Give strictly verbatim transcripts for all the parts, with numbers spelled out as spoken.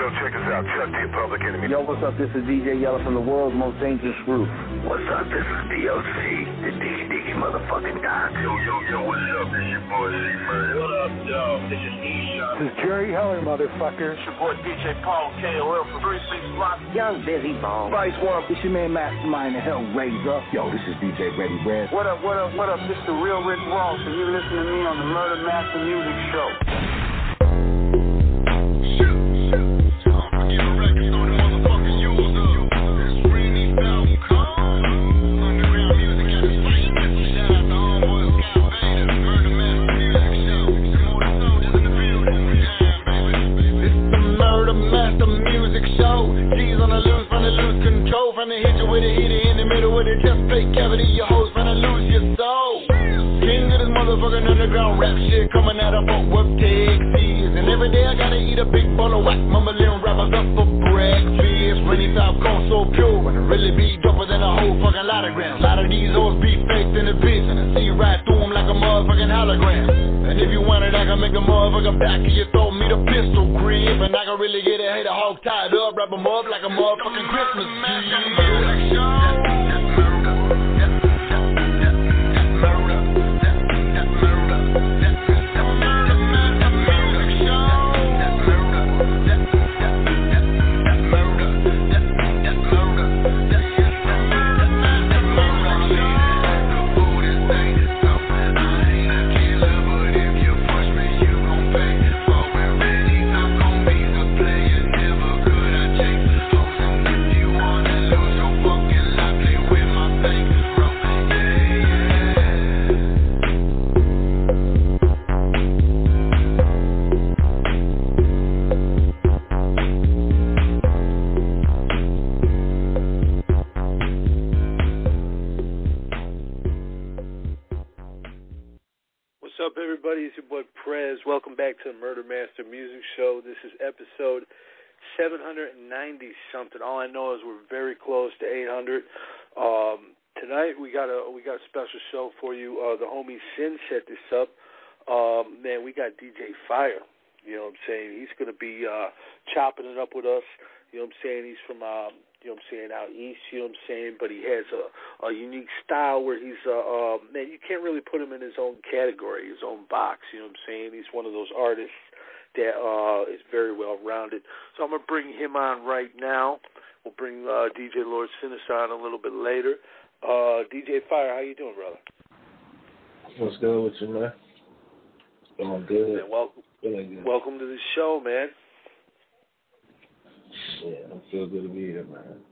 Yo, check us out. Chuck D, Public Enemy. Yo, what's up? This is D J Yellow from the world's most dangerous group. What's up? This is D O C, the diggy diggy motherfucking guy. Yo, yo, yo, what's up? This your boy Z Mill. What up, yo? This is E Shot. This is Jerry Heller, motherfucker. It's your boy D J Paul K O L from Three Six Mafia. Young Busy Bone. Vice One. This your man Mastermind and Hellraiser. Yo, this is D J Reddy Red. What up? What up? What up? This is the real Rick Ross, and you're listening to me on the Murder Master Music Show. Something. All I know is we're very close to eight hundred. Um, tonight we got a we got a special show for you. Uh, the homie Sin set this up. Um, man, we got D J Fire. You know what I'm saying? He's gonna be uh, chopping it up with us. You know what I'm saying? He's from um, you know what I'm saying out east. You know what I'm saying? But he has a, a unique style where he's uh, uh, man. You can't really put him in his own category, his own box. You know what I'm saying? He's one of those artists that uh, is very well-rounded. So I'm going to bring him on right now. We'll bring uh, D J Lord Sinister on a little bit later. Uh, D J Fire, how you doing, brother? What's good with you, man? Doing good. Man, welcome, feeling good. Welcome to the show, man. Yeah, I feel good to be here, man.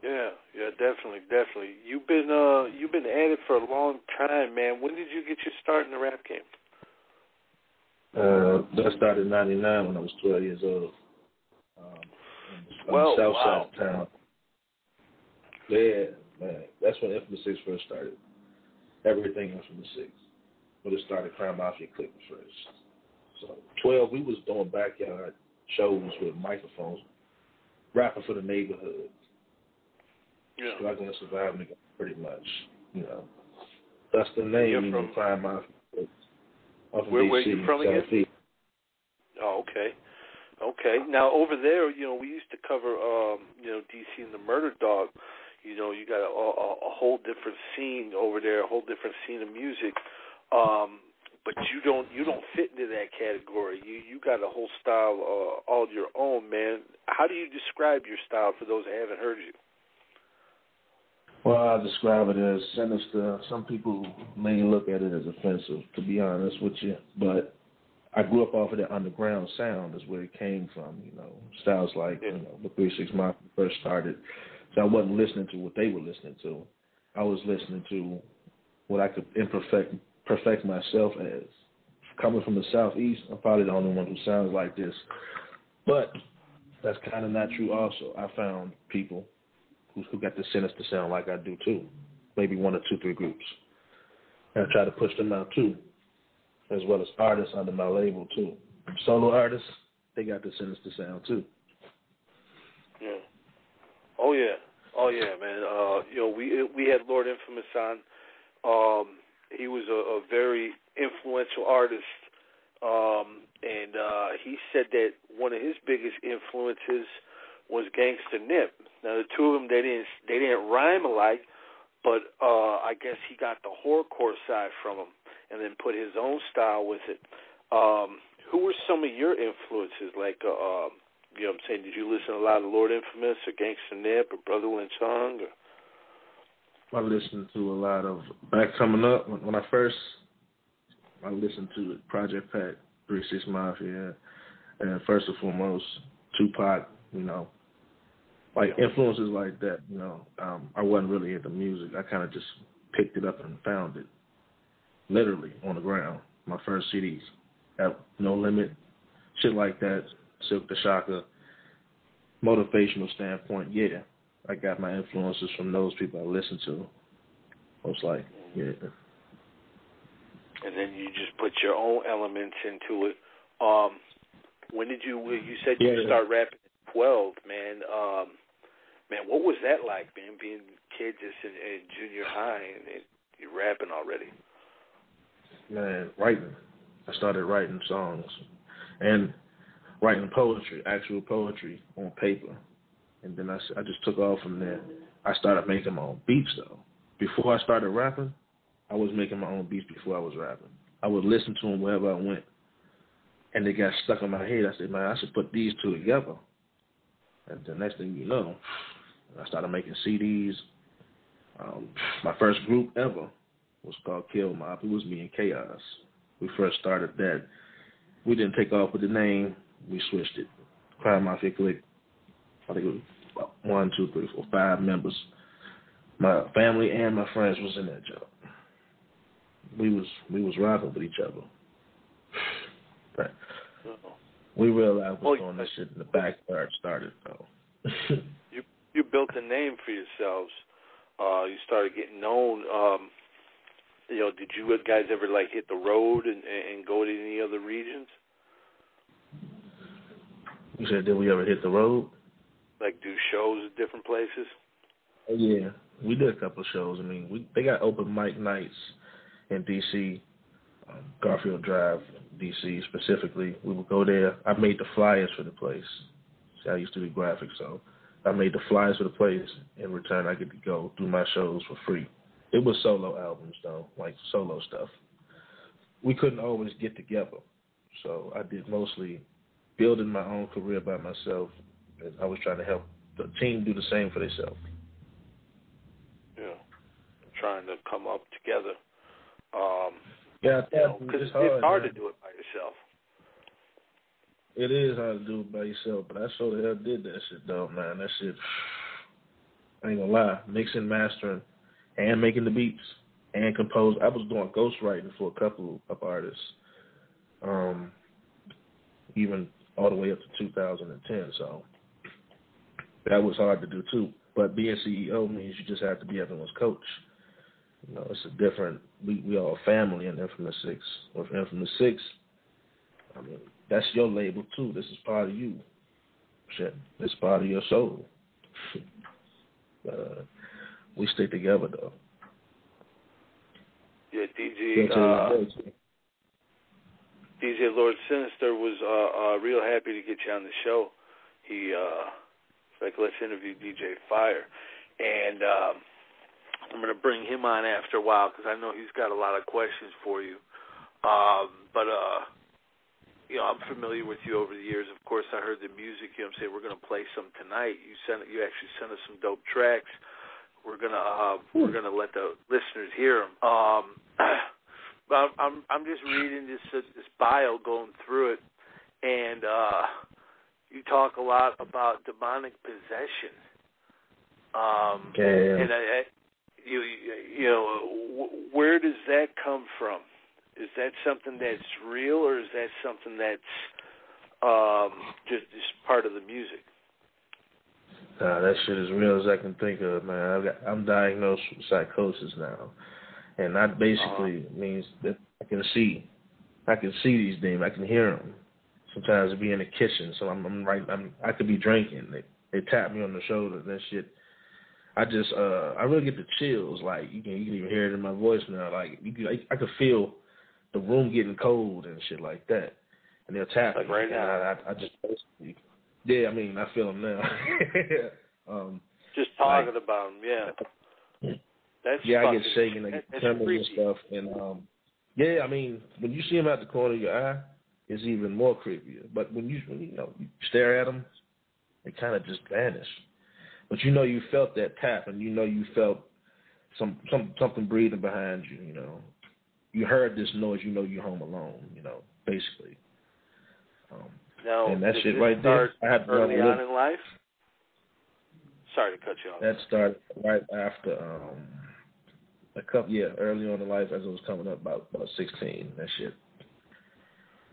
Yeah, yeah, definitely, definitely. You've been, uh, you've been at it for a long time, man. When did you get your start in the rap game? Uh, I started in ninety-nine when I was twelve years old. Um, well, South wow. Side town. Yeah, man. That's when Infamous Six first started. Everything Infamous Six. When it started, Crime Mafia Clique first. So, twelve, we was doing backyard shows with microphones, rapping for the neighborhood. Yeah. So I can survive nigga pretty much. You know, that's the name from Crime Mafia. Where were you from again? Oh, okay. Okay. Now, over there, you know, we used to cover, um, you know, D C and the Murder Dog. You know, you got a, a, a whole different scene over there, a whole different scene of music. Um, but you don't you don't fit into that category. You you got a whole style uh, all your own, man. How do you describe your style for those that haven't heard you? Well, I describe it as sinister. Some people may look at it as offensive, to be honest with you. But I grew up off of the underground sound is where it came from, you know. Styles like, you know, the Three Six Mafia first started. So I wasn't listening to what they were listening to. I was listening to what I could imperfect, perfect myself as. Coming from the Southeast, I'm probably the only one who sounds like this. But that's kind of not true also. I found people who got the sinister sound like I do too, maybe one or two, three groups. And I try to push them out too, as well as artists under my label too. Solo artists, they got the sinister sound too. Yeah. Oh yeah. Oh yeah, man. Uh, you know, we we had Lord Infamous on. Um, he was a, a very influential artist um, and uh, he said that one of his biggest influences was Gangsta Nip. Now the two of them, they didn't they didn't rhyme alike, but uh, I guess he got the horrorcore side from him, and then put his own style with it. Um, who were some of your influences? Like, uh, uh, you know, what I'm saying, did you listen to a lot of Lord Infamous or Gangsta Nip or Brother Lynch Hung? Or? I listened to a lot of back coming up when, when I first. I listened to Project Pat, Three Six Mafia, and first and foremost, Tupac. You know, like influences like that. You know, um, I wasn't really into music. I kind of just picked it up and found it, literally on the ground. My first C Ds, at No Limit, shit like that. Silk the Shocker. Motivational standpoint, yeah, I got my influences from those people I listened to. Most likely, yeah. And then you just put your own elements into it. Um, when did you, you said you yeah. start rapping at twelve, man. Um, man, what was that like, man, being a kid just in, in junior high and, and you're rapping already? Man, writing. I started writing songs and writing poetry, actual poetry on paper. And then I, I just took off from there. I started making my own beats, though. Before I started rapping, I was making my own beats before I was rapping. I would listen to them wherever I went, and they got stuck in my head. I said, man, I should put these two together. And the next thing you know, I started making C Ds. Um, my first group ever was called Kill Mob. It was me and Chaos. We first started that. We didn't take off with the name. We switched it. Crime Mafia Clique. I think it was about one, two, three, four, five members. My family and my friends was in that job. We was we was rocking with each other. But we realized we was doing this shit in the backyard started though. you you built a name for yourselves. Uh, you started getting known. Um, you know, did you guys ever like hit the road and, and go to any other regions? You said, did we ever hit the road? Like do shows at different places? Yeah, we did a couple of shows. I mean, we they got open mic nights. In D C, um, Garfield Drive, D C specifically, we would go there. I made the flyers for the place. See, I used to do graphics, so I made the flyers for the place. In return, I get to go do my shows for free. It was solo albums, though, like solo stuff. We couldn't always get together, so I did mostly building my own career by myself. And I was trying to help the team do the same for themselves. Yeah, trying to come up together. Um, yeah, because you know, it's, it's hard, hard to do it by yourself. It is hard to do it by yourself, but I sure the hell did that shit, though, man. That shit, I ain't gonna lie, mixing, mastering, and making the beats, and composing. I was doing ghostwriting for a couple of artists, um, even all the way up to two thousand ten, so that was hard to do, too. But being C E O means you just have to be everyone's coach. You know, it's a different, we, we are a family in Infamous Six. With Infamous Six, I mean, that's your label too. This is part of you. Shit, this is part of your soul. uh, we stick together though. Yeah, D J, uh, D J Lord Sinister was uh, uh, real happy to get you on the show. He, uh, like, let's interview D J Fire. And, um, I'm going to bring him on after a while because I know he's got a lot of questions for you. Um, but, uh, you know, I'm familiar with you over the years. Of course, I heard the music. You know what I'm saying? We're going to play some tonight. You sent, you actually sent us some dope tracks. We're going to uh, we're going to let the listeners hear them. Um, but I'm I'm just reading this uh, this bio, going through it, and uh, you talk a lot about demonic possession. Um, okay. And I... I You, you know, where does that come from? Is that something that's real, or is that something that's um, just, just part of the music? Nah, that shit is real as I can think of, man. I've got, I'm diagnosed with psychosis now, and that basically uh-huh. means that I can see, I can see these things, I can hear them. Sometimes it be in the kitchen, so I'm, I'm right, I'm, I could be drinking. They, they tap me on the shoulder, and that shit. I just, uh, I really get the chills. Like you can, you can even hear it in my voice now. Like you can, I, I could feel the room getting cold and shit like that. and they'll tap like right now. I, I, I just yeah, I mean, I feel them now. um, just talking like, about them, yeah. That's yeah, funny. I get shaking, like that, trembling and stuff, and um, yeah, I mean, when you see them out the corner of your eye, it's even more creepier. But when you when, you know you stare at them, they kind of just vanish. But you know you felt that tap, and you know you felt some some something breathing behind you. You know, you heard this noise. You know you're home alone. You know, basically. Um, now, and that shit right there. I had early on in life. Sorry to cut you off. That started right after um, a couple. Yeah, early on in life, as it was coming up, about about sixteen. That shit.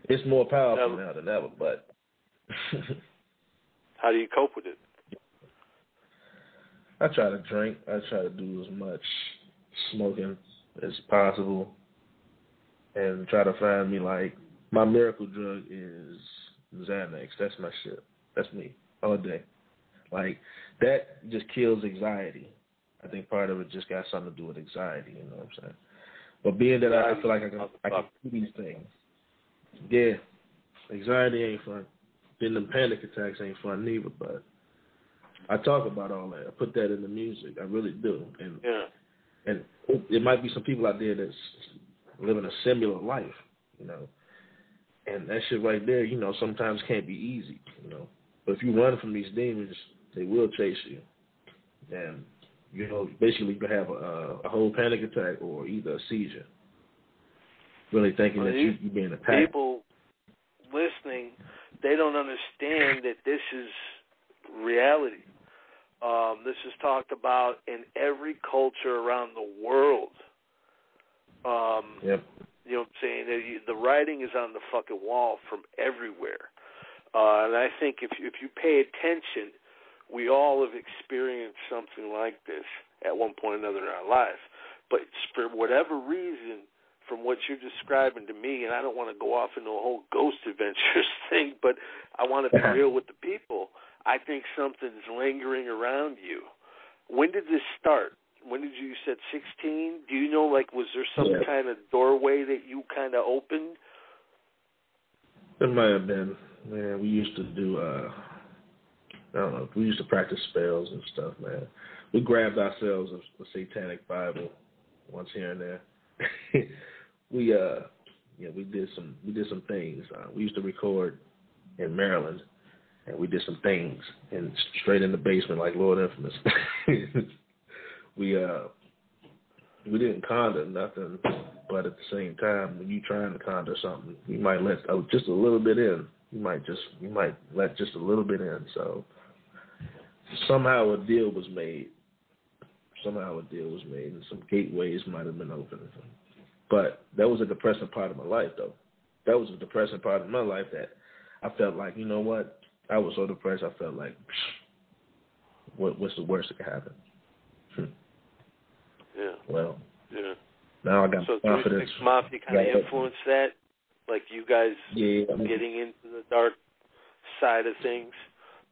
It's more powerful now, now than ever, but. How do you cope with it? I try to drink. I try to do as much smoking as possible and try to find me, like, my miracle drug is Xanax. That's my shit. That's me all day. Like, that just kills anxiety. I think part of it just got something to do with anxiety, you know what I'm saying? But being that I feel like I can, I can do these things. Yeah, anxiety ain't fun. Then the panic attacks ain't fun neither, but I talk about all that. I put that in the music. I really do. And yeah. and it, it might be some people out there that's living a similar life, you know. And that shit right there, you know, sometimes can't be easy, you know. But if you run from these demons, they will chase you. And, you know, basically you can have a, a whole panic attack or either a seizure. Really thinking well, that you, you're being attacked. People listening, they don't understand that this is reality. Um, this is talked about in every culture around the world. Um, yep. You know what I'm saying? The writing is on the fucking wall from everywhere. Uh, and I think if you, if you pay attention, we all have experienced something like this at one point or another in our life. But for whatever reason, from what you're describing to me, and I don't want to go off into a whole ghost adventures thing, but I want to be real with the people. I think something's lingering around you. When did this start? When did you, you said sixteen? Do you know, like, was there some yeah. kind of doorway that you kind of opened? There might have been. Man, we used to do, uh, I don't know, we used to practice spells and stuff, man. We grabbed ourselves a, a Satanic Bible once here and there. we, uh, yeah, we did some, we did some things. Uh, we used to record in Maryland. And we did some things, and straight in the basement, like Lord Infamous. we uh, we didn't conjure nothing, but at the same time, when you trying to conjure something, you might let oh, just a little bit in. You might just you might let just a little bit in. So somehow a deal was made. Somehow a deal was made, and some gateways might have been opened. But that was a depressing part of my life, though. That was a depressing part of my life that I felt like, you know what? I was so depressed, I felt like, what, what's the worst that could happen? Hmm. Yeah. Well, yeah. Now I got so confidence. So Three Six Mafia kind of yeah. influenced that? Like you guys yeah, I mean, getting into the dark side of things?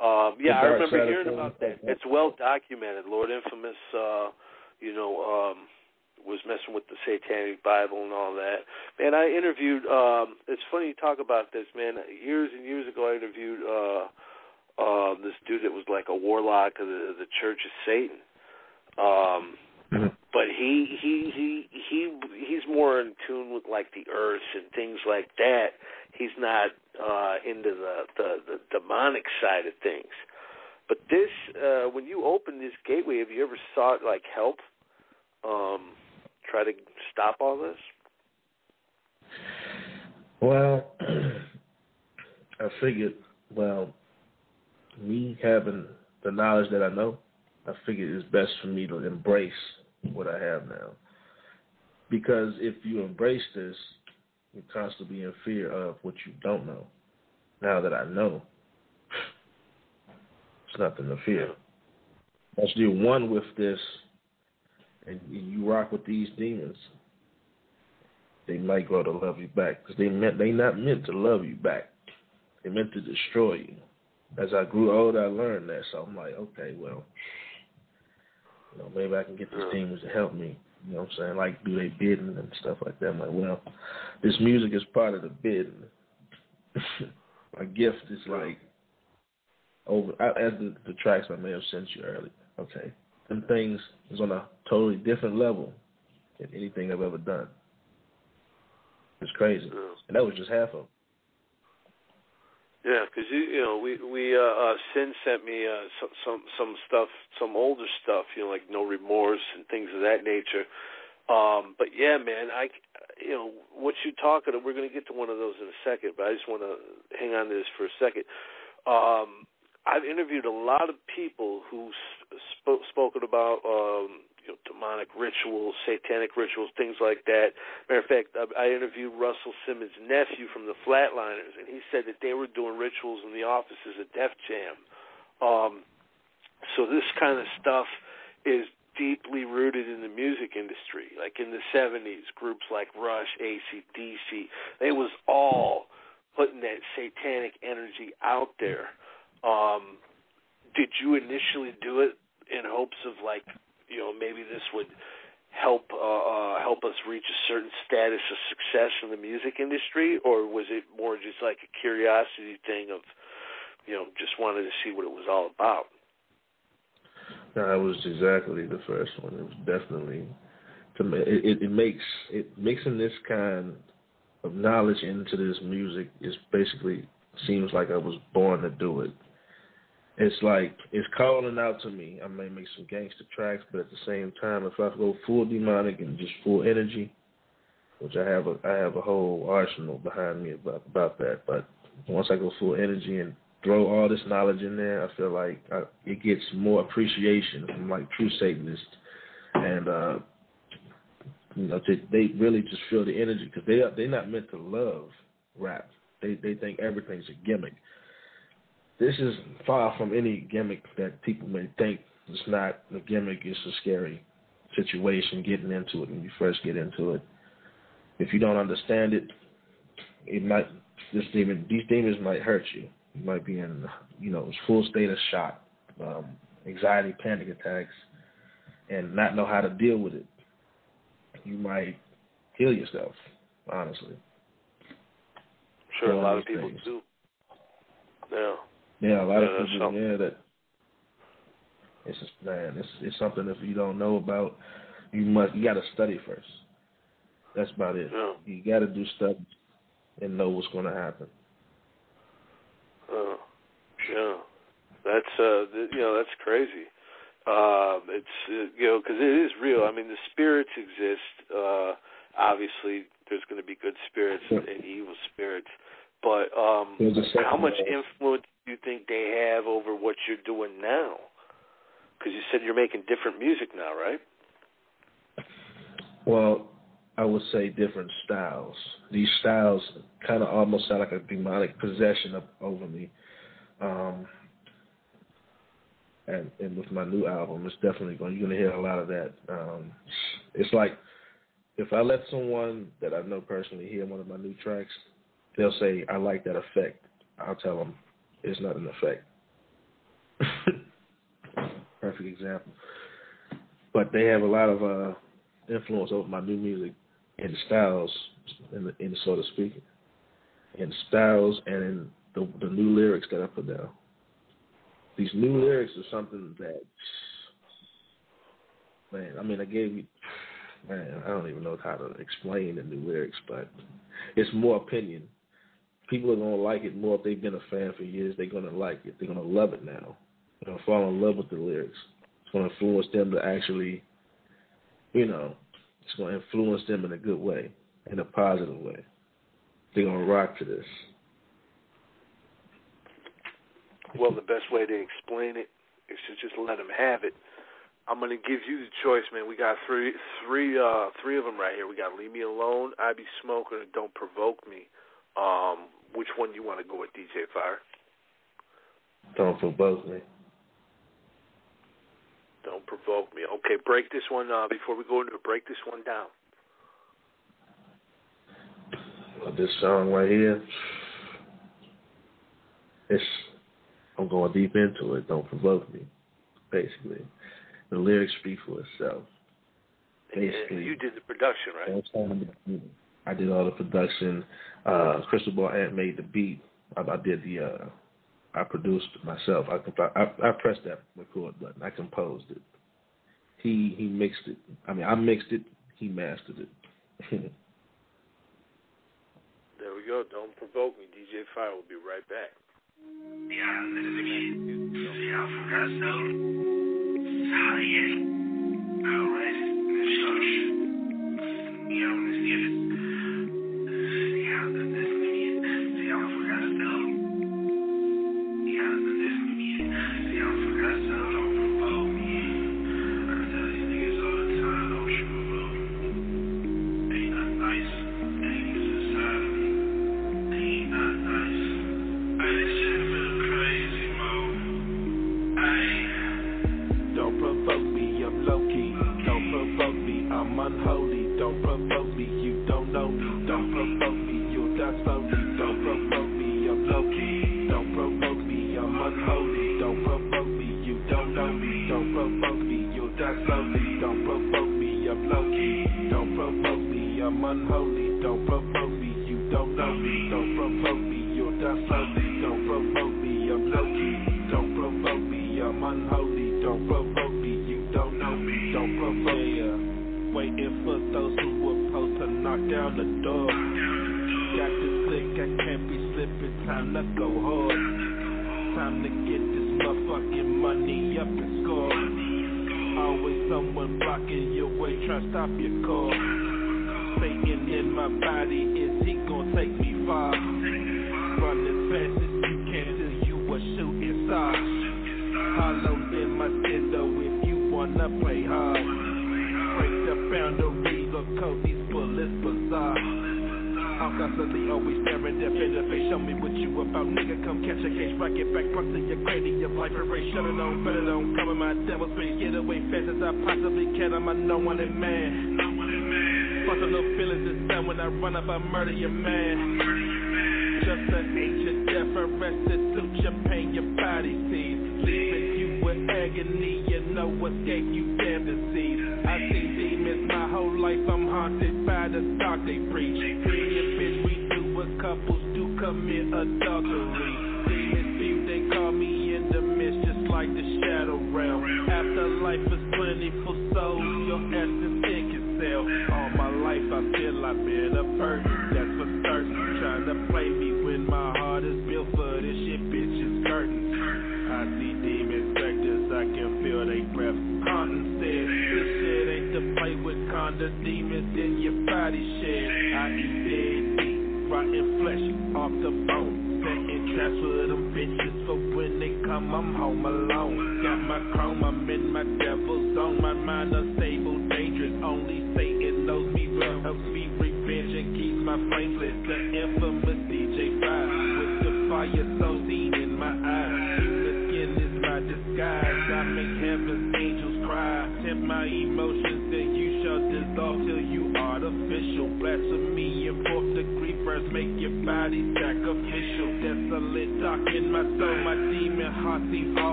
Um, yeah, I remember hearing about that. It's well documented. Lord Infamous, uh, you know, um, was messing with the Satanic Bible and all that. Man, I interviewed, um, it's funny you talk about this, man. Years and years ago, I interviewed uh, uh, this dude that was like a warlock of the, the Church of Satan. Um, mm-hmm. But he, he he he he's more in tune with like the earth and things like that. He's not uh, into the, the, the demonic side of things. But this, uh, when you open this gateway, have you ever sought like help? Um, try to stop all this? Well, I figured, well, me having the knowledge that I know, I figured it's best for me to embrace what I have now. Because if you embrace this, you're constantly in fear of what you don't know. Now that I know, it's nothing to fear. Once you're one with this, and you rock with these demons, they might grow to love you back. Because they meant, they not meant to love you back. They meant to destroy you. As I grew older, I learned that. So I'm like, okay, well, you know, maybe I can get these demons to help me. You know what I'm saying? Like, do they bidding and stuff like that? I'm like, well, this music is part of the bidding. my gift is like over. As the, the tracks I may have sent you earlier, okay, them things is on a totally different level than anything I've ever done. It's crazy, and that was just half of them. Yeah, because you, you know, we we uh, uh, Sin sent me uh, some, some some stuff, some older stuff, you know, like No Remorse and things of that nature. Um, but yeah, man, I, you know, what you're talking, we're going to get to one of those in a second, but I just want to hang on to this for a second. Um, I've interviewed a lot of people who sp- spoken about um, you know, demonic rituals, satanic rituals, things like that. Matter of fact, I interviewed Russell Simmons' nephew from the Flatliners, and he said that they were doing rituals in the offices at Def Jam. Um, so this kind of stuff is deeply rooted in the music industry. Like in the seventies, groups like Rush, A C D C, they was all putting that satanic energy out there. Um, did you initially do it in hopes of, like, you know, maybe this would help uh, uh, help us reach a certain status of success in the music industry, or was it more just like a curiosity thing of, you know, just wanted to see what it was all about? No, it was exactly the first one. It was definitely to me. It, it, it makes it mixing this kind of knowledge into this music is basically seems like I was born to do it. It's like it's calling out to me. I may make some gangster tracks, but at the same time, if I go full demonic and just full energy, which I have a I have a whole arsenal behind me about about that. But once I go full energy and throw all this knowledge in there, I feel like I, it gets more appreciation from, like, true Satanists. And, uh, you know, they, they really just feel the energy because they, they're not meant to love rap. They they think everything's a gimmick. This is far from any gimmick that people may think. It's not a gimmick. It's a scary situation getting into it when you first get into it. If you don't understand it, it might this demon, these demons might hurt you. You might be in, you know, full state of shock, um, anxiety, panic attacks, and not know how to deal with it. You might kill yourself, honestly. I'm sure a lot of people do. Yeah. Yeah, a lot yeah, of people. Yeah, that. It's just, man, it's it's something if you don't know about, you must you got to study first. That's about it. Yeah. You got to do stuff and know what's going to happen. Oh, yeah, that's uh, th- you know, that's crazy. Uh, it's uh, you know, because it is real. I mean, the spirits exist. Uh, obviously, there's going to be good spirits and, and evil spirits. But um, how much influence do you think they have over what you're doing now? Because you said you're making different music now, right? Well, I would say different styles. These styles kind of almost sound like a demonic possession up over me. Um, and, and with my new album, it's definitely going, you're going to hear a lot of that. Um, it's like if I let someone that I know personally hear one of my new tracks, they'll say, I like that effect. I'll tell them it's not an effect. Perfect example. But they have a lot of uh, influence over my new music. In styles, in the, in the sort of speaking, in styles and in the, the new lyrics that I put down. These new lyrics are something that, man, I mean, I gave you, man, I don't even know how to explain the new lyrics, but it's more opinion. People are going to like it more if they've been a fan for years. They're going to like it. They're going to love it now. They're going to fall in love with the lyrics. It's going to influence them to actually, you know, it's going to influence them in a good way, in a positive way. They're going to rock to this. Well, the best way to explain it is to just let them have it. I'm going to give you the choice, man. We got three, three, uh, three of them right here. We got Leave Me Alone, I Be Smoking, and Don't Provoke Me. Um, which one do you want to go with, D J Fire? Don't Provoke Me. Don't provoke me. Okay, break this one uh, before we go into it. Break this one down. Well, this song right here, it's I'm going deep into it. Don't provoke me. Basically, the lyrics speak for itself. Basically, and you did the production, right? I did all the production. Uh, Crystal Ball Ant made the beat. I, I did the, uh, I produced it myself. I, I I pressed that record button. I composed it. He he mixed it. I mean, I mixed it. He mastered it. There we go. Don't provoke me. D J Fire will be right back. Yeah, I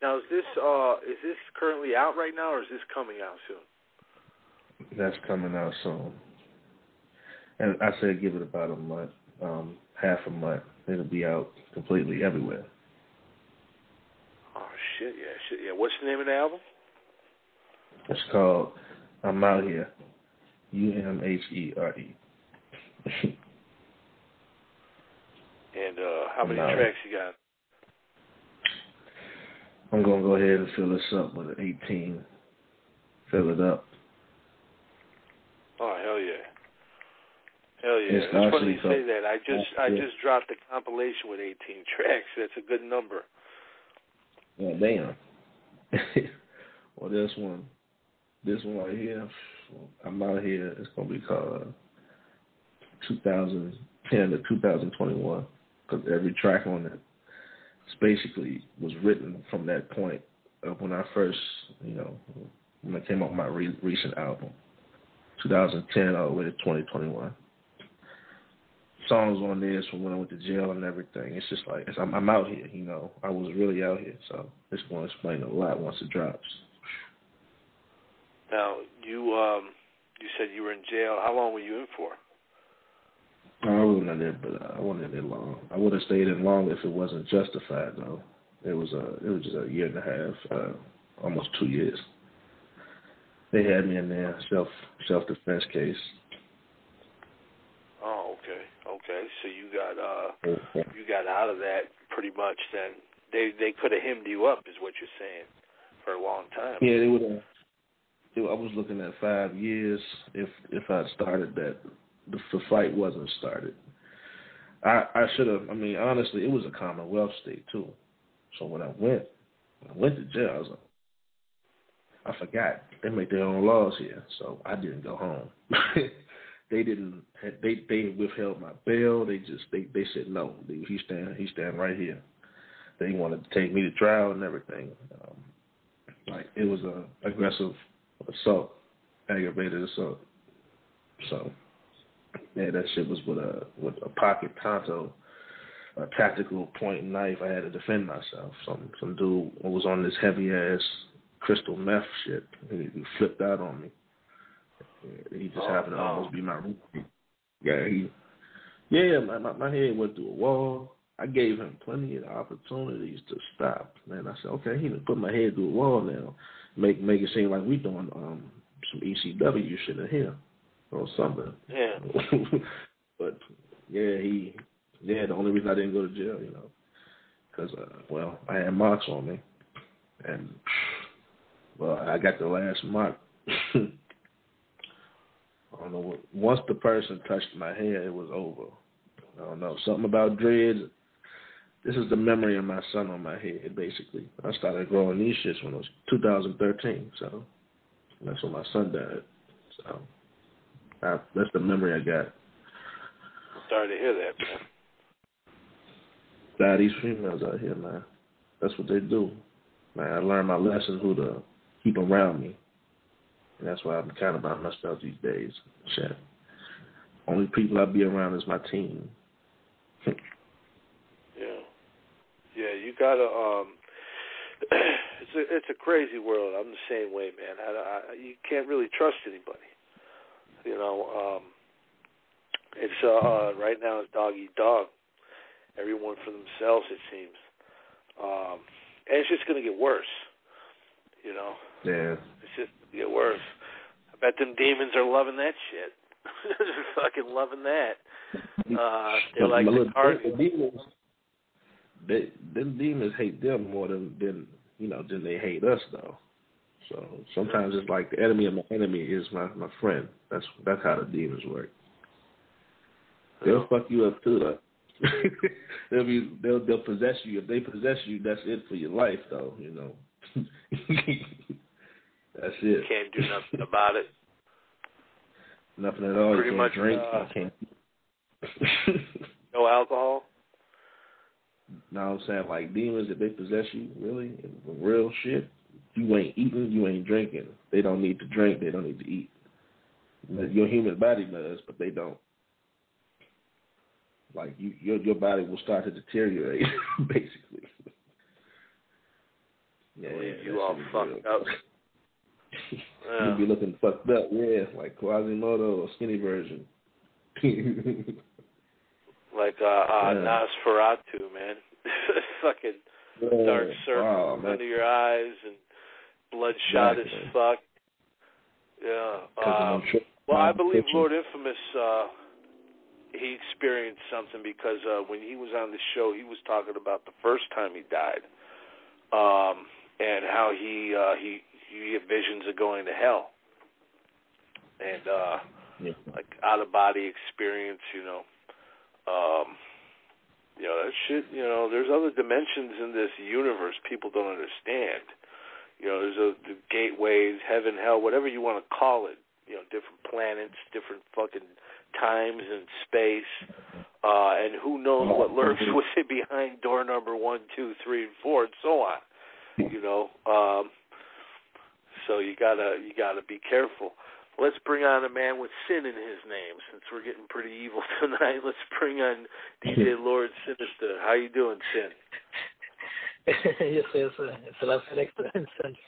Now, is this uh, is this currently out right now, or is this coming out soon? That's coming out soon. And I said give it about a month, um, half a month. It'll be out completely everywhere. Oh, shit, yeah, shit, yeah. What's the name of the album? It's called I'm Out Here, U M H E R E. And uh, how many now, tracks you got? I'm going to go ahead and fill this up with an eighteen. Fill it up. Oh, hell yeah. Hell yeah. It's, it's funny you say that. I just I just dropped a compilation with eighteen tracks. That's a good number. Yeah, damn. Well, this one, this one right here, I'm Out Here. It's going to be called two thousand ten to two thousand twenty-one, because every track on it basically was written from that point of when I first, you know, when I came out with my re- recent album, two thousand ten all the way to twenty twenty-one. Songs on there from when I went to jail and everything. It's just like, it's, I'm, I'm out here, you know. I was really out here, so it's going to explain a lot once it drops. Now, you um, you said you were in jail. How long were you in for? I wasn't in there, but I wasn't in there long. I would have stayed in long if it wasn't justified, though. It was a, it was just a year and a half, uh, almost two years. They had me in there, self self defense case. Oh, okay, okay. So you got uh, okay. you got out of that pretty much. Then they they could have hemmed you up, is what you're saying, for a long time. Yeah, they would have. I was looking at five years if if I started that. The, the fight wasn't started. I I should have, I mean, honestly, it was a Commonwealth state, too. So when I went, when I went to jail, I was like, I forgot. They make their own laws here, so I didn't go home. They didn't, they they withheld my bail. They just, they, they said, no, he's standing, he's standing right here. They wanted to take me to trial and everything. Um, like, it was an aggressive assault, aggravated assault. So, yeah, that shit was with a with a pocket tonto, a tactical point knife. I had to defend myself. Some some dude was on this heavy ass crystal meth shit. He, he flipped out on me. He just oh, happened to oh. almost be my roommate. Yeah, he, yeah, my, my my head went through a wall. I gave him plenty of opportunities to stop. Man, I said, okay, he done put my head through a wall now. Make make it seem like we doing um some E C W shit in here. Or something. Yeah. But, yeah, he, yeah, the only reason I didn't go to jail, you know, because, uh, well, I had marks on me. And, well, I got the last mark. I don't know what, once the person touched my hair, it was over. I don't know, something about dreads. This is the memory of my son on my head, basically. I started growing these shits when it was two thousand thirteen, so that's when my son died, so. I, that's the memory I got. Sorry to hear that, man. Nah, these females out here, man. That's what they do. Man, I learned my lesson who to keep around me. And that's why I'm kind of by myself these days. Shit. Only people I be around is my team. Yeah. Yeah, you gotta, um, it's a, it's a crazy world. I'm the same way, man. I, I, you can't really trust anybody. You know, um, it's uh, right now it's dog eat dog. Everyone for themselves, it seems, um, and it's just gonna get worse. You know, yeah, it's just gonna get worse. I bet them demons are loving that shit. They're fucking loving that. Uh, they're like the target. The demons, they, them demons hate them more than, than you know than they hate us though. So sometimes it's like the enemy of my enemy is my, my friend. That's that's how the demons work. They'll fuck you up too, though. they'll, be, they'll they'll possess you. If they possess you, that's it for your life, though. You know, that's it. You can't do nothing about it. Nothing at all. Pretty you can't much drink. Uh, I can't. No alcohol. No, I'm saying like demons. If they possess you, really, real shit. You ain't eating, you ain't drinking. They don't need to drink, they don't need to eat. Your human body does, but they don't. Like, you, your your body will start to deteriorate, basically. Yeah, yeah, you all fucked up. Wow. You'd be looking fucked up, yeah, like Quasimodo or skinny version. Like uh, uh, yeah. Nosferatu, man. Fucking yeah. dark circles wow, under your eyes and bloodshot exactly. as fuck. Yeah. Um, well, I believe Lord Infamous, uh, he experienced something because uh, when he was on the show, he was talking about the first time he died um, and how he uh, he. You get visions of going to hell, and uh, yeah. like out of body experience, you know, um, you know that shit. You know, there's other dimensions in this universe people don't understand. You know, there's a, the gateways, heaven, hell, whatever you want to call it. You know, different planets, different fucking times and space, uh, and who knows what lurks with it behind door number one, two, three, and four, and so on. You know. Um, So you gotta you gotta be careful. Let's bring on a man with sin in his name, since we're getting pretty evil tonight. Let's bring on D J Lord Sinister. How you doing, Sin? Yes, yes, yes. Excellent.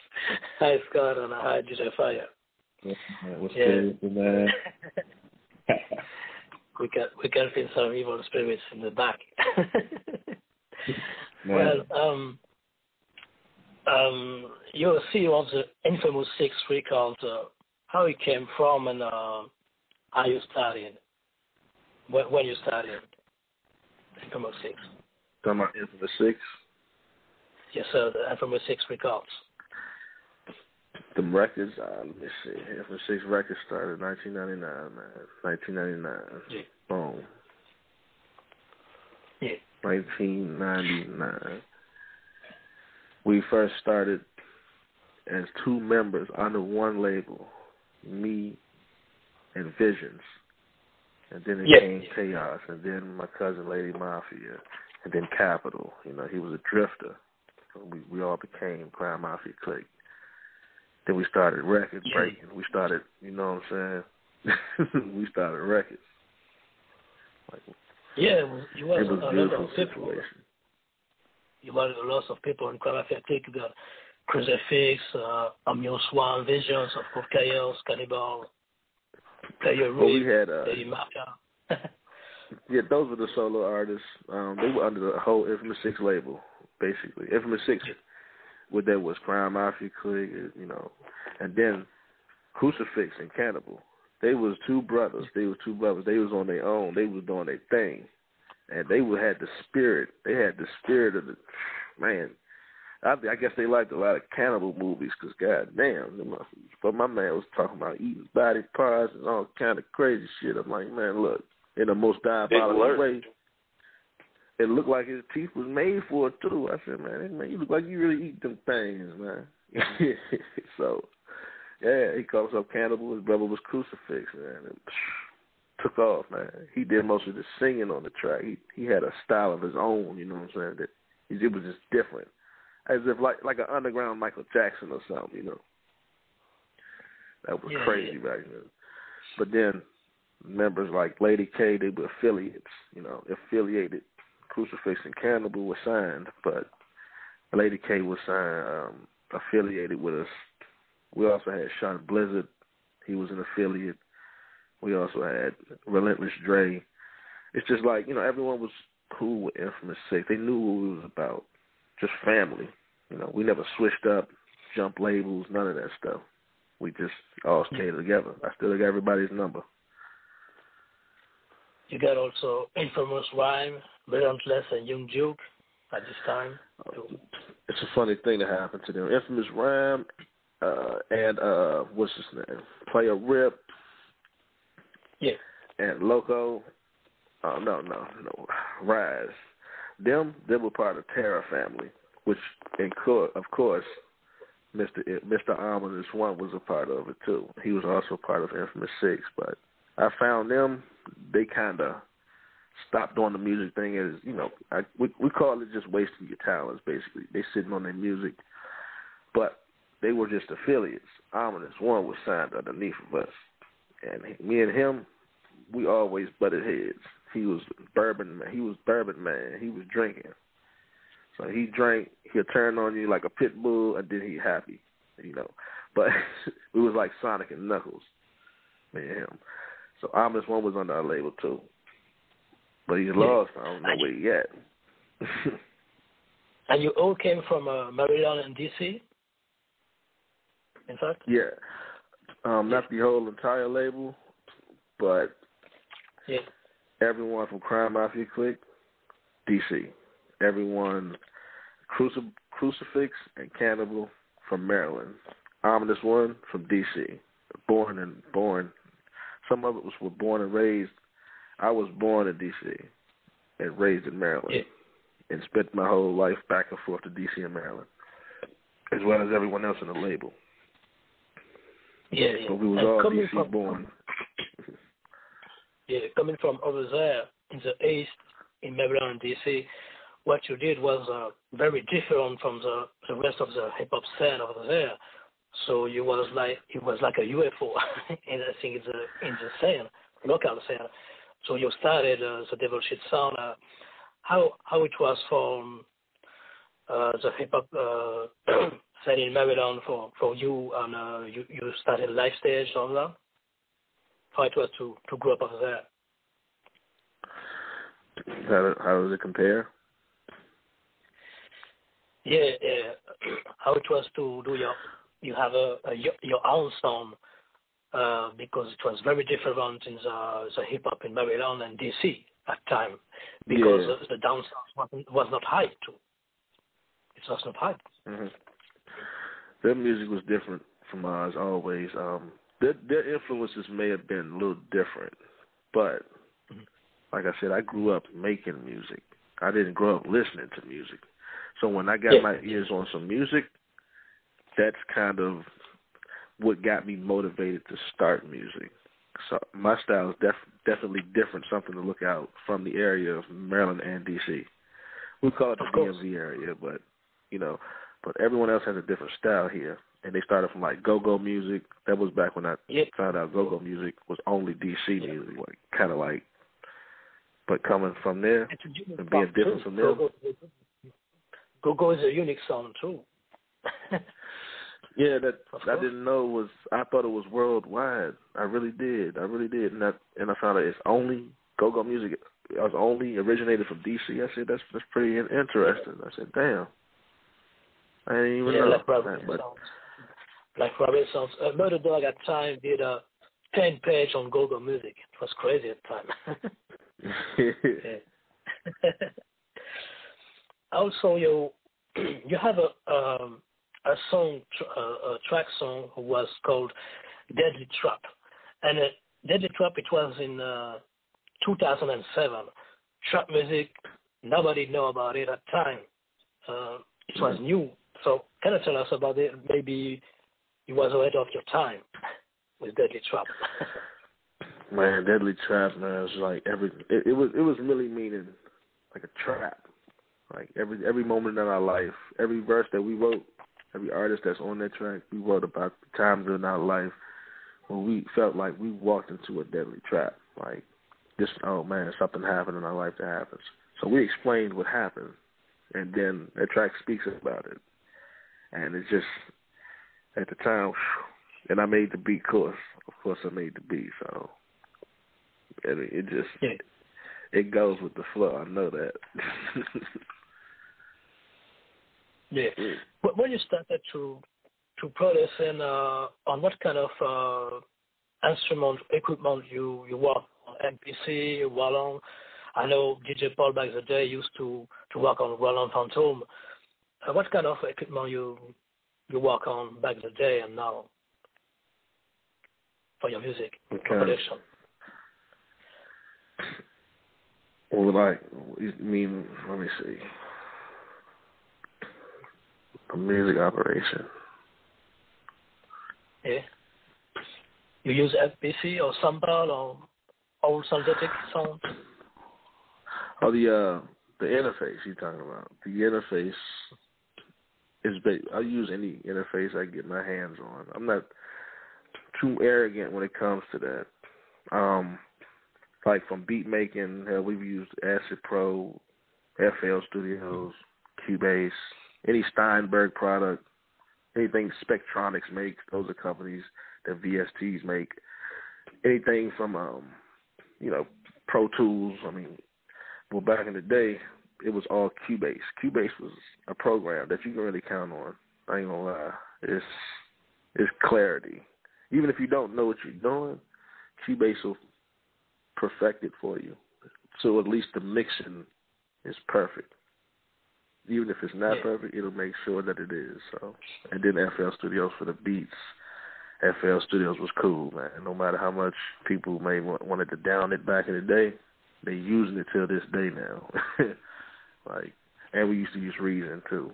Hi, Scott, and hi, D J Fire. What's good, man? We can we can feel some evil spirits in the back. Well, um. Um, you'll see on the Infamous Six record uh, how it came from and uh, how you started, when, when you started Infamous Six. Talking about Infamous Six? Yes, sir, the Infamous Six records. The records, uh, let me see, Infamous Six records started in nineteen ninety-nine, man. nineteen ninety-nine. Yeah. Boom. Yeah. nineteen ninety-nine. We first started as two members under one label, me and Visions. And then it yeah. came Chaos, and then my cousin Lady Mafia, and then Capital. You know, he was a drifter. So we, we all became Crime Mafia Clique. Then we started record breaking. Yeah. We started, you know what I'm saying? we started records. Like, yeah, it was, it was a beautiful situation. You had lots of people in Crime Mafia Clique, the Crucifix, uh, Amuse One, Visions, of course, Chaos, Cannibal, Player well, Reef, we had, uh, Lady Mafia. Yeah, those were the solo artists. Um, they were under the whole Infamous Six label, basically. Infamous Six, yeah. what that was, Crime Mafia Clique, you know. And then Crucifix and Cannibal. They was two brothers. They was two brothers. They was on their own. They was doing their thing. And they would had the spirit. They had the spirit of the man. I, I guess they liked a lot of cannibal movies because goddamn, but my man was talking about eating body parts and all kind of crazy shit. I'm like, man, look, in the most diabolical way, it looked like his teeth was made for it too. I said, man, man, you look like you really eat them things, man. So, yeah, he called himself Cannibal. His brother was Crucifix, man. And, took off, man. He did most of the singing on the track. He he had a style of his own, you know what I'm saying? That he, it was just different, as if like like an underground Michael Jackson or something, you know. That was yeah, crazy yeah. back then. But then members like Lady K, they were affiliates, you know, affiliated. Crucifix and Cannibal were signed, but Lady K was signed, um, affiliated with us. We also had Sean Blizzard. He was an affiliate. We also had Relentless Dre. It's just like, you know, everyone was cool with Infamous Six. They knew what we was about. Just family. You know, we never switched up, jumped labels, none of that stuff. We just all stayed together. I still got everybody's number. You got also Infamous Rhyme, Relentless, and Young Duke at this time. It's a funny thing that happened to them. Infamous Rhyme uh, and, uh, what's his name? Player Rip. Yeah. And Loco, oh, no, no, no, Rise. Them, they were part of Terror family, which, in co- of course, Mister Mister Ominous One was a part of it, too. He was also part of Infamous Six, but I found them, they kind of stopped doing the music thing. As, you know, I, we, we call it just wasting your talents, basically. They sitting on their music, but they were just affiliates. Ominous One was signed underneath of us. And me and him, we always butted heads. He was bourbon man. He was bourbon man. He was drinking. So he drank, he'll turn on you like a pit bull, and then he happy, you know. But it was like Sonic and Knuckles, me and him. So Ominous One was under our label too, but he's lost. I don't know where he at. And you all came from uh, Maryland and D C, in fact? Yeah. Um, not the whole entire label, but yeah. Everyone from Crime Mafia Clique, D C. Everyone, Cruci- Crucifix and Cannibal from Maryland. Ominous One from D C. Born and born. Some of us were born and raised. I was born in D C and raised in Maryland. Yeah. And spent my whole life back and forth to D C and Maryland, as well as everyone else in the label. Yeah, yeah. But we was all D C from, born. Yeah, coming from over there in the East, in Maryland, D C, what you did was uh, very different from the, the rest of the hip hop scene over there. So you was like it was like a U F O, and I think in the in the scene, local scene. So you started uh, the Devil Shit Sound. Uh, How how it was from uh, the hip hop uh, scene in Maryland for, for you, and uh, you you started live stage on that. How it was to, to grow up over there. How how does it compare? Yeah, yeah. How it was to do your you have a, a your, your own sound uh, because it was very different in the the hip hop in Maryland and D C at time, because yeah. the, the down sound was not hype too. It was not hype. Mm-hmm. Their music was different from ours always. Um, their, their influences may have been a little different, but mm-hmm. like I said, I grew up making music. I didn't grow up listening to music. So when I got yeah. my ears on some music, that's kind of what got me motivated to start music. So my style is def- definitely different, something to look out from the area of Maryland and D C. We call it the D M V area, but you know, but everyone else has a different style here, and they started from like go-go music. That was back when I yeah. found out go-go music was only D C yeah. music, like kind of like. But coming from there and being different too. From there, go-go is a unique sound too. Yeah, that I didn't know was, I thought it was worldwide. I really did. I really did. And I, and I found out it's only, go-go music, it was only originated from D C. I said, that's that's pretty interesting. I said, damn. I didn't even yeah, know. Black Rabbit that, sounds, Black Rabbit sounds, uh, Murder Dog at time did a ten page on go-go music. It was crazy at time. Also, you, you have a, um, a song, uh, a track song was called Deadly Trap. And uh, Deadly Trap, it was in uh, two thousand seven. Trap music, nobody knew about it at the time. Uh, it was mm-hmm. new. So can you tell us about it? Maybe it was ahead of your time with Deadly Trap. Man, Deadly Trap, man, it was like every, it, it was it was really meaning like a trap. Like every every moment in our life, every verse that we wrote, every artist that's on that track, we wrote about the times in our life when we felt like we walked into a deadly trap. Like, this, oh, man, something happened in our life that happens. So we explained what happened, and then that track speaks about it. And it's just, at the time, and I made the beat, course. Of course I made the beat, so. And it just, yeah. it goes with the flow, I know that. Yeah. yeah. When you started to to produce, and uh, on what kind of uh, instrument equipment you you work on, M P C, Wallon? I know D J Paul back in the day used to, to work on Wallon Phantom. Uh, what kind of equipment you you work on back in the day and now for your music okay. production? Well, like, I mean, let me see. A music operation. Yeah. You use F B C or Sambal or old synthetic sound? Oh, the uh, the interface you're talking about. The interface is big. I use any interface I get my hands on. I'm not too arrogant when it comes to that. Um, like from beat making, uh, we've used Acid Pro, F L Studios, Cubase, any Steinberg product, anything Spectronics makes. Those are companies that V S Ts make. Anything from, um, you know, Pro Tools. I mean, well, back in the day, it was all Cubase. Cubase was a program that you can really count on. I ain't gonna lie. It's, it's clarity. Even if you don't know what you're doing, Cubase will perfect it for you. So at least the mixing is perfect. Even if it's not yeah. perfect, it'll make sure that it is. So, and then F L Studios for the beats. F L Studios was cool, man. No matter how much people may want, wanted to down it back in the day, they're using it till this day now. Like, and we used to use Reason too.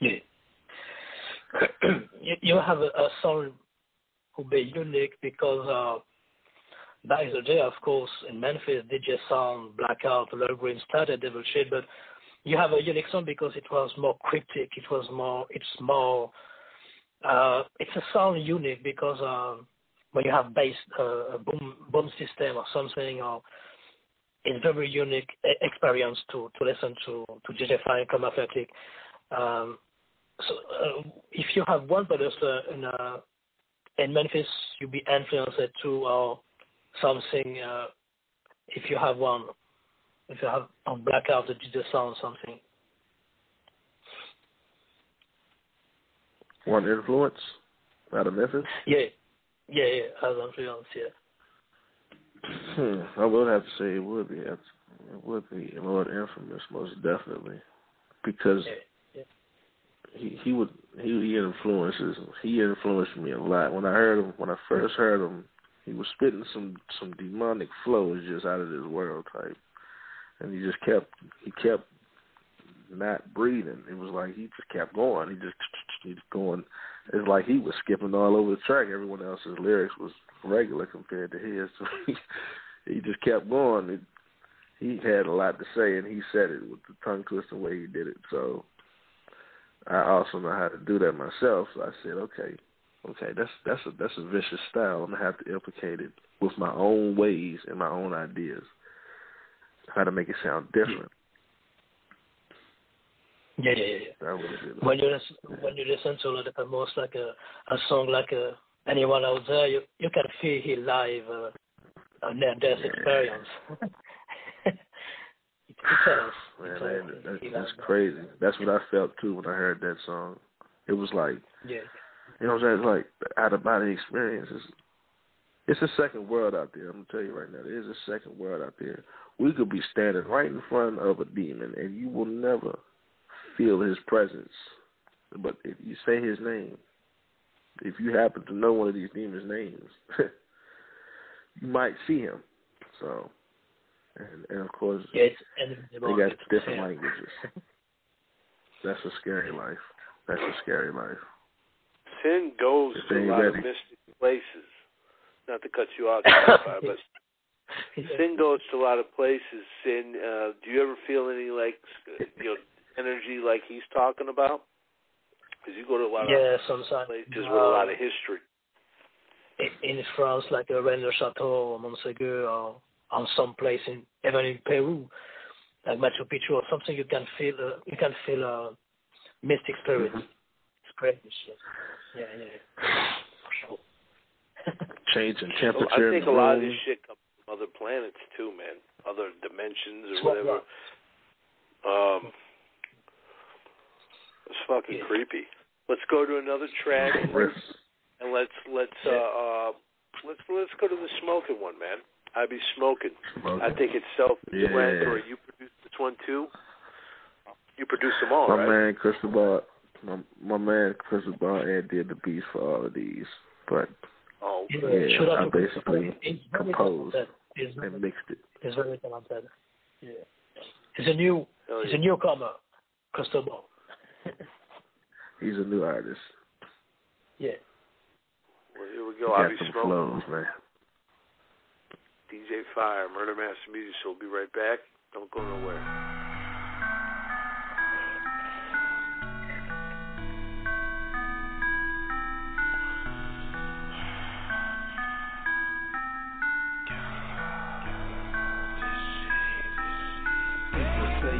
Yeah. you, you have a, a song who be unique because uh, back in the day, of course, in Memphis, D J Sound, Blackout, Lil Green started devil shit, but you have a unique song because it was more cryptic. It was more. It's more. Uh, it's a sound unique because um, when you have bass, uh, a boom boom system or something, or it's very unique experience to, to listen to to D J Fire and Crime Mafia Clique. Um, so uh, if you have one producer in uh, in Memphis, you'll be influenced too, or something. Uh, if you have one, if you have on Blackout, the D J Sound, something. One influence out of Memphis? Yeah. Yeah, yeah. I was influenced, yeah. Hmm. I would have to say it would be. It would be Lord Infamous, most definitely. Because yeah. Yeah. he he would he, he influences he influenced me a lot. When I heard him when I first heard him, he was spitting some, some demonic flows just out of this world type. And he just kept he kept not breathing. It was like he just kept going. He just he's going. It's like he was skipping all over the track. Everyone else's lyrics was regular compared to his. So he, he just kept going. It, he had a lot to say, and he said it with the tongue twisting way he did it. So I also know how to do that myself. So I said, okay, okay, that's that's a that's a vicious style. I'm gonna have to implicate it with my own ways and my own ideas. How to make it sound different. Yeah, yeah, yeah. When you listen, yeah. when you listen to it, most like a, a song like a, anyone out there, you you can feel he live uh, on their death yeah. experience. It tells, man, tells, man, that, that's crazy. That's what I felt too when I heard that song. It was like, yeah. you know what I'm saying? It's like out of body experiences. It's a second world out there. I'm going to tell you right now, there is a second world out there. We could be standing right in front of a demon, and you will never feel his presence. But if you say his name, if you happen to know one of these demons' names, you might see him. So, and, and of course, yeah, they got different languages. That's a scary life. That's a scary life. Sin goes to a lot of mystic places. Not to cut you off, but sin goes to a lot of places. Sin, uh, do you ever feel any like you know energy like he's talking about? Because you go to a lot yeah, of sometimes. places uh, with a lot of history. In, in France, like uh, Rennes-le-Château or Montségur, or on some place in even in Peru, like Machu Picchu or something, you can feel uh, you can feel a uh, mystic spirit. Mm-hmm. It's crazy. Yeah, yeah, yeah. For sure. Change in temperature. So I think a lot of this shit comes from other planets too, man. Other dimensions or whatever. Um, it's fucking yeah. creepy. Let's go to another track, and let's let's uh, uh let's let's go to the smoking one, man. I be smoking. smoking. I think it's self-explanatory. Yeah. You produce this one too. You produce them all, my right? Man, Crystal Ball, my, my man Crystal Ball and did the beats for all of these, but. Oh, yeah, yeah I basically composed and mixed it. It's very talented. Yeah. He's a new, oh, he's yeah. a newcomer, Crystal Ball. He's a new artist. Yeah. Well, here we go. I'll be smoking. Flows, man. D J Fire, Murder Master Music Show. We'll be right back. Don't go nowhere.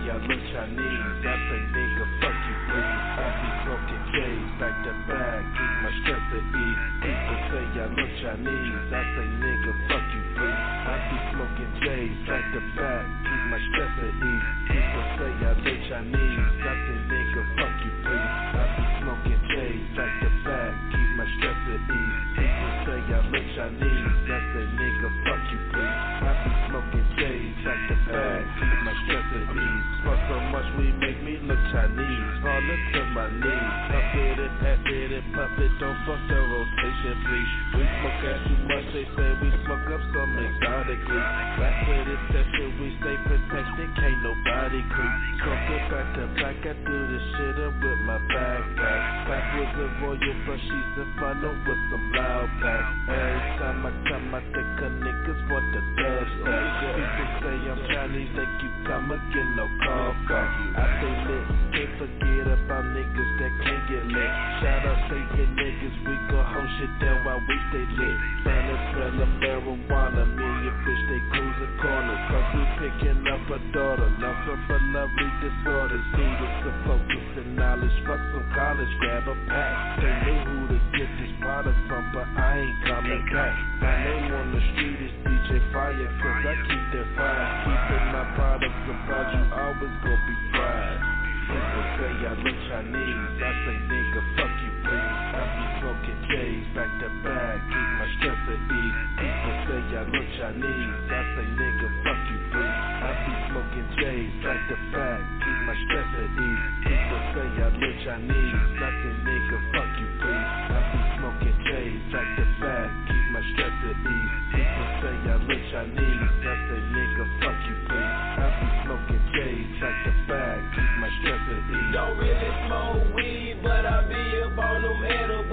I look Chinese, that's a nigga, fuck you please. I be smoking J's back to back, keep my stress at ease. People say I look Chinese, that's a nigga, fuck you please. I be smoking J's back to back, keep my stress at ease. People say I look Chinese, that's a nigga, fuck you please. I be smoking J's back to back, keep my stress at ease. People say I look Chinese, that's a nigga, fuck you please. I be smoking J's back to back, keep my stress at ease. Fuck so much we make me look Chinese, falling to my knees. Puff it and pass it and puff it, don't fuck the rotation please. We smoke out too much, they say we smoke up some exotically. Back to this session, we stay protected, can't nobody creep. Smoking back to back, I do this shit up with my backpack. Back with the royal brush, she's in front of with some loud back. Every time I come, I think a niggas want the dub stack. People say I'm Chinese, they keep coming, get no call back. I stay lit, can't forget about niggas that can't get lit. Shout out Satan niggas, we gon' hold shit down while we stay lit. Man, it's smell of marijuana, me and bitch, they cruising corners. Cause we picking up a daughter, love her for lovely disorders. Need us to focus and knowledge, fuck some college, grab a pack. They knew who to get these products from, but I ain't coming back. My name on the street is D J Fire, cause I keep that fire. Keeping my products about you, always gon' be fried. People say I look Chinese, I say nigga, fuck you please. I be smoking J's back to back, keep my stress at ease. People say I look Chinese, I say nigga, fuck you please. I be smoking J's back to back, keep my stress at ease. People say I look Chinese, I say nigga, fuck you please. I be smoking J's back to back, keep my stress at ease. People say I look Chinese, I say nigga, fuck you please. I be smoking J's back to back, keep my stress at ease. Don't really smoke weed, but I be up on them edibles.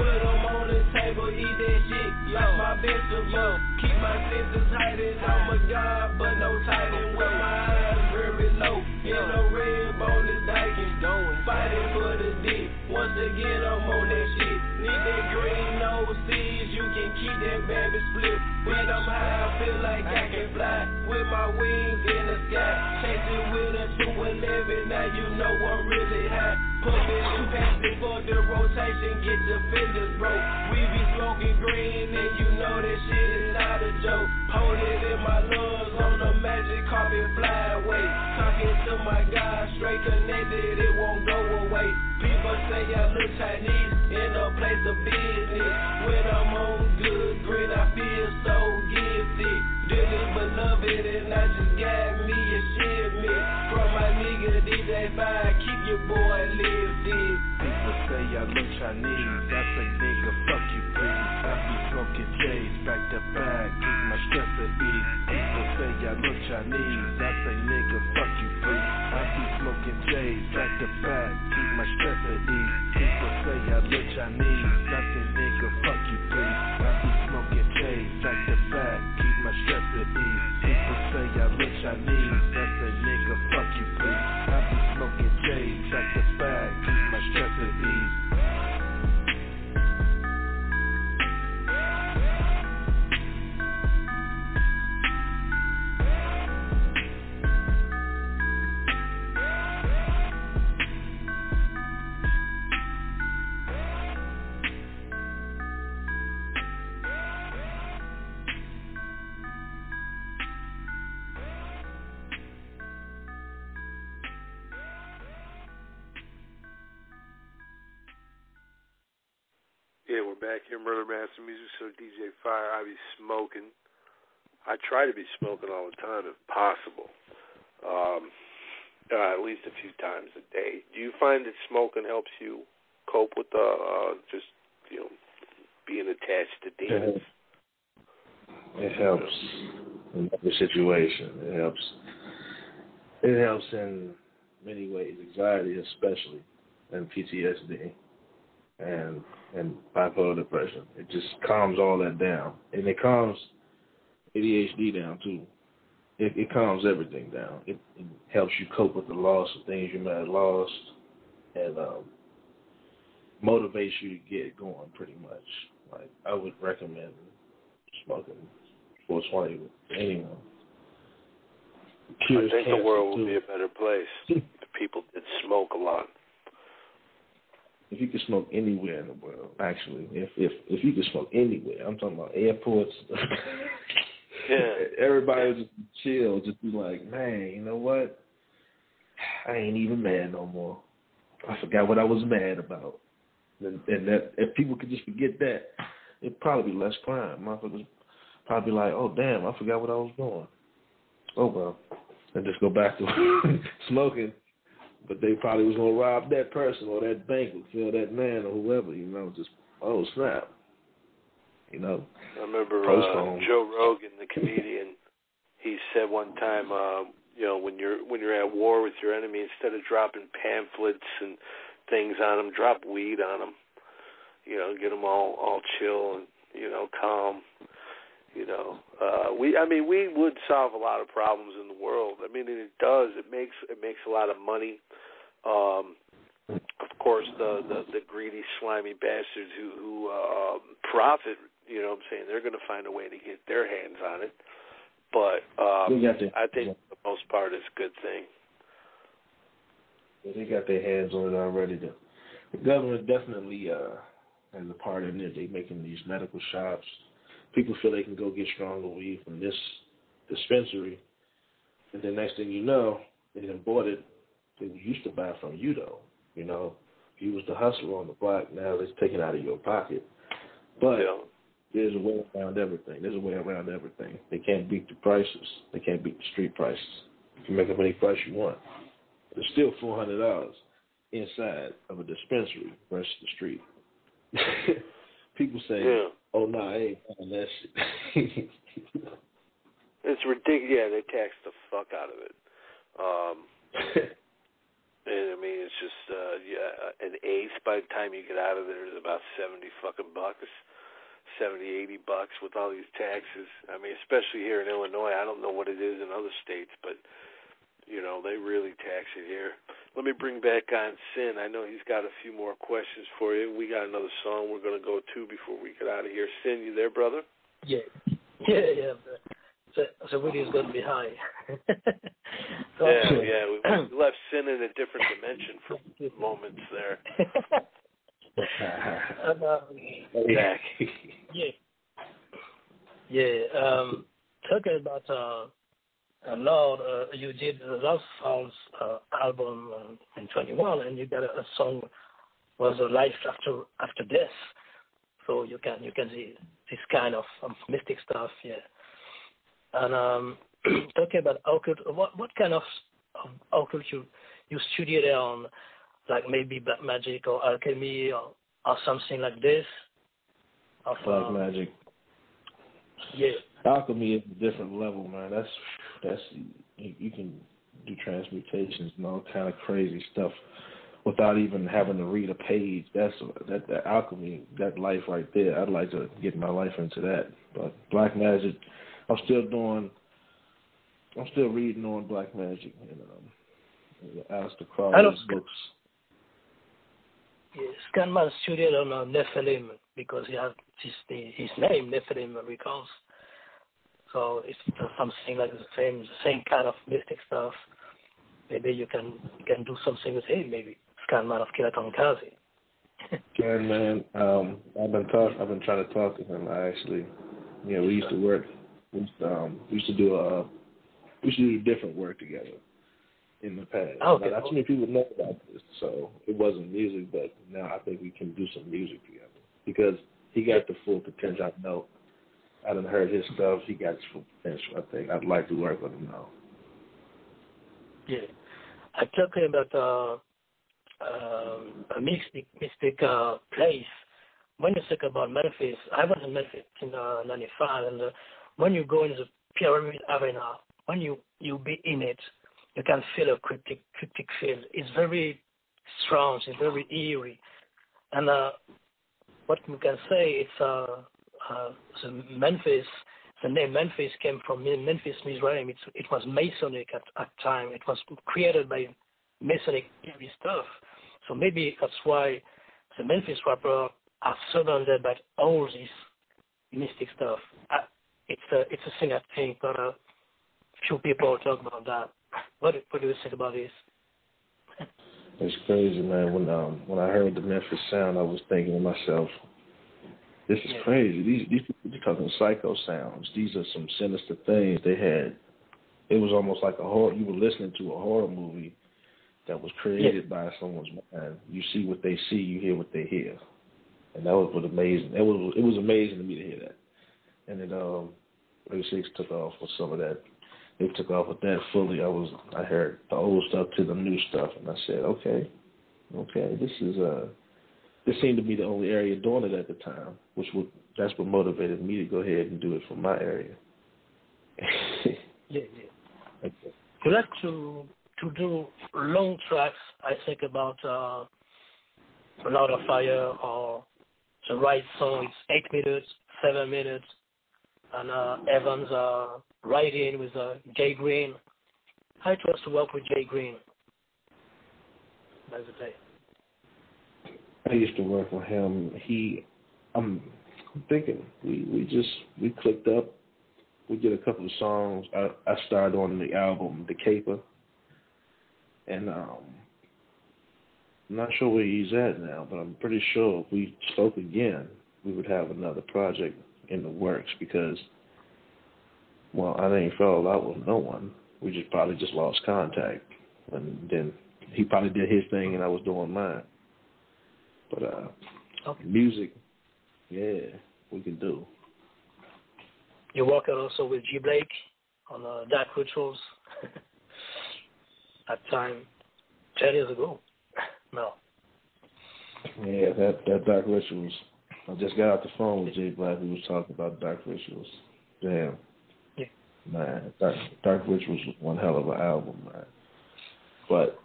Put them on the table, eat that shit, like my vegetable. Keep my senses heightened, I'm a god, but no titan. With my eyes very low, in a rib on the dyking. Fighting for the D, once again I'm on that shit. Need that green overseas, you can keep that baby split. When I'm high, I feel like I can fly, with my wings in the sky. Chasing with a two eleven, now you know I'm really high. Pumping and passing for the rotation, get the fingers broke. We be smoking green and you know that shit is not a joke. Hold it in my lungs on the magic carpet fly away. Talking to my God, straight connected, it won't go away. People say I look Chinese, in a place of business. When I'm on good green, I feel so gifted. Dearly beloved and I just got me a shit me. From my nigga D J Fire, keep your boy lifted. People say I look Chinese, I say nigga, fuck you please. I be smoking J's back to back, keep my stress at ease. People say I look Chinese, I say nigga, fuck you please. I be smoking J's back to back, keep my stress at ease. People say I look Chinese, I say nigga, fuck you please. I be smoking J's back to back, keep my stress at ease. People say I look Chinese, that's a nigga, fuck you please. I be smoking J's back to back, keep my stress at ease. Yeah, we're back here, Murder Master Music Show, D J Fire. I be smoking. I try to be smoking all the time if possible, um, uh, at least a few times a day. Do you find that smoking helps you cope with the uh, just you know being attached to demons? It helps in every situation. It helps. It helps in many ways, anxiety especially, and P T S D. And and bipolar depression. It just calms all that down. And it calms A D H D down, too. It, it calms everything down. It, it helps you cope with the loss of things you might have lost and um, motivates you to get going, pretty much. Like, I would recommend smoking four twenty with anyone. I think the world would be a better place if people did smoke a lot. If you could smoke anywhere in the world, actually, if if if you could smoke anywhere, I'm talking about airports. Yeah, everybody would just chill, just be like, man, you know what? I ain't even mad no more. I forgot what I was mad about, and, and that if people could just forget that, it'd probably be less crime. Motherfuckers probably like, oh damn, I forgot what I was doing. Oh well, and just go back to smoking. But they probably was going to rob that person or that bank or kill that man or whoever, you know, just, oh, snap. You know. I remember uh, Joe Rogan, the comedian, he said one time, uh, you know, when you're when you're at war with your enemy, instead of dropping pamphlets and things on them, drop weed on them. You know, get them all, all chill and, you know, calm. You know, uh, we. I mean, we would solve a lot of problems in the world. I mean, and it does. It makes it makes a lot of money. Um, of course, the, the, the greedy, slimy bastards who, who uh, profit. You know, what I'm saying, they're going to find a way to get their hands on it. But um, I think for the most part, it's a good thing. They got their hands on it already. The, the government definitely uh, has a part in it. They're making these medical shops. People feel they can go get stronger weed from this dispensary, and the next thing you know, they done bought it. They used to buy from you, though. You know, you was the hustler on the block. Now it's taken out of your pocket. But yeah. There's a way around everything. There's a way around everything. They can't beat the prices. They can't beat the street prices. You can make up any price you want. There's still four hundred dollars inside of a dispensary versus the street. People say, yeah. "Oh no, nah, I ain't buying that shit." It's ridiculous. Yeah, they tax the fuck out of it. Um, and I mean, it's just uh, yeah, an eighth. By the time you get out of there, is about seventy fucking bucks, seventy, eighty bucks with all these taxes. I mean, especially here in Illinois. I don't know what it is in other states, but you know, they really tax it here. Let me bring back on Sin. I know he's got a few more questions for you. We got another song we're going to go to before we get out of here. Sin, you there, brother? Yeah. Yeah, yeah. So, so video's going to be high. So, yeah, yeah. We, we left Sin in a different dimension for moments there. um, back. Yeah. Yeah. Um, talking about... Uh, Uh, Lord, uh, you did the Love Falls uh, album um, in twenty-one, and you got a, a song was a life after after death. So you can you can see this kind of um, mystic stuff, yeah. And um, talking about occult, what what kind of, of occult you you studied on, like maybe black magic or alchemy or, or something like this? Of, black um, magic. Yeah. Alchemy is a different level, man. That's that's you, you can do transmutations and all kind of crazy stuff without even having to read a page. That's that, that alchemy, that life right there. I'd like to get my life into that. But black magic, I'm still doing. I'm still reading on black magic and um, Aleister Crowley's books. Yeah, Scanman studied on uh, Nephilim because he has his his name Nephilim Records. So it's something like the same the same kind of mystic stuff. Maybe you can can do something with him. Maybe Scanman of Kilatonkazi. Scanman, um, I've been talk, I've been trying to talk to him. I actually, you know, we used to work. We used to, um, we used to do a we used to do different work together in the past. Oh, okay. Not too many people know about this, so it wasn't music. But now I think we can do some music together because he got the full potential. I know. I done heard his stuff. He got his full potential, I think. I'd like to work with him now. Yeah. I'm talking about uh, uh, a mystic, mystic uh, place. When you think about Memphis, I was in Memphis in uh, ninety-five, and uh, when you go in the pyramid arena, when you, you be in it, you can feel a cryptic, cryptic feel. It's very strange. It's very eerie. And uh, what you can say, it's... Uh, Uh, so Memphis, the name Memphis came from Memphis, Mizraim. It's, it was Masonic at at time. It was created by Masonic stuff. So maybe that's why the Memphis rappers are surrounded by all this mystic stuff. Uh, it's a it's a thing I think. But uh, two people are talking about that. What, what do you think about this? It's crazy, man. When um, when I heard the Memphis sound, I was thinking to myself, this is yeah. crazy. These these people are talking psycho sounds. These are some sinister things they had. It was almost like a horror. You were listening to a horror movie that was created yeah. by someone's mind. You see what they see. You hear what they hear. And that was, was amazing. It was it was amazing to me to hear that. And then um, Three Six took off with some of that. They took off with that fully. I was I heard the old stuff to the new stuff, and I said, okay, okay, this is uh, this seemed to be the only area doing it at the time, which would that's what motivated me to go ahead and do it for my area. yeah, yeah. Okay. You like to to do long tracks. I think about uh, Lord Fire or the right song. It's eight minutes, seven minutes, and uh, Evans. Uh, Right in with uh, Jay Green. I trust to work with Jay Green. That's the day. I used to work with him. He, I'm, I'm thinking we, we just we clicked up. We did a couple of songs. I, I started on the album The Caper, and um, I'm not sure where he's at now, but I'm pretty sure if we spoke again, we would have another project in the works because. Well, I didn't fall out with no one. We just probably just lost contact. And then he probably did his thing and I was doing mine. But uh, okay. music, yeah, we can do. You're working also with G Blake on uh, Dark Rituals at time ten years ago. No. Yeah, that, that Dark Rituals. I just got off the phone with Jay Black. We was talking about Dark Rituals. Damn. Man, Dark, Dark Rituals was one hell of an album, man. But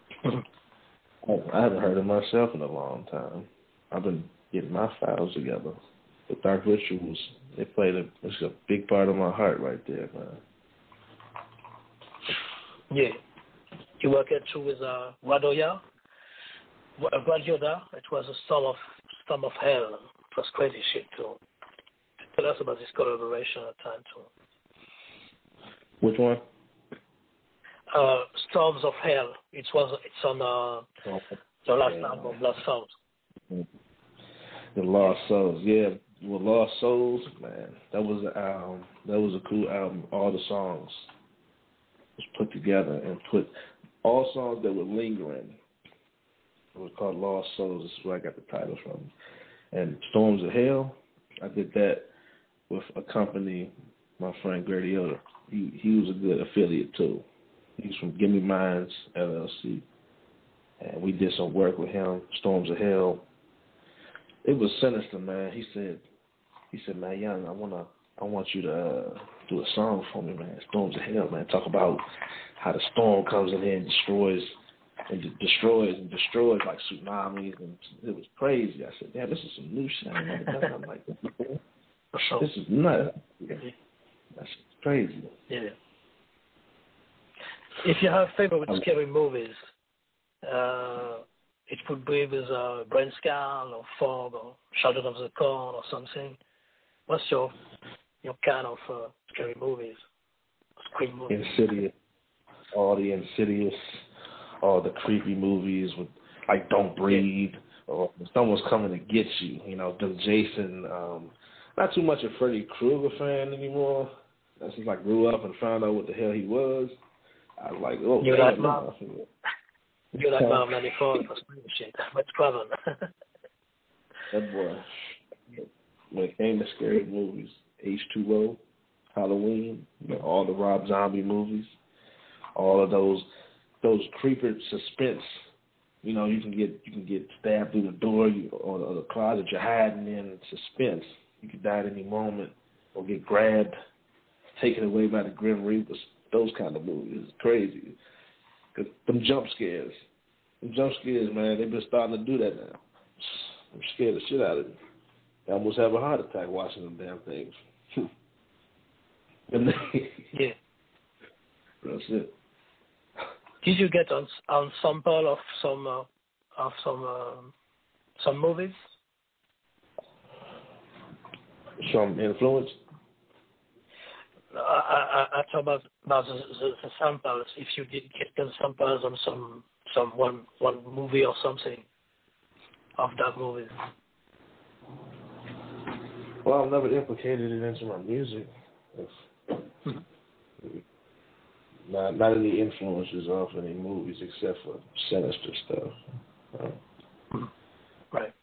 I haven't heard it myself in a long time. I've been getting my files together. But Dark Rituals, they played a, it's a big part of my heart right there, man. Yeah. You work at too with uh, Guadoya. Guadoya, it was a storm of, storm of hell. It was crazy shit, too. Tell us about this collaboration at the time, too. Which one? Uh, Storms of Hell. It was. It's on uh, oh, the last yeah. album, Lost Souls. Mm-hmm. The Lost Souls, yeah. Well, Lost Souls, man. That was an album. That was a cool album. All the songs was put together and put all songs that were lingering. It was called Lost Souls. This is where I got the title from. And Storms of Hell, I did that with a company, my friend Gradiota. He, he was a good affiliate, too. He's from Gimme Minds, L L C. And we did some work with him, Storms of Hell. It was sinister, man. He said, he said, man, Young, I wanna, I want you to uh, do a song for me, man, Storms of Hell, man. Talk about how the storm comes in here and destroys and de- destroys and destroys like tsunamis. And it was crazy. I said, yeah, this is some new shit. I'm like, this is nuts. That's crazy. Yeah. If you have favorite okay. scary movies, uh, it could be with uh, Brain Scan or Fog or Shadow of the Corn or something. What's your your kind of uh, scary movies? Scream movies. Insidious. All the Insidious, all the creepy movies with like Don't Breathe yeah. or Someone's Coming to Get You. You know, the Jason. Um, not too much a Freddy Krueger fan anymore. That's just like grew up and found out what the hell he was. I was like, oh, you're like mom. You're like mom ninety-four for shit. What's the problem? That boy. When it came to scary movies, H two O, Halloween, you know, all the Rob Zombie movies, all of those those creeper suspense. You know, you can get you can get stabbed through the door you, or, the, or the closet you're hiding in. Suspense. You could die at any moment or get grabbed. Taken away by the Grim Reapers, those kind of movies. It's crazy. Cause them jump scares. Them jump scares, man, they've been starting to do that now. I'm scared the shit out of me. I almost have a heart attack watching them damn things. And they, yeah. That's it. Did you get an ensemble of some uh, of some uh, some movies? Some influence? I, I, I talk about, about the, the, the samples. If you did get the samples on some some one one movie or something of that movie. Well, I've never implicated it into my music. Mm-hmm. Not not any influences off any movies except for sinister stuff. Right. Mm-hmm. Right.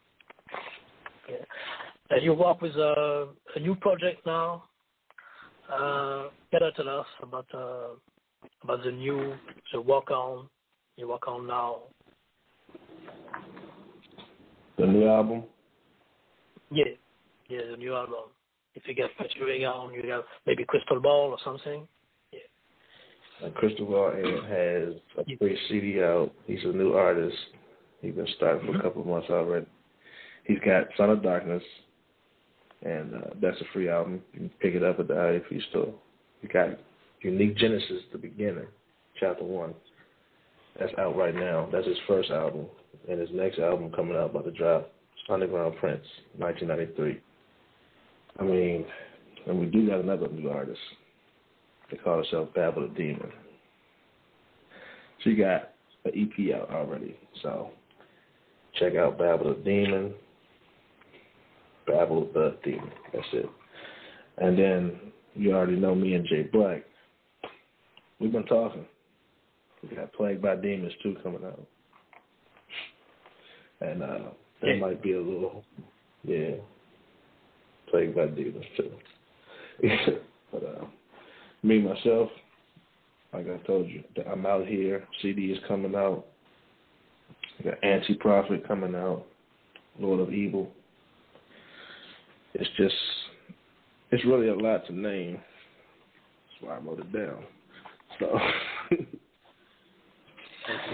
Yeah. You work with a, a new project now. Uh, can you tell us about uh, about the new the work on you work on now? The new album. Yeah. Yeah, the new album. If you get featuring on, you got maybe Crystal Ball or something. Yeah. And Crystal Ball has a free C D out. He's a new artist. He's been starting for mm-hmm. a couple of months already. He's got Son of Darkness, and uh, that's a free album. You can pick it up at the I D P store. You got Unique Genesis, The Beginning, Chapter One. That's out right now. That's his first album, and his next album coming out about to drop. Underground Prince, nineteen ninety-three. I mean, and we do got another new artist. They call herself Babel the Demon. She got an E P out already, so check out Babel the Demon. Babel the Demon. That's it. And then you already know me and Jay Black. We've been talking. We got Plagued by Demons too coming out, and uh, that might be a little, yeah. Plagued by Demons too. But uh, me myself, like I told you, I'm out here. C D is coming out. I got Anti-Prophet coming out. Lord of Evil. It's just, it's really a lot to name. That's why I wrote it down. So,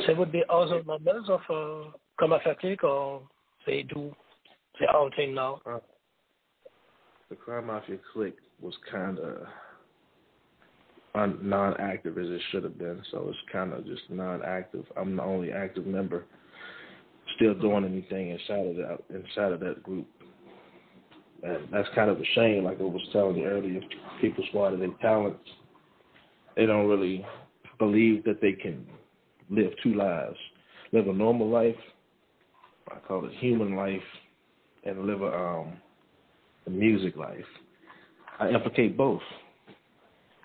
so it would be other members of uh, Crime Mafia Clique, or they do their own thing now. Uh, the Crime Mafia Clique was kind of non-active as it should have been, so it's kind of just non-active. I'm the only active member still doing anything inside of that inside of that group. And that's kind of a shame. Like I was telling you earlier, people squander their talents. They don't really believe that they can live two lives. Live a normal life, I call it human life, and live a, um, a music life. I implicate both.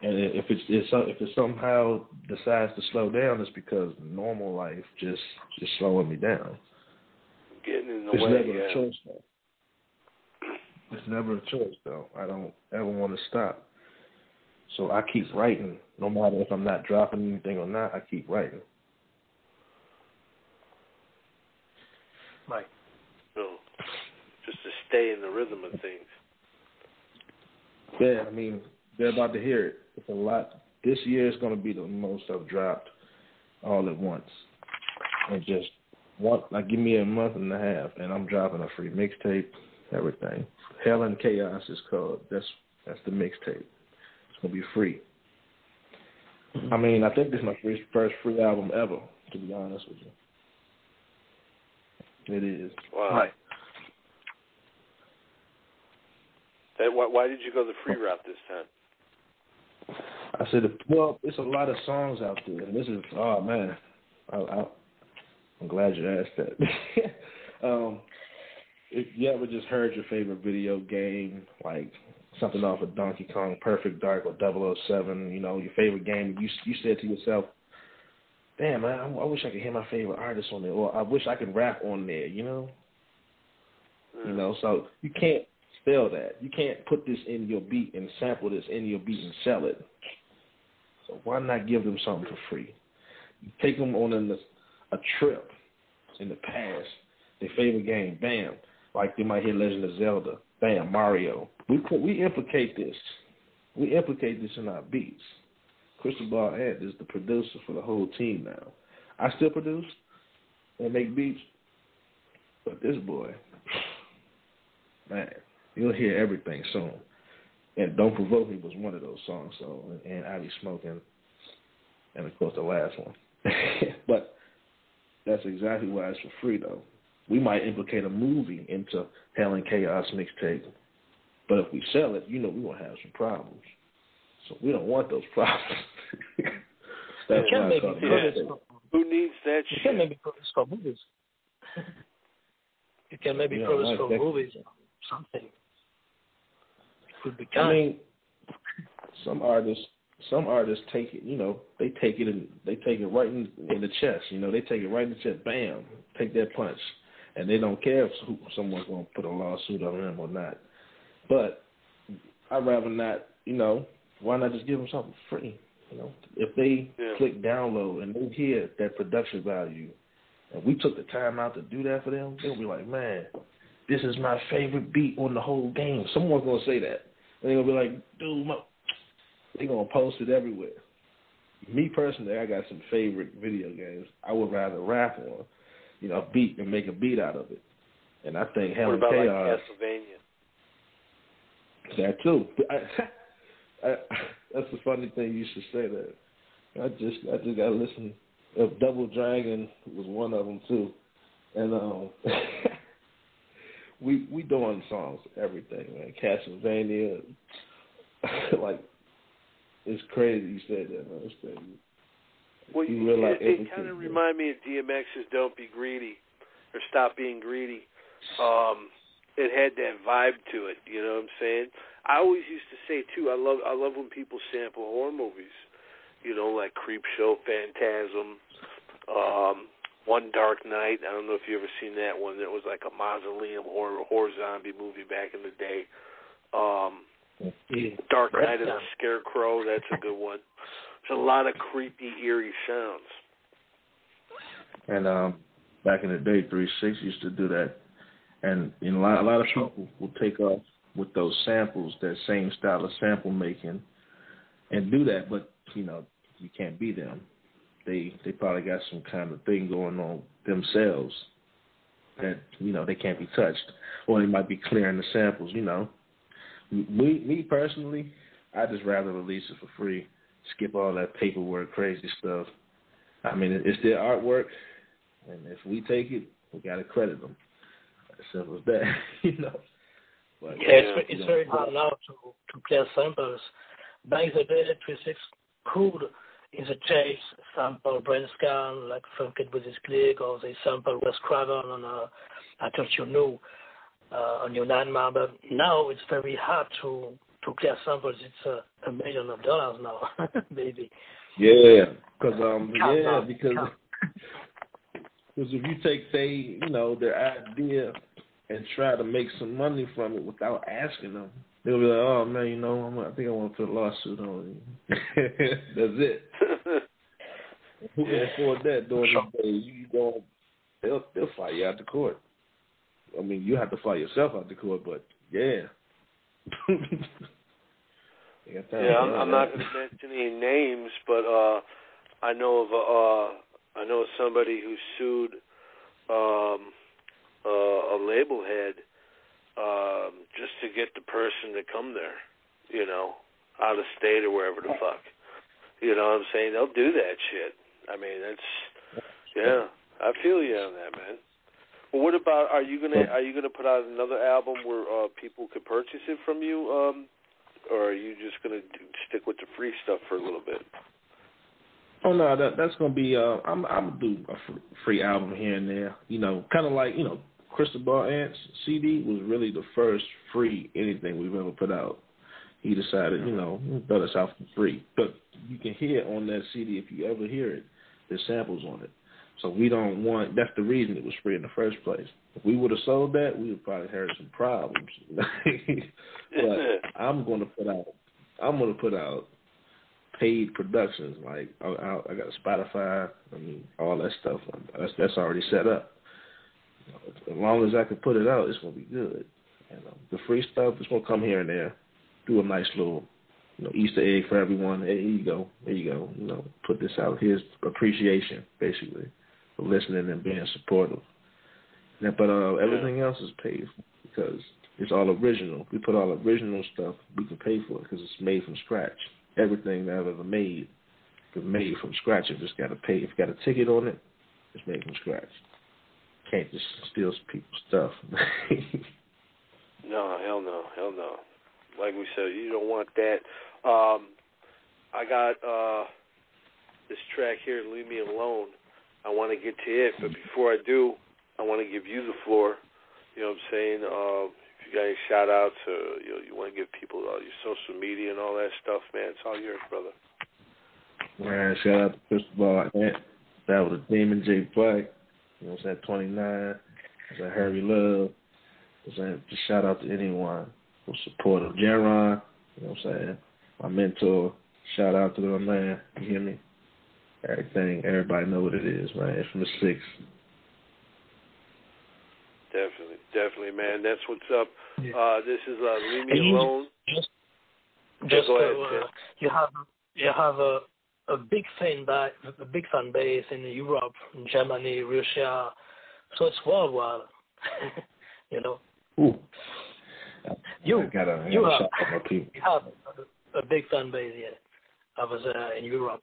And if it's, it's if it somehow decides to slow down, it's because normal life just is slowing me down. Getting in the it's way, never yeah. a choice, though. It's never a choice, though. I don't ever want to stop. So I keep writing. No matter if I'm not dropping anything or not, I keep writing. Right. No. Just to stay in the rhythm of things. Yeah, I mean, they're about to hear it. It's a lot. This year is going to be the most I've dropped all at once. And just, one, like, give me a month and a half, and I'm dropping a free mixtape, everything. Hell and Chaos is called. That's that's the mixtape. It's going to be free. Mm-hmm. I mean, I think this is my first, first free album ever, to be honest with you. It is. Wow. Right. That, why, why did you go the free route this time? I said, well, it's a lot of songs out there. And this is, oh, man. I, I, I'm glad you asked that. um If you ever just heard your favorite video game, like something off of Donkey Kong, Perfect Dark, or double oh seven, you know, your favorite game, you you said to yourself, damn, man, I, I wish I could hear my favorite artist on there, or I wish I could rap on there, you know? Mm. You know, so you can't spell that. You can't put this in your beat and sample this in your beat and sell it. So why not give them something for free? You take them on an, a trip in the past, their favorite game, bam. Like they might hear Legend of Zelda, bam, Mario. We put, we implicate this. We implicate this in our beats. Crystal Ball Ed is the producer for the whole team now. I still produce and make beats, but this boy, man, you'll hear everything soon. And Don't Provoke Me was one of those songs, so, and, and I Be Smoking, and of course the last one. But that's exactly why it's for free, though. We might implicate a movie into Hell and Chaos mixtape. But if we sell it, you know we won't have some problems. So we don't want those problems. That's why I call it. Who needs that shit? It can maybe put us for movies. It can maybe put us for movies or something. It could be kind. I mean, some artists, some artists take it. You know, they take it and they take it right in, in the chest. You know, they take it right in the chest. Bam, take that punch, and they don't care if someone's going to put a lawsuit on them or not. But I'd rather not. You know, why not just give them something free? You know, if they yeah. click download and they hear that production value, and we took the time out to do that for them, they'll be like, man, this is my favorite beat on the whole game. Someone's going to say that. And they're going to be like, dude, my... they're going to post it everywhere. Me personally, I got some favorite video games I would rather rap on, you know, a beat and make a beat out of it. And I think Hell and Chaos. What about like Castlevania? That too. I, I, that's the funny thing you should say that. I just I just got to listen. Uh, Double Dragon was one of them too, and um, we we doing songs everything, man. Castlevania, like it's crazy. You said that, man. It's crazy. Well, you, you realize it, it kind of remind me of D M X's "Don't Be Greedy" or "Stop Being Greedy." Um, it had that vibe to it. You know what I'm saying? I always used to say too, I love I love when people sample horror movies, you know, like Creepshow, Phantasm, um, One Dark Night. I don't know if you ever seen that one. That was like a mausoleum horror horror zombie movie back in the day. Um, Dark Night of the Scarecrow. That's a good one. There's a lot of creepy, eerie sounds. And um, back in the day, Three Six used to do that, and you know, a lot, a lot of people would take off with those samples, that same style of sample making, and do that, but you know you can't be them. They they probably got some kind of thing going on themselves that you know they can't be touched, or they might be clearing the samples. You know, me me personally, I just rather release it for free, skip all that paperwork, crazy stuff. I mean, it's their artwork, and if we take it, we gotta credit them. As simple as that, you know. Like, yeah, it's, yeah, it's very hard now to, to clear samples. Back in the day, Three Six could interchange sample brain scan, like from Kid with his clique, or they sample Wes Craven on a, I Thought You Knew, uh, on your nine mile. But now it's very hard to, to clear samples. It's a, a million of dollars now, baby. Yeah, cause, um, yeah because because if you take, they, you know, their idea and try to make some money from it without asking them, they'll be like, oh, man, you know, I'm, I think I want to put a lawsuit on you. That's it. Who can afford that during the day? You go, they'll, they'll fight you out the court. I mean, you have to fight yourself out the court, but, yeah. Yeah, I'm, I'm not going to mention any names, but uh, I know of uh, I know of somebody who sued... Um, Uh, a label head um, just to get the person to come there, you know, out of state or wherever the fuck. You know what I'm saying? They'll do that shit. I mean, that's, yeah, I feel you on that, man. Well, what about, are you gonna are you gonna put out another album where uh, people could purchase it from you, um, or are you just gonna do, stick with the free stuff for a little bit? Oh no, that, that's gonna be. Uh, I'm I'm gonna do a free album here and there. You know, kind of like you know. Crystal Ball Ant's C D was really the first free anything we've ever put out. He decided, you know, throw this out for free. But you can hear on that C D, if you ever hear it, there's samples on it. So we don't want, that's the reason it was free in the first place. If we would have sold that, we would probably have some problems. But I'm going to put out, I'm going to put out paid productions. Like, I, I, I got Spotify, I mean, all that stuff. That's, that's already set up. As long as I can put it out, it's going to be good. And um, the free stuff is going to come here and there. Do a nice little, you know, Easter egg for everyone. Hey, here you go. Here you go. You know, put this out. Here's appreciation, basically, for listening and being supportive. Yeah, but uh, everything else is paid because it's all original. We put all original stuff. We can pay for it because it's made from scratch. Everything that I've ever made is made from scratch. You just got to pay. If you got a ticket on it, it's made from scratch. Can't just steal people's stuff. No, hell no, hell no. Like we said, you don't want that. Um, I got uh, this track here, Leave Me Alone. I want to get to it, but before I do, I want to give you the floor. You know what I'm saying? Uh, if you got any shout-outs, uh, you know, you want to give people uh, your social media and all that stuff, man, it's all yours, brother. All right, shout-out to Crystal Ball. That was a Demon, Jay Black. You know what I'm saying? twenty-nine. It's a Harry Love. You know what I'm saying? Just shout-out to anyone for support of Jaron. You know what I'm saying? My mentor. Shout-out to them, man. You hear me? Everything, everybody know what it is, man. Infamous Six. Definitely, definitely, man. That's what's up. Yeah. Uh, this is uh, Leave Me and Alone. Just, just go ahead, to, uh, you have you have a a big fan base, a big fan base in Europe, in Germany, Russia, so it's worldwide. You know. Ooh. You I gotta, I you gotta have, you have a big fan base, yeah. I was uh, in Europe.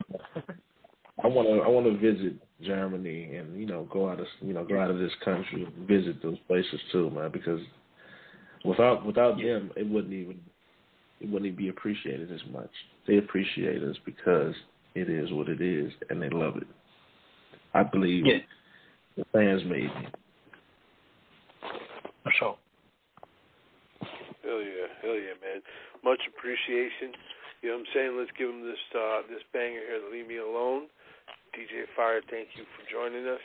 I want to I want to visit Germany and, you know, go out of you know go out of this country and visit those places too, man, because without without yeah. them it wouldn't even it wouldn't even be appreciated as much. They appreciate us because it is what it is and they love it. I believe yeah. the fans made me. For sure. Hell yeah, hell yeah, man. Much appreciation. You know what I'm saying? Let's give them this uh, this banger here, Leave Me Alone. D J Fire, thank you for joining us.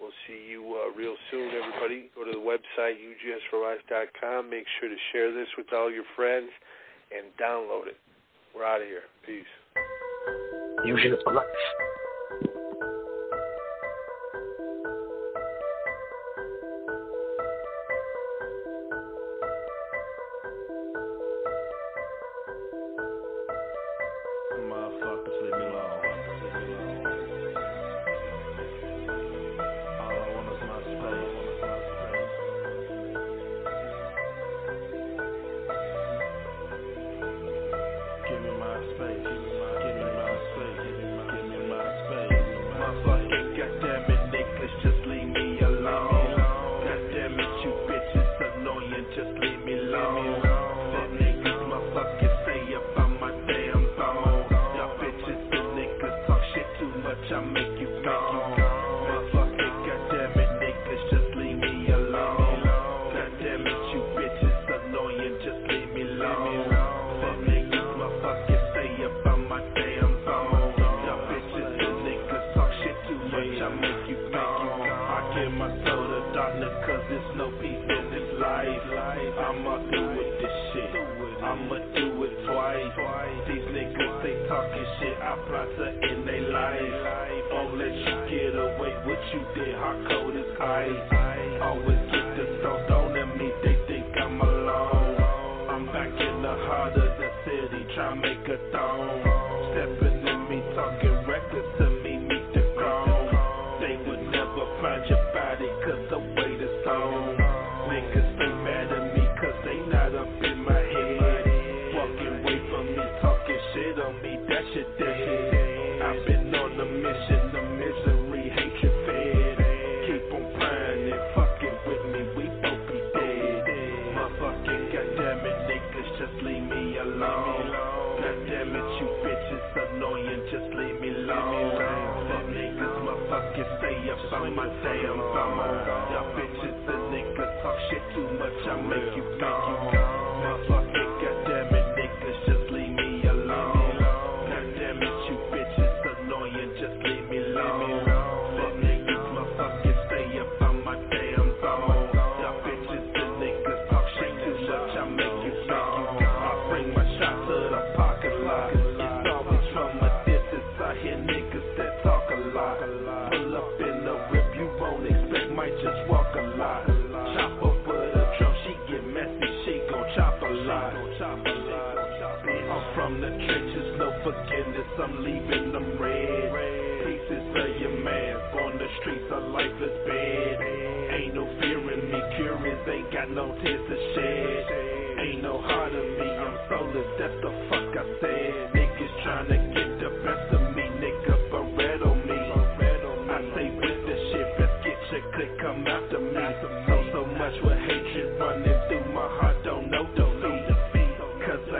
We'll see you uh, real soon, everybody. Go to the website, U G S for life dot com. Make sure to share this with all your friends and download it. We're out of here. Peace. U G S for life.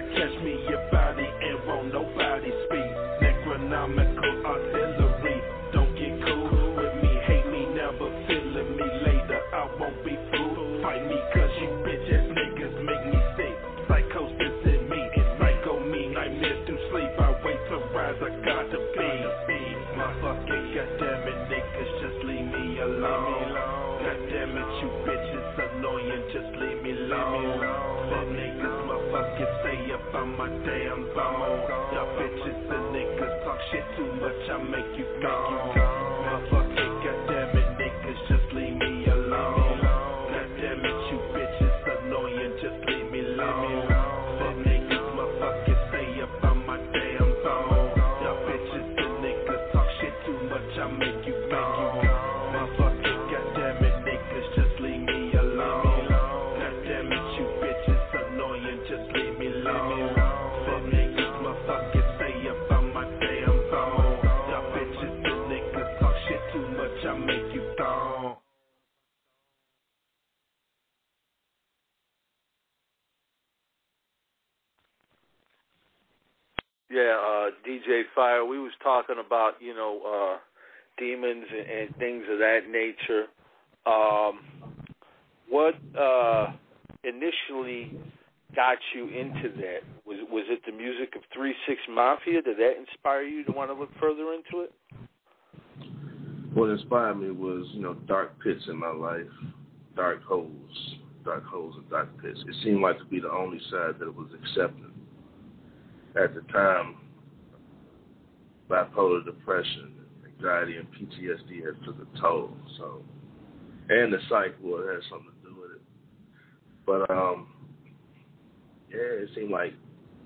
Catch me your body and won't nobody speak. chemical artillery. Don't get cool with me, hate me, never feeling me later. I won't be fooled. Fight me, cause you bitch ass niggas make me sick. Psychosis in me, it's psycho me. Nightmares to sleep, I wait to rise, I gotta be. My fucking goddamn it, niggas, just leave me alone. Goddamn it, you bitches annoying, just leave me alone. Fuck niggas, motherfuckers, say about my damn bone. Y'all bitches and niggas talk shit too much, I make you gone. Motherfucking goddamn it, niggas, just leave me alone. Goddamn it, you bitches annoying, just leave me alone. Fuck niggas, motherfuckers, say about my damn bone. Y'all bitches and niggas talk shit too much, I make you gone. Motherfucking goddamn it, niggas, just leave me alone. Goddamn it, you bitches annoying, just leave me alone. Fuck niggas, motherfuckers, say about my damn bone. Y'all bitches and niggas talk shit too much, I make you gone. Yeah, uh, D J Fire, we was talking about, you know, uh, demons and, and things of that nature. Um, what uh, initially got you into that? Was was it the music of Three Six Mafia? Did that inspire you to want to look further into it? What inspired me was, you know, dark pits in my life, dark holes, dark holes and dark pits. It seemed like to be the only side that was accepted. At the time, bipolar depression, anxiety, and P T S D had took a toll. So, and the psych ward had something to do with it. But um, yeah, it seemed like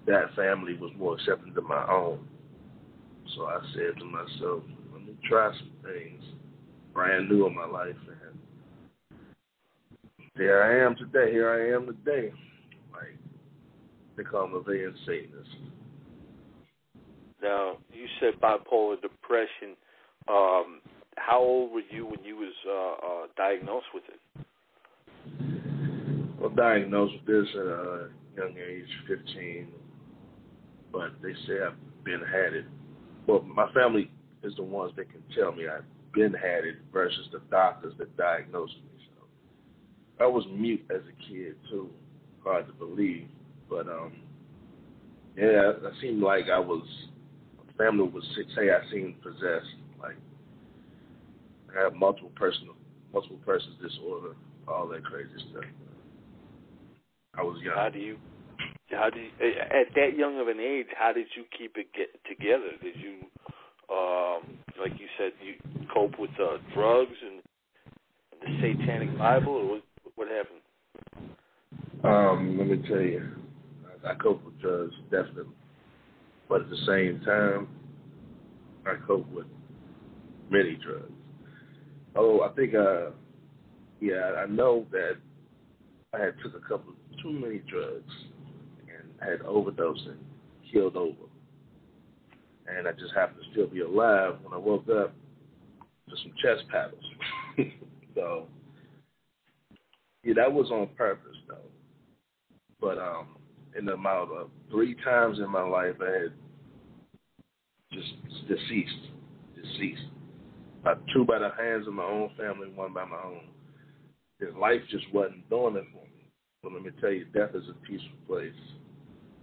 that family was more accepting than my own. So I said to myself, let me try some things brand new in my life, and there I am today. Here I am today. Like they call me the Satanist. Now, you said bipolar depression. Um, how old were you when you was uh, uh, diagnosed with it? Well, diagnosed with this at a young age, fifteen. But they say I've been had it. Well, my family is the ones that can tell me I've been had it versus the doctors that diagnosed me. So I was mute as a kid, too. Hard to believe. But, um, yeah, I seemed like I was, my family was sick. Hey, I seemed possessed. Like, I have multiple personal, multiple persons disorder, all that crazy stuff. I was young. How do you, how do you, at that young of an age, how did you keep it get together? Did you, um, like you said, you cope with uh, drugs and the Satanic Bible, or what, what happened? Um, let me tell you. I cope with drugs, definitely. But at the same time, I cope with many drugs. Oh, I think, uh, yeah, I know that I had took a couple, too many drugs and had overdosed and killed over. And I just happened to still be alive when I woke up to some chest paddles. So, yeah, that was on purpose, though. But, um, in the amount of three times in my life, I had just deceased, deceased. By two by the hands of my own family, one by my own. His life just wasn't doing it for me. But let me tell you, death is a peaceful place.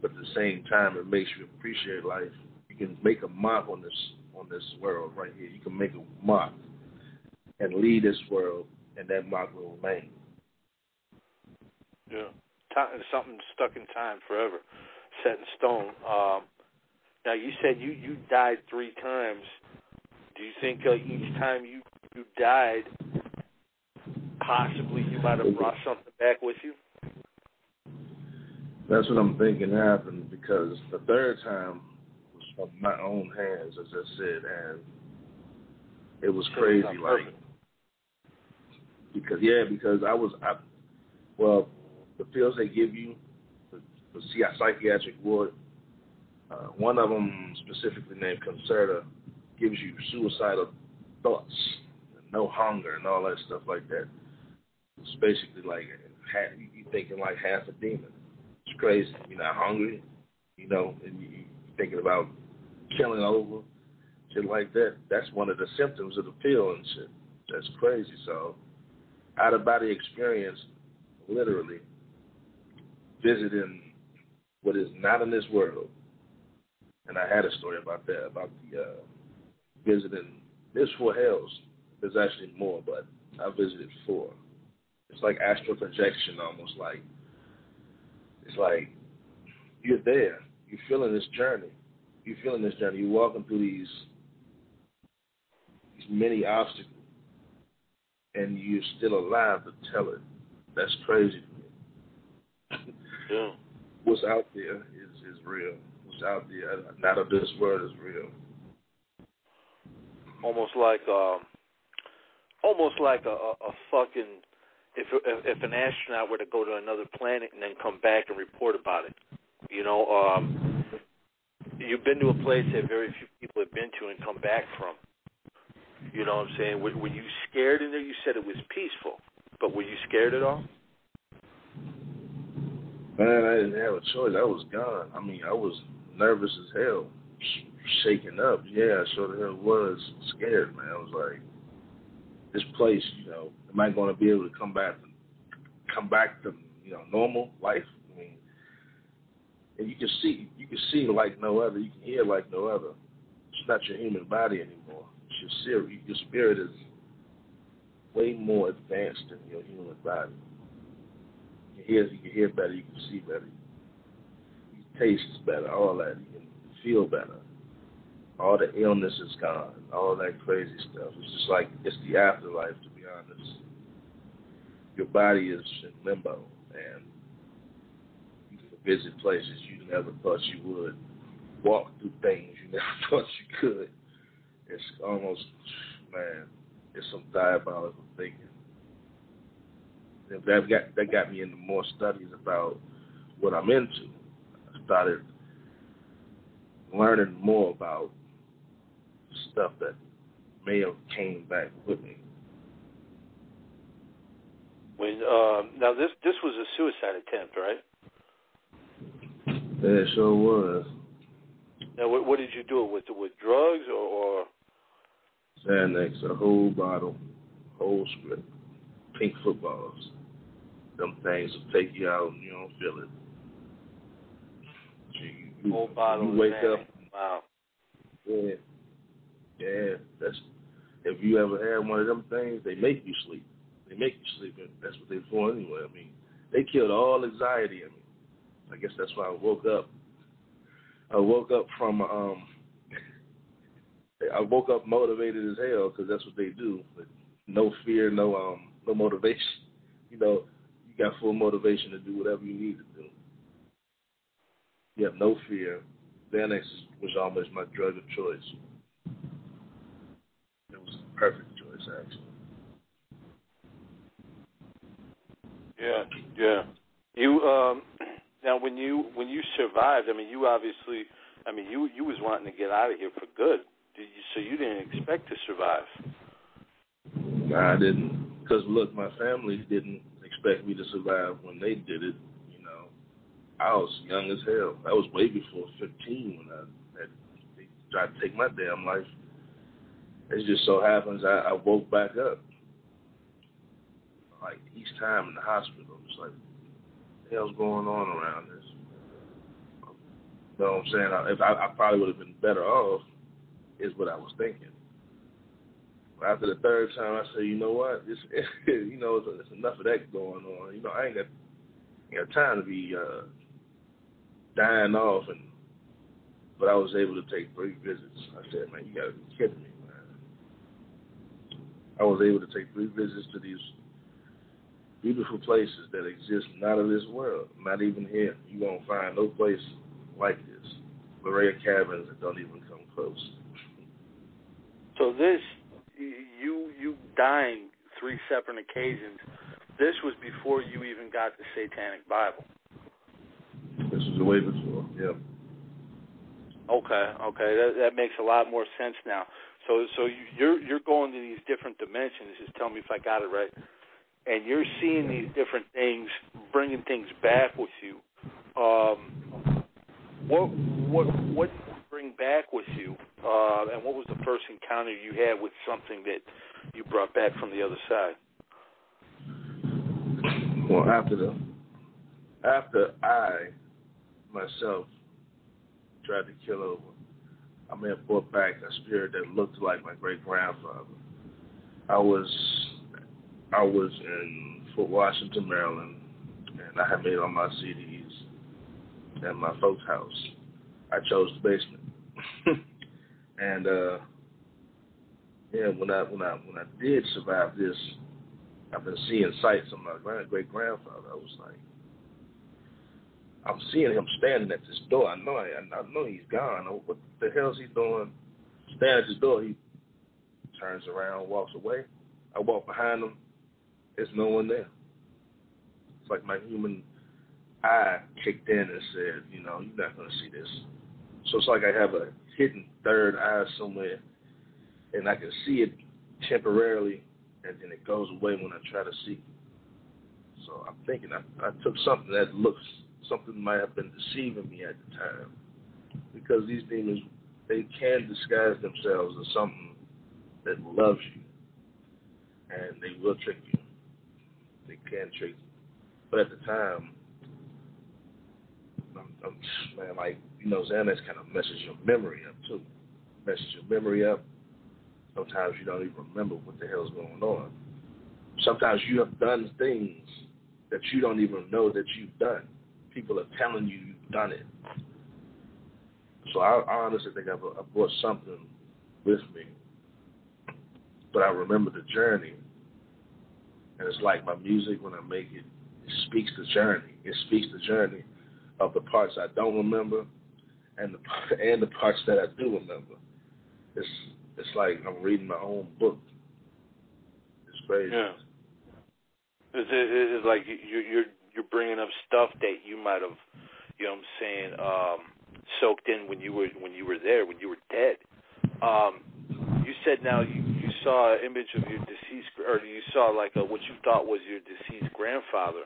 But at the same time, it makes you appreciate life. You can make a mark on this on this world right here. You can make a mark and leave this world, and that mark will remain. Yeah. Something stuck in time forever, set in stone. Um, now, you said you, you died three times. Do you think uh, each time you, you died, possibly you might have brought something back with you? That's what I'm thinking happened, because the third time was from my own hands, as I said, and it was crazy, like, because, yeah, because I was, I, well, the pills they give you, the, the psychiatric ward, uh, one of them specifically named Concerta, gives you suicidal thoughts, no hunger, and all that stuff like that. It's basically like you're thinking like half a demon. It's crazy. You're not hungry, you know, and you're thinking about killing over. shit like that. That's one of the symptoms of the pill and shit. That's crazy. So, out of body experience, literally visiting what is not in this world. And I had a story about that, about the uh, visiting. There's four hells. There's actually more, but I visited four. It's like astral projection, almost like. It's like you're there. You're feeling this journey. You're feeling this journey. You're walking through these these many obstacles, and you're still alive to tell it. That's crazy to me. Yeah. What's out there is, is real. What's out there, not of this world, is real. Almost like um, almost like a, a, a fucking. If, if if an astronaut were to go to another planet and then come back and report about it, you know, um, you've been to a place that very few people have been to and come back from. You know what I'm saying? Were, were you scared in there? You said it was peaceful, but were you scared at all? Man, I didn't have a choice. I was gone. I mean, I was nervous as hell, shaking up. Yeah, I sure the hell was scared, man. I was like, this place, you know, am I going to be able to come back, come back to, you know, normal life? I mean, and you can see, you can see like no other, you can hear like no other. It's not your human body anymore. It's your spirit. Your spirit is way more advanced than your human body. You can hear, you can hear better, you can see better, you can taste better, all that. You can feel better. All the illness is gone. All that crazy stuff. It's just like, it's the afterlife, to be honest. Your body is in limbo, and you can visit places you never thought you would. Walk through things you never thought you could. It's almost, man, it's some diabolical thinking. That got, that got me into more studies about what I'm into. I started learning more about stuff that may have came back with me. When um, now this this was a suicide attempt, right? Yeah, it sure was. Now, what, what did you do with with drugs or? or? Xanax, a whole bottle, whole script, pink footballs. Them things will take you out, and you don't feel it. You, you, whole bottle. You wake Xanax. Up. Wow. Yeah. Yeah, that's, if you ever had one of them things, they make you sleep. They make you sleep, and that's what they're for anyway. I mean, they killed all anxiety in me. I guess that's why I woke up. I woke up from, um, I woke up motivated as hell, because that's what they do. But no fear, no um, no motivation. You know, you got full motivation to do whatever you need to do. You have no fear. Xanax was almost my drug of choice. It was the perfect choice, actually. Yeah, yeah. You um, now when you when you survived, I mean, you obviously, I mean, you you was wanting to get out of here for good, did you, so you didn't expect to survive. Nah, I didn't, because look, my family didn't expect me to survive when they did it. You know, I was young as hell. I was way before fifteen when I had, they tried to take my damn life. It just so happens I, I woke back up. Like, each time in the hospital, it's like, what the hell's going on around this? You know what I'm saying? I, if I, I probably would have been better off, is what I was thinking. But after the third time, I said, you know what? It's, you know, it's, it's enough of that going on. You know, I ain't got, ain't got time to be uh, dying off. And but I was able to take three visits. I said, man, you got to be kidding me, man. I was able to take three visits to these beautiful places that exist not of this world, not even here. You won't find no place like this. Berea cabins that don't even come close. So this, you you dying three separate occasions, this was before you even got the Satanic Bible. This was way before, yeah. Okay, okay, that, that makes a lot more sense now. So so you're you're going to these different dimensions. Just tell me if I got it right. And you're seeing these different things, bringing things back with you. Um, what what what bring bring back with you, uh, and what was the first encounter you had with something that you brought back from the other side? Well, after the after I myself tried to kill over, I mean, I brought back a spirit that looked like my great grandfather. I was I was in Fort Washington, Maryland, and I had made all my C Ds at my folks' house. I chose the basement, and uh, yeah, when I when I when I did survive this, I've been seeing sights of my grand great grandfather. I was like, I'm seeing him standing at this door. I know I, I know he's gone. What the hell's he doing? Standing at this door, he turns around, walks away. I walk behind him. There's no one there. It's like my human eye kicked in and said, you know, you're not going to see this. So it's like I have a hidden third eye somewhere, and I can see it temporarily, and then it goes away when I try to see. So I'm thinking I, I took something that looks, something might have been deceiving me at the time, because these demons, they can disguise themselves as something that loves you, and they will trick you. They can trick you. But at the time, I'm, I'm, man, like, you know, Xanax kind of messes your memory up, too. Messes your memory up. Sometimes you don't even remember what the hell's going on. Sometimes you have done things that you don't even know that you've done. People are telling you you've done it. So I, I honestly think I've, I brought something with me. But I remember the journey. And it's like my music, when I make it, it speaks the journey. It speaks the journey of the parts I don't remember, and the and the parts that I do remember. It's it's like I'm reading my own book. It's crazy. Yeah. It's, it's like you, you're you're bringing up stuff that you might have, you know what I'm saying, um, soaked in when you were when you were there, when you were dead. Um, you said now you, you saw an image of your deceased, or you saw like a, what you thought was your deceased grandfather.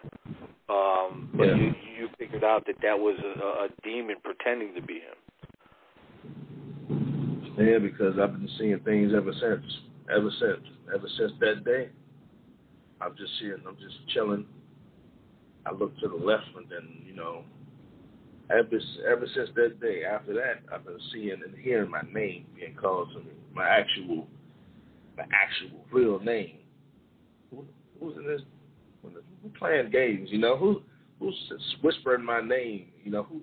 Um, but yeah. you, you figured out that that was a, a demon pretending to be him. Yeah, because I've been seeing things ever since, ever since, ever since that day. I'm just seeing, I'm just chilling. I look to the left, and then, you know, ever ever since that day. After that, I've been seeing and hearing my name being called to me, my actual, my actual real name. Who, who's in this? We're playing games, you know, who who's whispering my name, you know, who,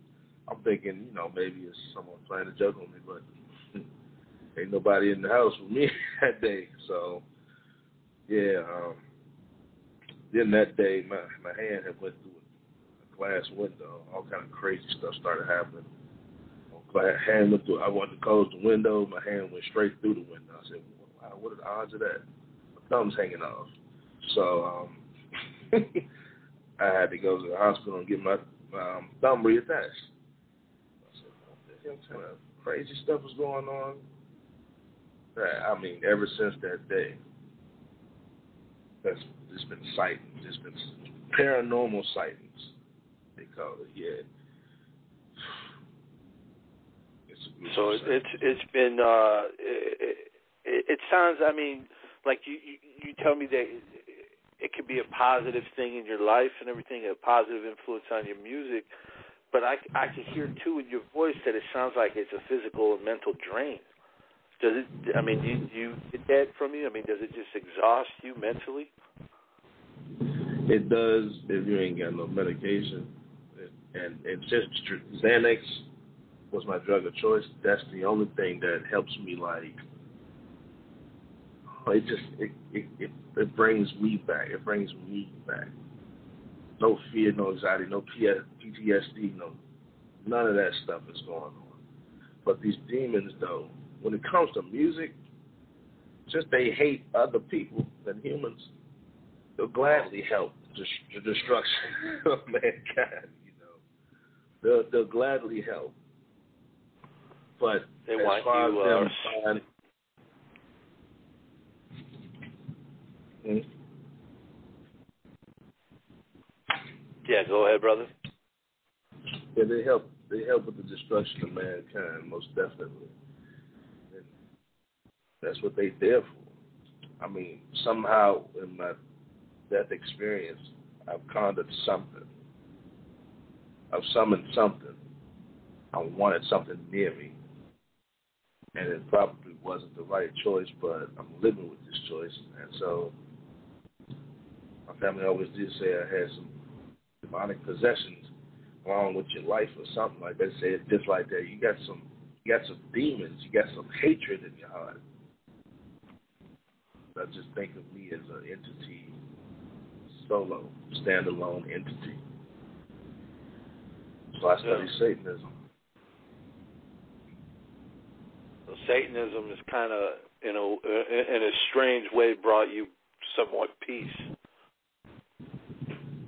I'm thinking, you know, maybe it's someone playing a joke on me, but ain't nobody in the house with me that day. So, yeah, um, then that day, my, my hand had went through a glass window. All kind of crazy stuff started happening. My hand went through, I wanted to close the window, my hand went straight through the window. I said, wow, what are the odds of that? My thumb's hanging off. So, um, I had to go to the hospital and get my, my um, thumb reattached. I said, what the hell kind of crazy stuff was going on? I mean, ever since that day, that's just been sightings, just been paranormal sightings, they call it. Yeah. It's so it's it's, it's been. Uh, it, it, it sounds. I mean, like you you, you tell me that. It could be a positive thing in your life and everything, a positive influence on your music. But I, I can hear, too, in your voice that it sounds like it's a physical and mental drain. Does it, I mean, do you, do you get that from you? I mean, does it just exhaust you mentally? It does if you ain't got no medication. It, and it's just Xanax was my drug of choice. That's the only thing that helps me, like, it just it it, it it brings me back. It brings me back. No fear, no anxiety, no P T S D, no none of that stuff is going on. But these demons, though, when it comes to music, since they hate other people than humans, they'll gladly help the destruction of mankind. You know, they'll they'll gladly help. But they as want far you, as them. Uh, find, Yeah, go ahead, brother. Yeah, they help. They help with the destruction of mankind, most definitely. And that's what they there for. I mean, somehow in my death experience, I've conjured something. I've summoned something. I wanted something near me. And it probably wasn't the right choice, but I'm living with this choice. And so my family always did say I had some demonic possessions along with your life or something like that. Say it's just like that. You got some you got some demons, you got some hatred in your heart. I just think of me as an entity, solo, standalone entity. So I study yeah. Satanism. Well, Satanism is kind of, you know, in a strange way, brought you somewhat peace.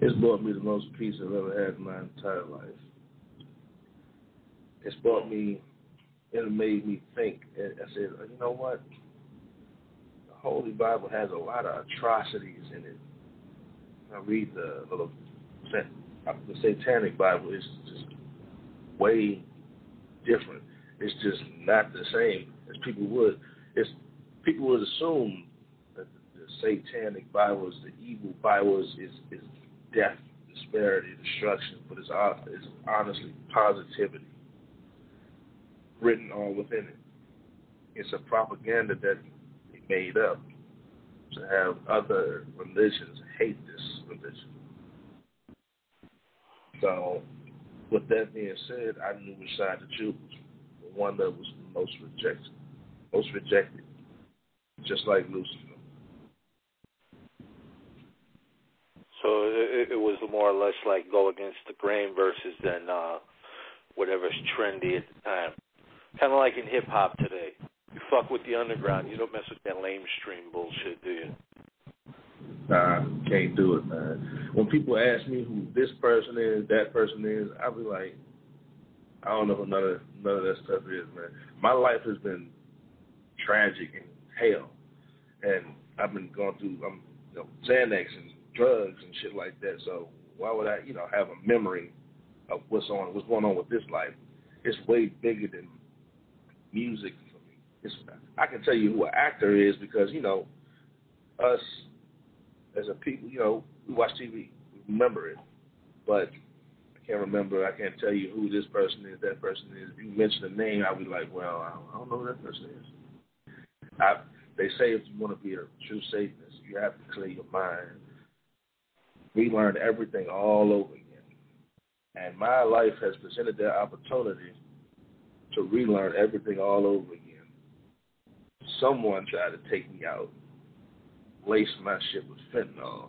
It's brought me the most peace I've ever had in my entire life. It's brought me, it made me think. I said, you know what? The Holy Bible has a lot of atrocities in it. I read the little, the Satanic Bible is just way different. It's just not the same as people would. It's people would assume that the, the Satanic Bible is the evil Bible is is, is death, disparity, destruction, but it's, it's honestly positivity written all within it. It's a propaganda that they made up to have other religions hate this religion. So, with that being said, I knew which side to choose. The one that was most rejected. Most rejected. Just like Lucifer. So, it, it was more or less like go against the grain versus then uh, whatever's trendy at the time. Kind of like in hip-hop today. You fuck with the underground. You don't mess with that lamestream bullshit, do you? Nah, can't do it, man. When people ask me who this person is, that person is, I'll be like, I don't know who none of, none of that stuff is, man. My life has been tragic and hell. And I've been going through um, you know, Xanax and drugs and shit like that. So why would I, you know, have a memory of what's on, what's going on with this life? It's way bigger than music for me. It's, I can tell you who an actor is because, you know, us as a people, you know, we watch T V, we remember it, but I can't remember, I can't tell you who this person is, that person is. If you mention a name, I'll be like, well, I don't know who that person is. I, they say if you want to be a true Satanist, you have to clear your mind. We learn everything all over again. And my life has presented that opportunity to relearn everything all over again. Someone tried to take me out. Lace my shit with fentanyl.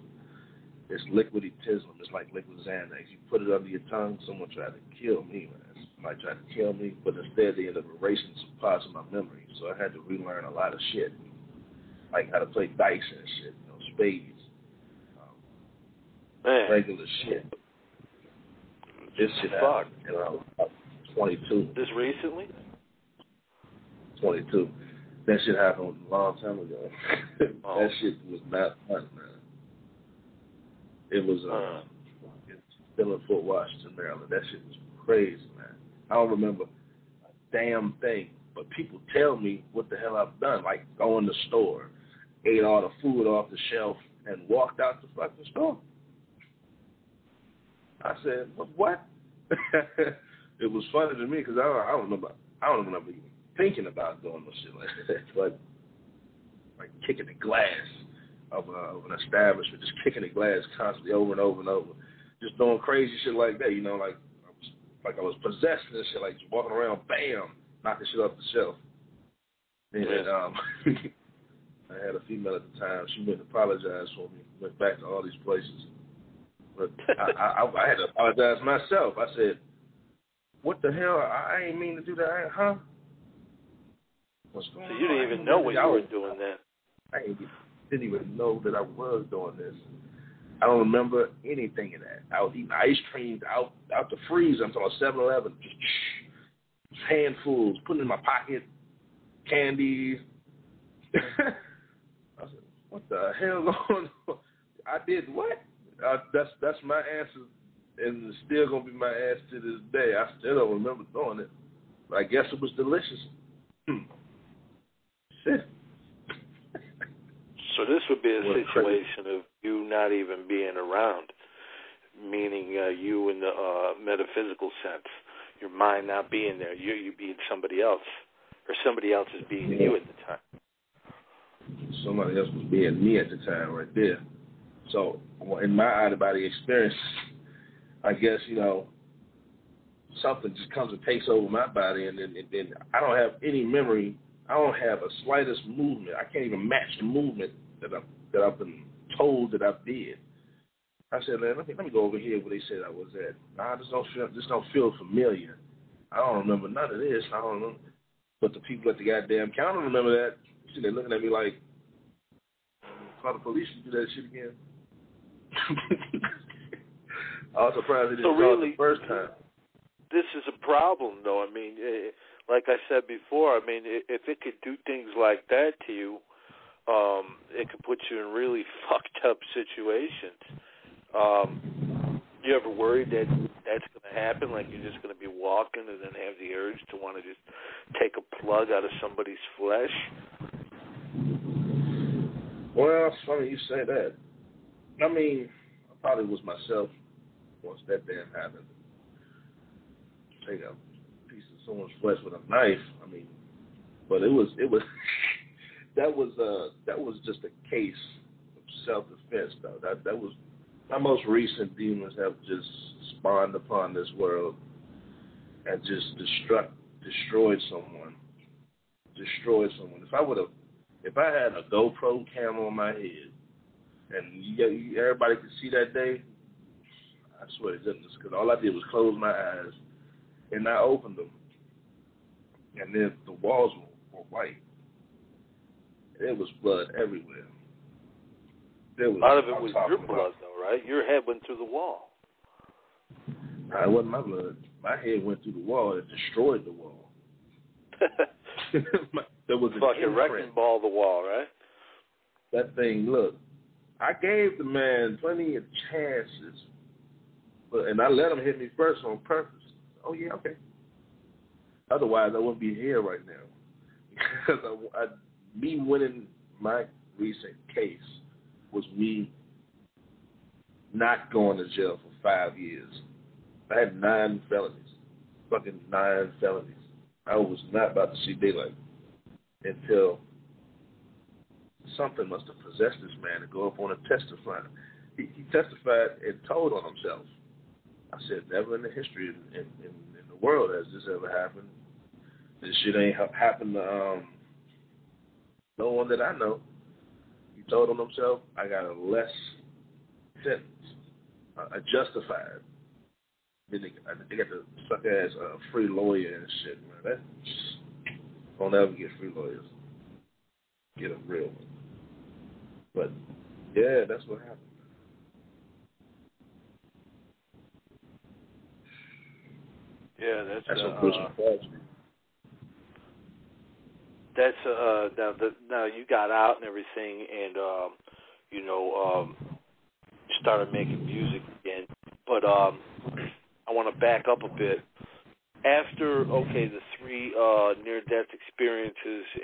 It's liquid etism. It's like liquid Xanax. You put it under your tongue, someone tried to kill me, man. Somebody tried to kill me, but instead they ended up erasing some parts of my memory. So I had to relearn a lot of shit, like how to play dice and shit, you know, spades, um, regular shit. This shit happened, and I was about twenty-two. This recently? twenty-two. That shit happened a long time ago. Oh. That shit was not fun, man. It was uh, it's still in Fort Washington, Maryland. That shit was crazy, man. I don't remember a damn thing, but people tell me what the hell I've done. Like, go in the store, ate all the food off the shelf, and walked out the fucking store. I said, what? It was funny to me because I don't, I don't remember. I don't remember even thinking about doing no shit like that. It's like, like kicking the glass of, uh, of an establishment, just kicking the glass constantly over and over and over, just doing crazy shit like that, you know, like I was, like I was possessed and shit, like just walking around, bam, knocking shit off the shelf. And yeah. um, I had a female at the time. She went and apologized for me, went back to all these places. But I, I, I, I had to apologize myself. I said, what the hell? I, I ain't mean to do that, huh? So you didn't even know what you were doing then. I didn't even know that I was doing this. I don't remember anything of that. I was eating ice cream out out the freezer. I'm talking about seven eleven. Just handfuls, putting in my pocket, candies. I said, what the hell going on? I did what? Uh, that's that's my answer and it's still going to be my ass to this day. I still don't remember doing it. But I guess it was delicious. Hmm. Shit. So this would be a what situation crazy. Of you not even being around, meaning uh, you in the uh, metaphysical sense, your mind not being there, you you being somebody else, or somebody else is being yeah. you at the time. Somebody else was being me at the time right there. So in my out-of-body experience, I guess, you know, something just comes and takes over my body, and then, and then I don't have any memory. I don't have the slightest movement. I can't even match the movement that I've, that I've been told that I did. I said, man, let me, let me go over here where they said I was at. Nah, I just don't feel, just don't feel familiar. I don't remember none of this. I don't remember. But the people at the goddamn counter remember that. See, they're looking at me like, call the police and do that shit again. I was surprised they didn't so really, call it the first time. This is a problem, though. I mean, it, like I said before, I mean, it, if it could do things like that to you, um, it could put you in really fucked up situations. Um, you ever worried that that's going to happen? Like you're just going to be walking and then have the urge to want to just take a plug out of somebody's flesh? Well, it's funny you say that. I mean, I probably was myself once that damn happened. Take a piece of someone's flesh with a knife. I mean, but it was it was that was uh that was just a case of self defense though. That that was my most recent demons have just spawned upon this world and just destruct destroyed someone. Destroyed someone. If I would have, if I had a GoPro camera on my head. And you, you, everybody could see that day, I swear to goodness, because all I did was close my eyes, and I opened them, and then the walls were, were white. There was blood everywhere. There was, a lot of it was your blood, though, right? Your head went through the wall. No, it wasn't my blood. My head went through the wall. It destroyed the wall. There was a fucking wrecking ball, the wall, right? That thing, look. I gave the man plenty of chances, but and I let him hit me first on purpose. Oh, yeah, okay. Otherwise, I wouldn't be here right now. Because I, I, me winning my recent case was me not going to jail for five years. I had nine felonies, fucking nine felonies. I was not about to see daylight until... something must have possessed this man to go up on and testify. He, he testified and told on himself. I said, never in the history in, in, in the world has this ever happened. This shit ain't happened to um, no one that I know. He told on himself, I got a less sentence. I, I justified. Then they, they got the suck-ass uh, free lawyer and shit. Man, that don't ever get free lawyers. Get a real one. But, yeah, that's what happened. Yeah, that's... That's uh, what pushing me. That's, uh... Now, the, now, you got out and everything, and, um, you know, um, started making music again. But, um, I want to back up a bit. After, okay, the three uh, near-death experiences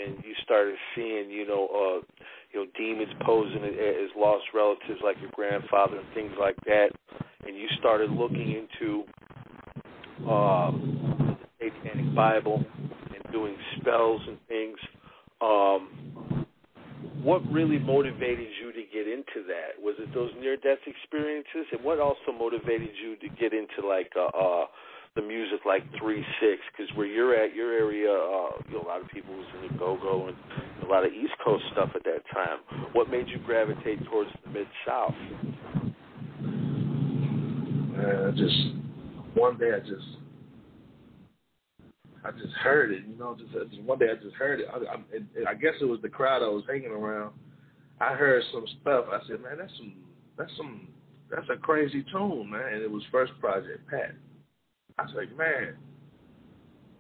and you started seeing, you know, uh, you know, demons posing as lost relatives like your grandfather and things like that, and you started looking into uh, the Satanic Bible and doing spells and things, um, what really motivated you to get into that? Was it those near-death experiences? And what also motivated you to get into, like, uh, uh the music like Three Six, because where you're at, your area, uh, you know, a lot of people was in the go-go and a lot of East Coast stuff at that time. What made you gravitate towards the Mid-South? Uh, just one day I just, I just heard it, you know. Just, just one day I just heard it. I, I, it. I guess it was the crowd I was hanging around. I heard some stuff. I said, man, that's some, that's some, that's a crazy tune, man. And it was first Project Pat. I was like, man,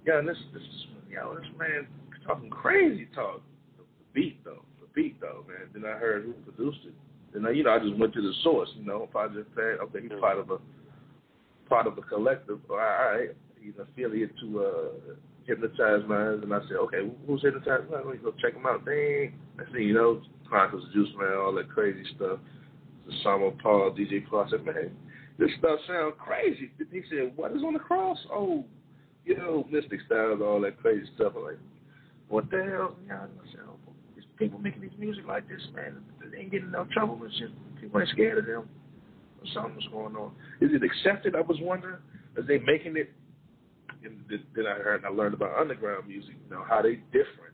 yeah, this, this, yo, this man talking crazy talk. The beat though, the beat though, man. Then I heard who produced it. Then I, you know, I just went to the source, you know, Project Pat. Okay, he's part of a part of a collective. All right, he's an affiliate to uh, Hypnotized Minds. And I said, okay, who's Hypnotized Minds? Let me go check them out. Dang. I said, you know, Chronicles of Juice, man, all that crazy stuff. Samo Paul, D J Paul, I said, man, this stuff sounds crazy. He said, what is on the cross? Oh, you know, mystic styles, all that crazy stuff. I'm like, what the hell? Yeah, I said, oh, these people making these music like this, man, they ain't getting no trouble and shit. People ain't scared of them. Something's going on. Is it accepted? I was wondering. Is they making it? And then I heard and I learned about underground music, you know, how they different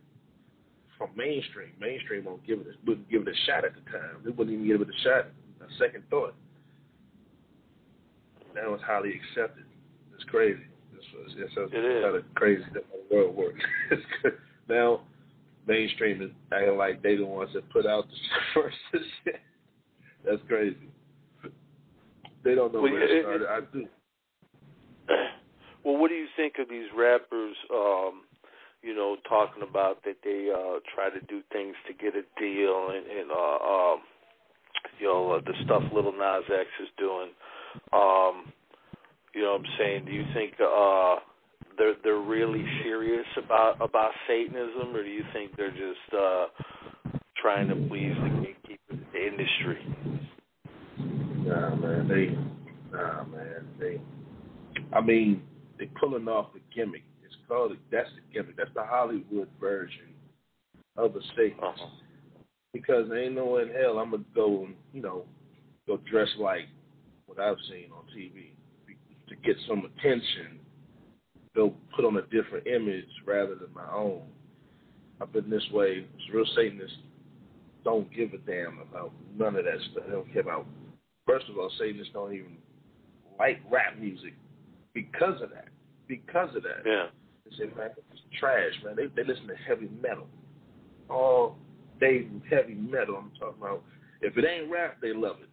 from mainstream. Mainstream won't give it a, wouldn't give it a shot at the time. They wouldn't even give it a shot. A second thought. That was highly accepted. It's crazy. It's, it's, it's it kind of crazy that the world works. Now, mainstream is acting like they the ones that put out the first shit. That's crazy. They don't know well, where it, it started. It, I do. Well, what do you think of these rappers, um, you know, talking about that they uh, try to do things to get a deal and, and uh, uh, you know, uh, the stuff Lil Nas X is doing? Um, you know what I'm saying? Do you think uh, they're they're really serious about, about Satanism, or do you think they're just uh, trying to please the gatekeepers of the industry? Nah, man, they, nah, man, they, I mean, they pulling off the gimmick. It's called, that's the gimmick. That's the Hollywood version of the Satan. Uh-huh. Because there ain't no way in hell I'm going to go and, you know, go dress like what I've seen on T V to get some attention. Go put on a different image rather than my own. I've been this way. It's real Satanists don't give a damn about none of that stuff. They don't care about. First of all, Satanists don't even like rap music because of that. Because of that. Yeah. They say, man, this is trash, man. They, they listen to heavy metal. All day heavy metal, I'm talking about. If it ain't rap, they love it.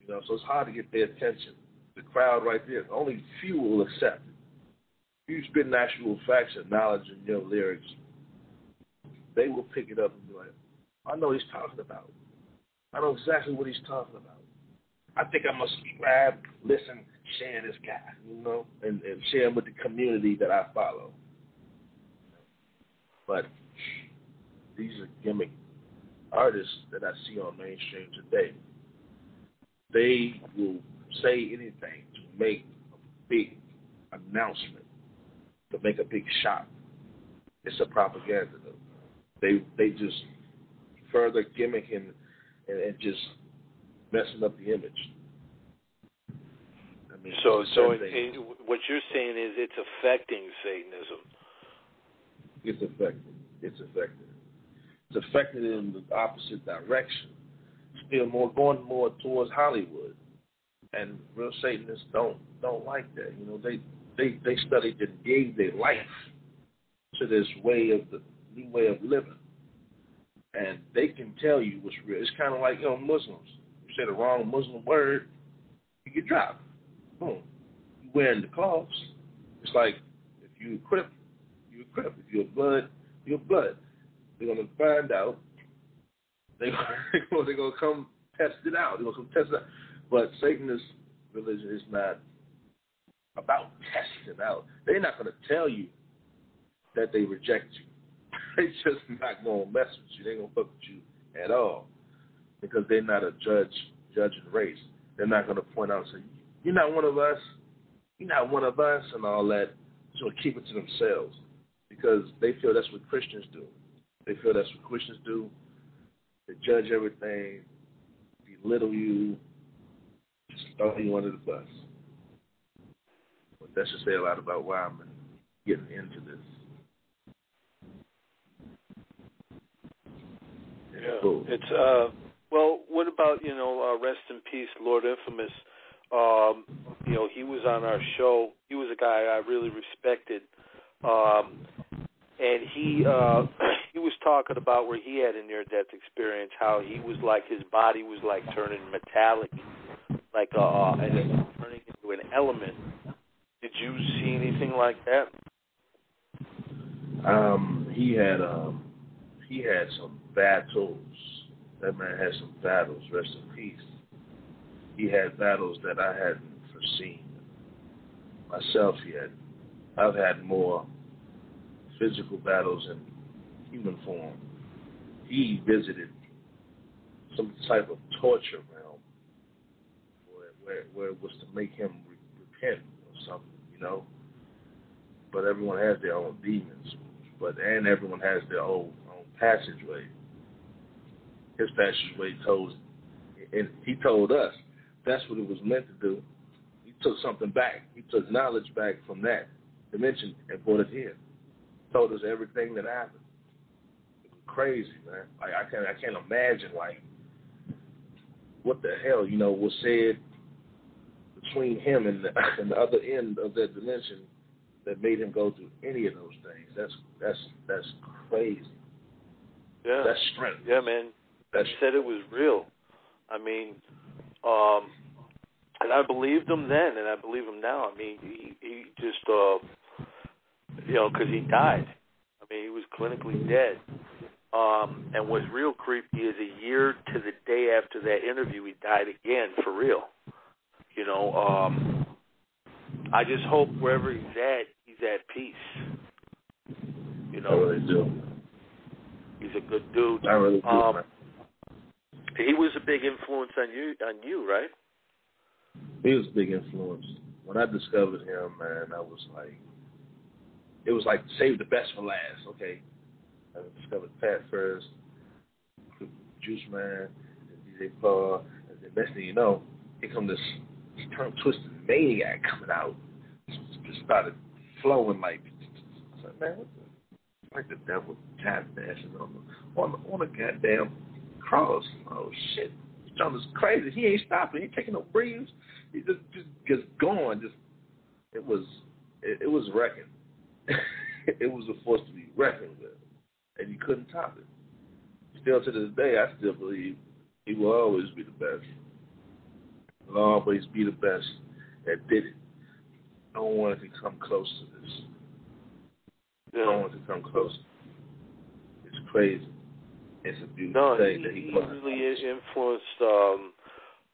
You know, so it's hard to get their attention. The crowd right there, only few will accept it. If you spit actual facts and knowledge in your lyrics, they will pick it up and be like, I know what he's talking about. I know exactly what he's talking about. I think I must subscribe, listen, share this guy, you know, and, and share him with the community that I follow. But these are gimmick artists that I see on mainstream today. They will say anything to make a big announcement, to make a big shot. It's a propaganda. They they just further gimmick and, and, and just messing up the image. I mean, so, so it, it, what you're saying is it's affecting Satanism. It's affecting. It's affecting. It's affecting it in the opposite direction. Still more going more towards Hollywood, and real Satanists don't don't like that. You know, they they they studied and gave their life to this way of the new way of living, and they can tell you what's real. It's kind of like, you know, Muslims. Say the wrong Muslim word, you get dropped. Boom. You wearing the cloths. It's like if you a Crip, you a Crip. If you're blood, you're blood. They're gonna find out. They they're gonna come test it out. They're gonna come test it out. But Satanist religion is not about testing out. They're not gonna tell you that they reject you. They just not gonna mess with you. They gonna fuck with you at all. Because they're not a judge, judging race. They're not going to point out, say, you're not one of us, you're not one of us, and all that. So keep it to themselves. Because they feel that's what Christians do. They feel that's what Christians do. They judge everything, belittle you, just throw you under the bus. But that should say a lot about why I'm getting into this. Yeah, cool. It's, uh, well, what about, you know, uh, rest in peace, Lord Infamous. Um, you know, he was on our show. He was a guy I really respected. Um, and he uh, he was talking about where he had a near-death experience, how he was like, his body was like turning metallic, like uh, uh, and turning into an element. Did you see anything like that? Um, he had um, he had some battles. That man had some battles, rest in peace. He had battles that I hadn't foreseen. myself yet. I've had more physical battles in human form. He visited some type of torture realm where, where, where it was to make him re- repent or something, you know? But everyone has their own demons, but and everyone has their own, own passageway. His passageway told, and he told us, that's what it was meant to do. He took something back. He took knowledge back from that dimension and brought it here. Told us everything that happened. It was crazy, man. Like, I can't, I can't imagine, like, what the hell, you know, was said between him and the, and the other end of that dimension that made him go through any of those things. That's that's that's crazy. Yeah. That's strength. Yeah, man. That's he said it was real. I mean, um, and I believed him then, and I believe him now. I mean, he, he just, uh, you know, because he died. I mean, he was clinically dead. Um, and what's real creepy is a year to the day after that interview, he died again, for real. You know, um, I just hope wherever he's at, he's at peace. You know, I really do. He's a good dude. I really do, um, man. He was a big influence on you, on you, right? He was a big influence. When I discovered him, man, I was like, it was like save the best for last. Okay, I discovered Pat first, Juice Man, and D J Paul, and the next thing you know, here come this tongue-twisted maniac coming out. Just started flowing like, man, like the devil cat bashing on the on the on the goddamn cross. Oh shit, John is crazy. He ain't stopping. He ain't taking no breaths. He just just just going. Just it was it, it was wrecking. It was a force to be reckoned with, and you couldn't top it. Still to this day, I still believe he will always be the best. He will always be the best that did it. No one can come close to this. Yeah. No one can come close. It's crazy. It's a beautiful no, thing he, that he, he really influenced um,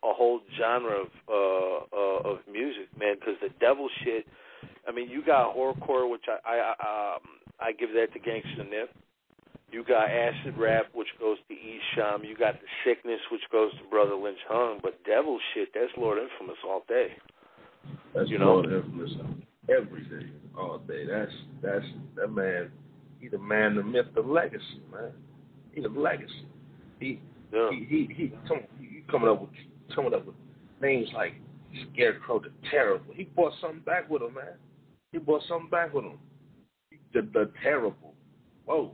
a whole genre of, uh, uh, of music, man, because the devil shit. I mean, you got horrorcore, which I I, um, I give that to Gangsta Nip. You got acid rap, which goes to Esham. You got the sickness, which goes to Brother Lynch Hung. But devil shit, that's Lord Infamous all day. That's you Lord know? Infamous everything all day. That's that's that man. He the man, the myth, the legacy, man. He the legacy. He yeah. he he, he, come, he coming up with coming up with names like Scarecrow the Terrible. He brought something back with him, man. He brought something back with him. The, the Terrible. Whoa.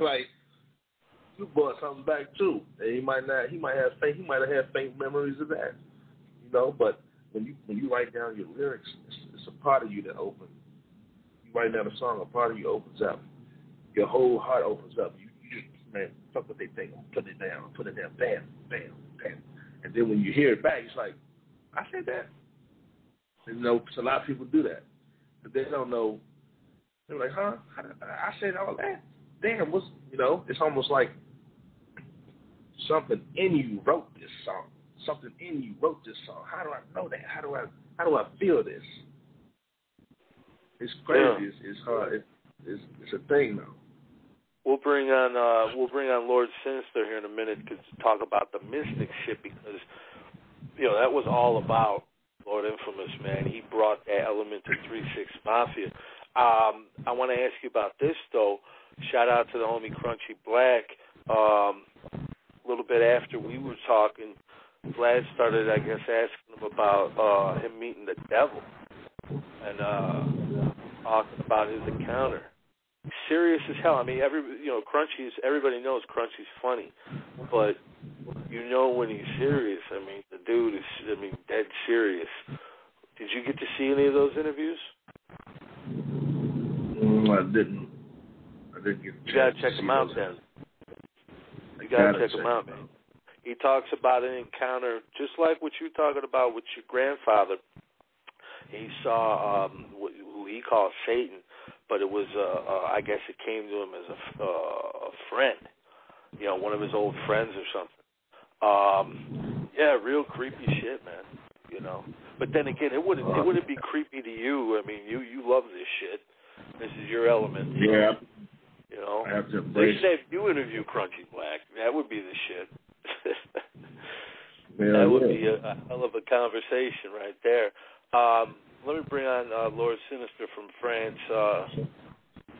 Like, you brought something back too. And he might not. He might have faint. He might have had faint memories of that. You know. But when you when you write down your lyrics, it's, it's a part of you that opens. You write down a song, a part of you opens up. Your whole heart opens up. You, you just man, fuck what they think. I'm putting it down. I'm putting it down. Bam, bam, bam. And then when you hear it back, it's like, I said that. You know, a lot of people do that. But they don't know. They're like, huh? I said all that? Damn, what's, you know, it's almost like something in you wrote this song. Something in you wrote this song. How do I know that? How do I How do I feel this? It's crazy. Yeah. It's, it's hard. It, it's, it's a thing, though. We'll bring on uh, We'll bring on Lord Sinister here in a minute to talk about the mystic shit because... You know, that was all about Lord Infamous, man. He brought that element to Three Six Mafia. Um, I want to ask you about this, though. Shout out to the homie Crunchy Black. Um, a little bit after we were talking, Vlad started, I guess, asking him about uh, him meeting the devil and uh, talking about his encounter. Serious as hell. I mean, every you know, Crunchy's. Everybody knows Crunchy's funny, but you know when he's serious. I mean, the dude is. I mean, dead serious. Did you get to see any of those interviews? Mm, I didn't. I didn't get. You gotta check them out, then. You gotta check them out, man. He talks about an encounter just like what you're talking about with your grandfather. He saw um, who he called Satan. But it was, uh, uh, I guess it came to him as a, uh, a friend, you know, one of his old friends or something. Um, yeah, real creepy shit, man, you know. But then again, it wouldn't it wouldn't be creepy to you. I mean, you you love this shit. This is your element. Yeah. You know, I have to embrace. They should have you interview Crunchy Black. That would be the shit. yeah, that would yeah. be a, a hell of a conversation right there. Um, let me bring on uh, Lord Sinister from France. Uh,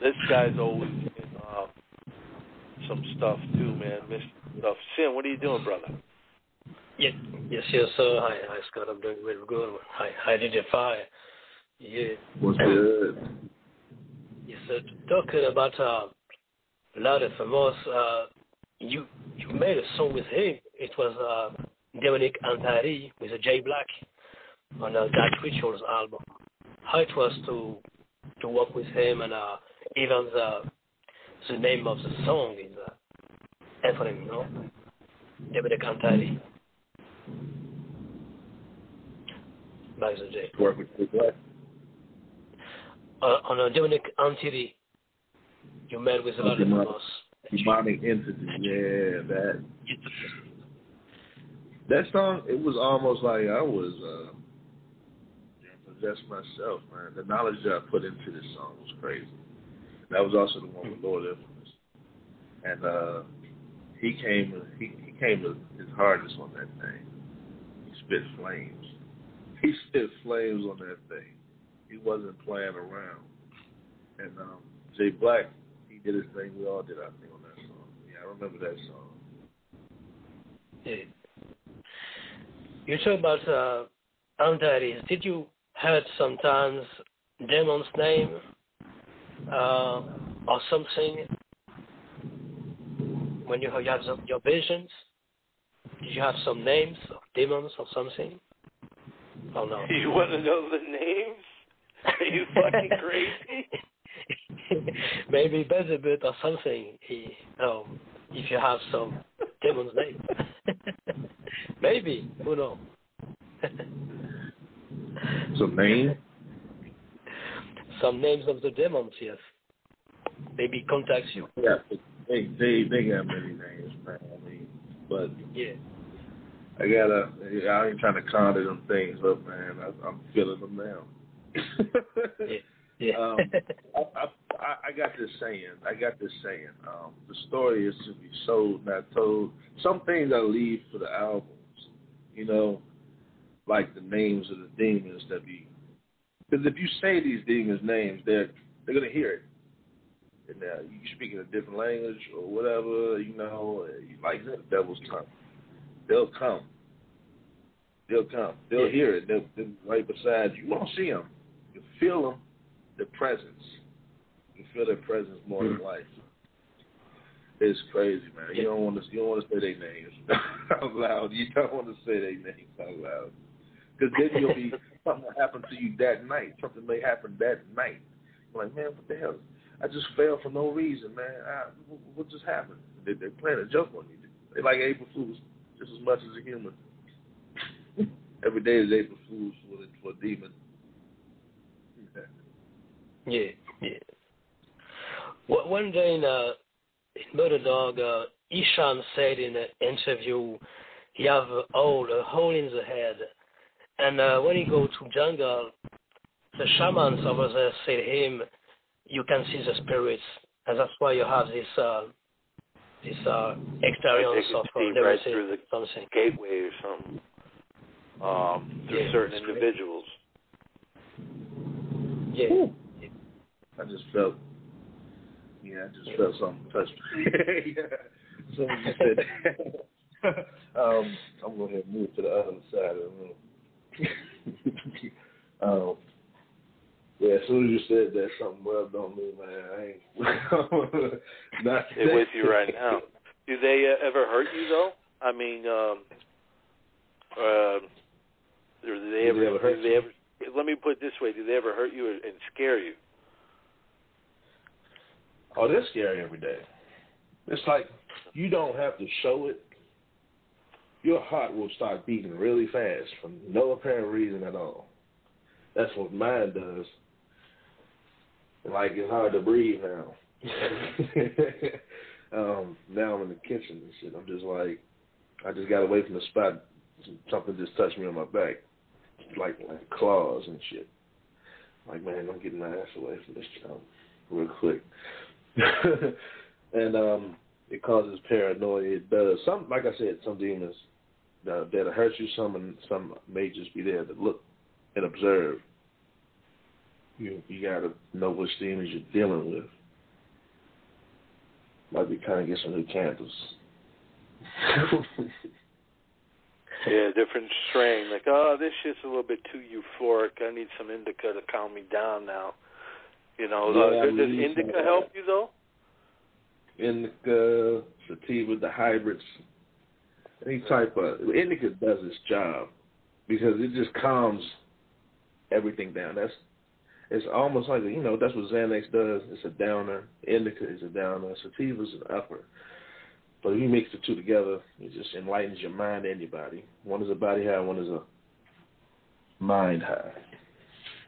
this guy's always in uh, some stuff too, man. Mister Stuff. Sin, what are you doing, brother? Yes, yes, yes, sir. Hi, hi, Scott. I'm doing real good. Hi, hi, D J Fire. Yeah. What's good? Yes, sir. Talking about uh, Lord Infamous, uh, you you made a song with him. It was uh, Dominic Antari with a Jay Black on uh, Dark Rituals album. How it was to to work with him, and uh, even the the name of the song is uh, Anthony, you know, Dominic Antari. By the J. Work with Jay Black. Uh, on a Dominic Antiri, you met with a lot of us. Demonic entity, yeah, that. That song, it was almost like I was uh, possessed myself, man. The knowledge that I put into this song was crazy. That was also the one with Lord Infamous, and uh, he came, he, he came his hardest on that thing. He spit flames. He spit flames on that thing. He wasn't playing around. And um, Jay Black, he did his thing. We all did our thing on that song. Yeah, I remember that song. Hey. You talk about uh, Antares. Did you heard sometimes demon's name uh, or something when you have your visions? Did you have some names of demons or something? Oh no. You want to know the names? Are you fucking crazy? Maybe Bezabit or something. He, um, if you have some demon's name, maybe who knows? Some name. Some names of the demons, yes. Maybe contacts you. Yeah, they they they got many names, man. I mean, but yeah. I gotta. I ain't trying to conjure them things up, man. I, I'm feeling them now. yeah, yeah. um, I, I, I got this saying. I got this saying. Um, the story is to be sold, not told. Some things I leave for the albums, you know, like the names of the demons that be. Because if you say these demons' names, they're they're gonna hear it. And now uh, you speak in a different language or whatever, you know, like the devil's tongue. They'll come. They'll come. They'll yeah. hear it. They'll, they'll right beside you. You won't see them. You feel them, their presence. You feel their presence more mm-hmm. than life. It's crazy, man. You don't want to. You don't want to say their names out loud. You don't want to say their names out loud because then you'll be something will happen to you that night. Something may happen that night. You're like, man, what the hell? I just fell for no reason, man. I, what just happened? They, they're playing a joke on you. They like April Fools just as much as a human. Every day is April Fools for a demon. Yeah, yeah. Well, one day in, uh, in Murder Dog, uh, Esham said in an interview, he have a hole, a hole in the head. And uh, when he go to jungle, the shamans over there said to him, you can see the spirits. And that's why you have this uh, this uh, experience of right through the something. Gateway or something. Um, through yeah, certain individuals. Yeah. Ooh. I just felt, yeah, I just yeah. felt something touched me. yeah. Someone just said that. um, I'm going to have to move to the other side of the room. um, yeah, as soon as you said that, something rubbed on me, man. I ain't not it with you right now. Do they uh, ever hurt you, though? I mean, um, uh, do they ever, do they ever hurt do they ever, let me put it this way, do they ever hurt you and scare you? Oh, they're scary every day. It's like you don't have to show it. Your heart will start beating really fast for no apparent reason at all. That's what mine does. Like, it's hard to breathe now. um, now I'm in the kitchen and shit. I'm just like, I just got away from the spot. Something just touched me on my back. like, like claws and shit. Like, man, I'm getting my ass away from this job real quick. And um, it causes paranoia. It does. Some, like I said, some demons uh, that'll hurt you. Some and some may just be there to look and observe. You you gotta know which demons you're dealing with. Might be trying to get some new candles. Yeah, different strain. Like, oh, this shit's a little bit too euphoric. I need some indica to calm me down now. You know, yeah, uh, does indica help you, though? Indica, sativa, the hybrids, any type of... Indica does its job because it just calms everything down. That's It's almost like, you know, that's what Xanax does. It's a downer. Indica is a downer. Sativa's an upper. But if you mix the two together, it just enlightens your mind and your body. One is a body high, one is a mind high.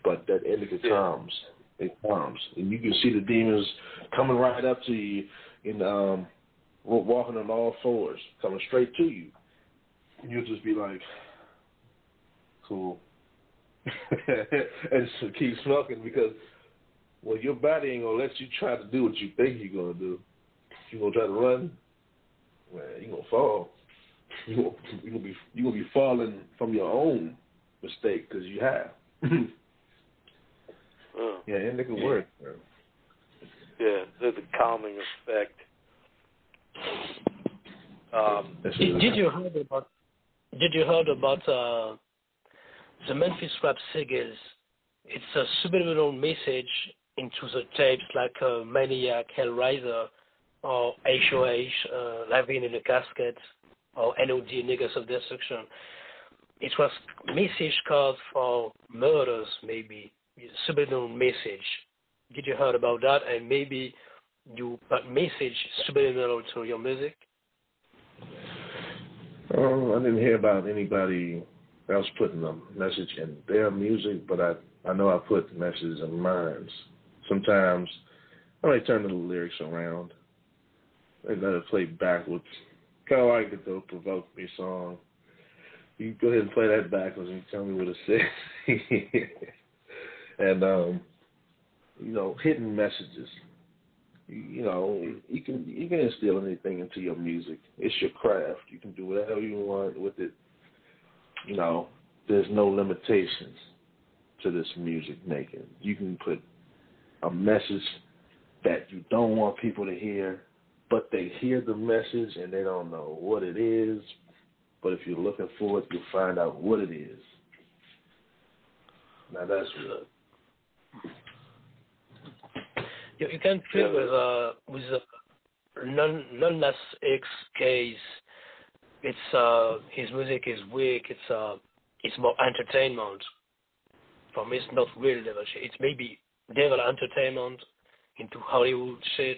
But that indica calms. It calms. And you can see the demons coming right up to you and um, walking on all fours, coming straight to you. And you'll just be like, cool. And just keep smoking because, well, your body ain't going to let you try to do what you think you're going to do. You're going to try to run, man, you're going to fall. You're going you to be, you be falling from your own mistake because you have. Oh. Yeah, and it can work. Yeah, there's a calming effect. Um, did, did you heard about, did you heard about, uh, the Memphis rap singers, it's a subliminal message into the tapes like uh, Maniac, Hellraiser, or H O H, uh, Living in a Casket, or N O D, Niggas of Destruction. It was message code for murders, maybe, subliminal message. Did you heard about that? And maybe you put message subliminal to your music? Oh, I didn't hear about anybody... I was putting a message in their music, but I, I know I put messages in mine. Sometimes I may turn the lyrics around and let it play backwards. Kind of like it, though, Provoke Me song. You go ahead and play that backwards and tell me what it says. And, um, you know, hidden messages. You, you know, you can, you can instill anything into your music. It's your craft. You can do whatever you want with it. You know, there's no limitations to this music making. You can put a message that you don't want people to hear, but they hear the message and they don't know what it is. But if you're looking for it, you'll find out what it is. Now that's good. You, you can feel with uh, with a non-less X case. It's uh, his music is weak. It's uh, it's more entertainment. For me, it's not real devil shit. It's maybe devil entertainment into Hollywood shit.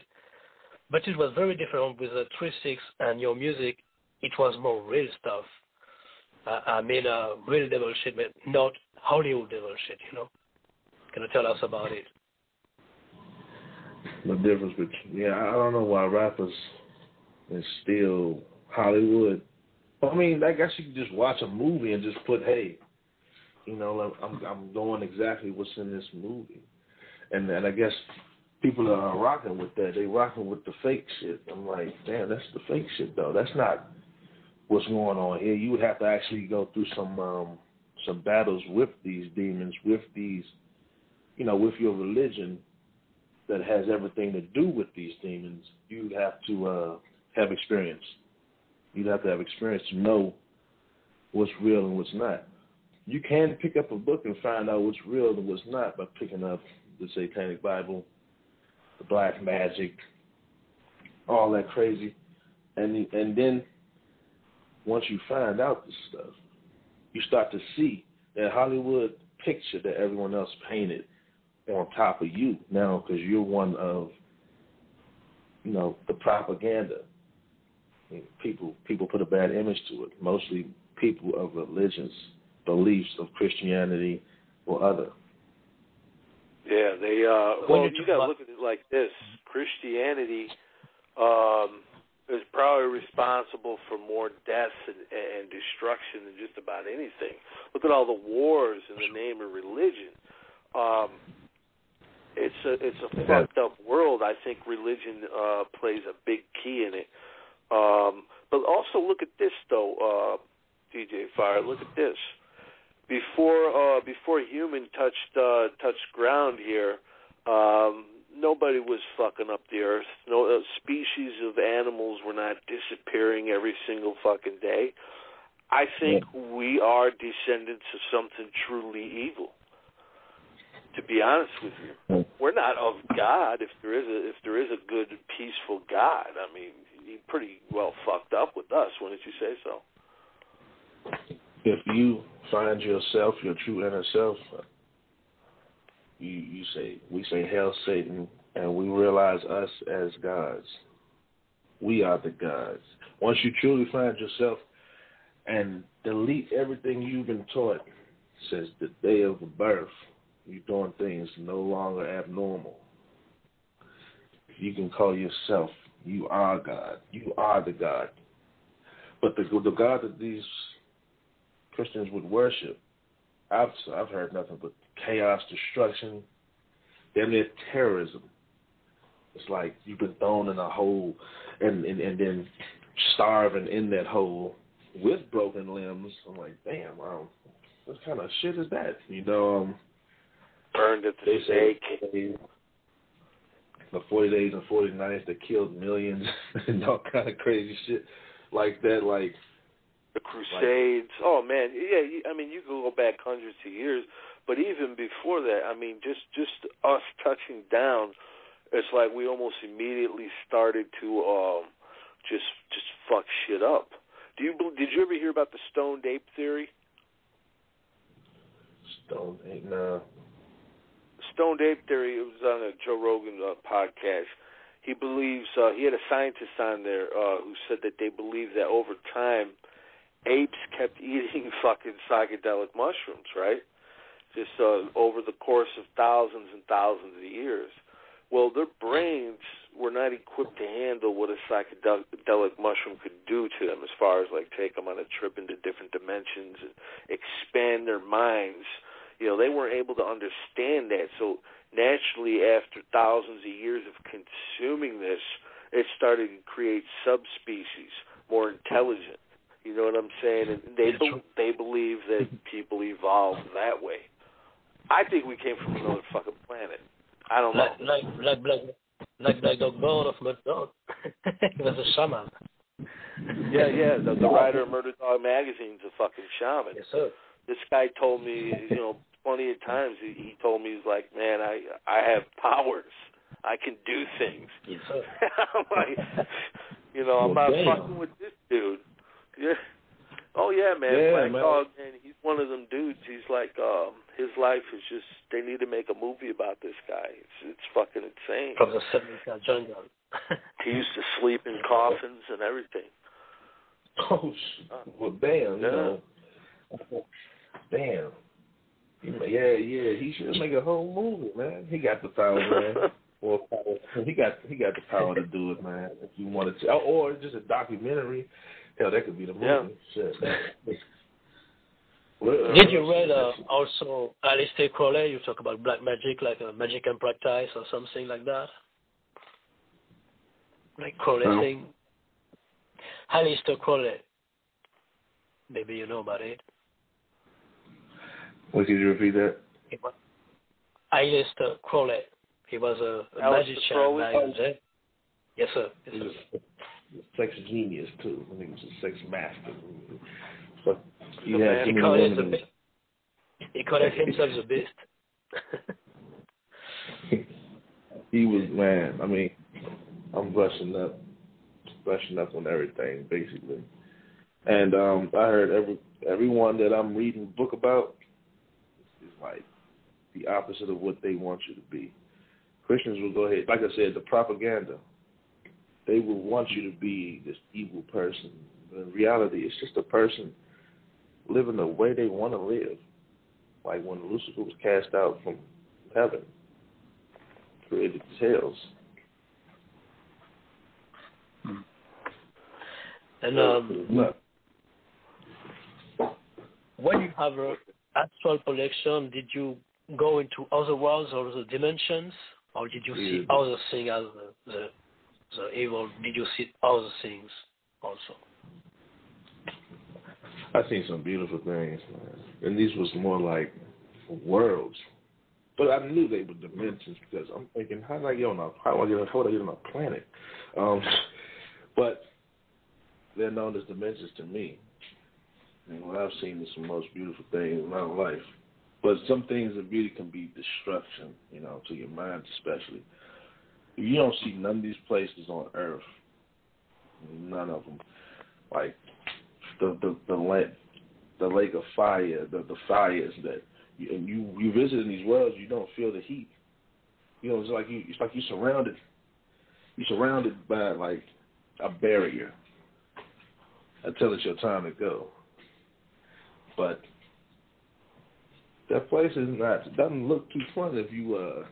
But it was very different with the Three Six and your music. It was more real stuff. Uh, I mean, uh, real devil shit, but not Hollywood devil shit. You know? Can you tell us about it? The difference between yeah, I don't know why rappers is still Hollywood. I mean, I guess you can just watch a movie and just put, hey, you know, I'm I'm doing exactly what's in this movie. And and I guess people are rocking with that. They rocking with the fake shit. I'm like, damn, that's the fake shit, though. That's not what's going on here. You would have to actually go through some um, some battles with these demons, with these, you know, with your religion that has everything to do with these demons. You'd have to uh, have experience. You'd have to have experience to know what's real and what's not. You can pick up a book and find out what's real and what's not by picking up the Satanic Bible, the black magic, all that crazy. And and then once you find out this stuff, you start to see that Hollywood picture that everyone else painted on top of you now because you're one of, you know, the propaganda. People people put a bad image to it, mostly people of religions, beliefs of Christianity or other. Yeah, they. Uh, well, you got to look at it like this: Christianity um, is probably responsible for more deaths and, and destruction than just about anything. Look at all the wars in the name of religion. Um, it's a it's a fucked up world. I think religion uh, plays a big key in it. Um, but also look at this though, uh, D J Fire. Look at this. Before uh, before human touched uh, touched ground here. Um, Nobody was fucking up the earth. No uh, species of animals were not disappearing every single fucking day. I think yeah. we are descendants of something truly evil. To be honest with you, we're not of God. If there is a if there is a good peaceful God, I mean, he pretty well fucked up with us. Wouldn't you say so? If you find yourself, your true inner self. You, you say, we say hell, Satan, and we realize us as gods. We are the gods. Once you truly find yourself and delete everything you've been taught since the day of birth, you're doing things no longer abnormal. You can call yourself, you are God. You are the God. But the, the God that these Christians would worship, I've, I've heard nothing but chaos, destruction, damn near terrorism. It's like you've been thrown in a hole and, and, and then starving in that hole with broken limbs. I'm like, damn, um, what kind of shit is that? You know, um, burned at the stake. The forty days and forty nights that killed millions and all kind of crazy shit like that, like. The Crusades. Like, oh, man. Yeah, I mean, you can go back hundreds of years. But even before that, I mean, just, just us touching down, it's like we almost immediately started to um, just just fuck shit up. Do you did you ever hear about the stoned ape theory? Stoned ape, no. Stoned ape theory. It was on a Joe Rogan uh, podcast. He believes uh, he had a scientist on there uh, who said that they believe that over time, apes kept eating fucking psychedelic mushrooms, right? Just uh, over the course of thousands and thousands of years. Well, their brains were not equipped to handle what a psychedelic mushroom could do to them as far as, like, take them on a trip into different dimensions and expand their minds. You know, they weren't able to understand that. So naturally, after thousands of years of consuming this, it started to create subspecies, more intelligent. You know what I'm saying? And they be- they believe that people evolved that way. I think we came from another fucking planet. I don't like, know. Like like like like like the god of Murder Dog. He was a shaman. Yeah, yeah. The, the writer of Murder Dog magazine's a fucking shaman. Yes, sir. This guy told me, you know, plenty of times. He, he told me he's like, man, I I have powers. I can do things. Yes, sir. I'm like, you know, I'm well, not damn. fucking with this dude. Yeah. Oh yeah, man. Yeah, Black man. Dog, man. He's one of them dudes. He's like, um, his life is just. They need to make a movie about this guy. It's, it's fucking insane. From the seventies jungle. He used to sleep in coffins and everything. Oh, well, damn. No. Yeah. Damn. Yeah, yeah. He should make a whole movie, man. He got the power, man. Well, he got he got the power to do it, man. If you wanted to, or just a documentary. Hell, that could be the movie. Yeah. Shit. Well, did you read uh, also Aleister Crowley? You talk about black magic, like uh, magic and practice or something like that? Like Crowley no. thing? Aleister Crowley. Maybe you know about it. What, could you repeat that? Aleister Crowley. He was a, a magician. Like, yes, sir. Yes, sir. Sex genius too. I think it was a sex master. So he, had he, called it the he called himself the beast. He was man. I mean, I'm brushing up, brushing up on everything basically. And um, I heard every everyone that I'm reading a book about is like the opposite of what they want you to be. Christians will go ahead, like I said, the propaganda. They will want you to be this evil person. But in reality, it's just a person living the way they want to live. Like when Lucifer was cast out from heaven, created his hells. And um, when you have an astral projection, did you go into other worlds or other dimensions, or did you see yeah. other things as the, the the evil? Did you see other things also? I seen some beautiful things, man. And these was more like worlds. But I knew they were dimensions because I'm thinking, how did I get on a how did I get on a planet? Um, but they're known as dimensions to me. And what I've seen is the most beautiful thing in my life. But some things of beauty can be destruction, you know, to your mind especially. If you don't see none of these places on Earth, none of them, like the the the lake, the lake of fire, the the fires that, and you you visiting these worlds, you don't feel the heat. You know, it's like you it's like you surrounded, you surrounded by like a barrier until it's your time to go. But that place is not doesn't look too fun if you uh.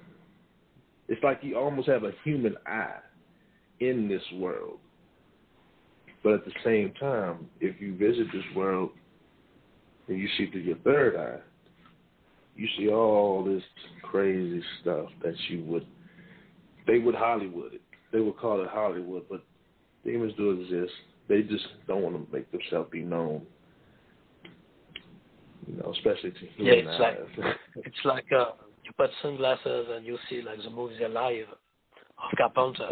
It's like you almost have a human eye in this world, but at the same time, if you visit this world and you see through your third eye, you see all this crazy stuff that you would they would Hollywood it. They would call it Hollywood, but demons do exist. They just don't want to make themselves be known. You know, especially to human yeah, it's eyes. Like, it's like a, you put sunglasses and you see like the movies Alive of Carpenter.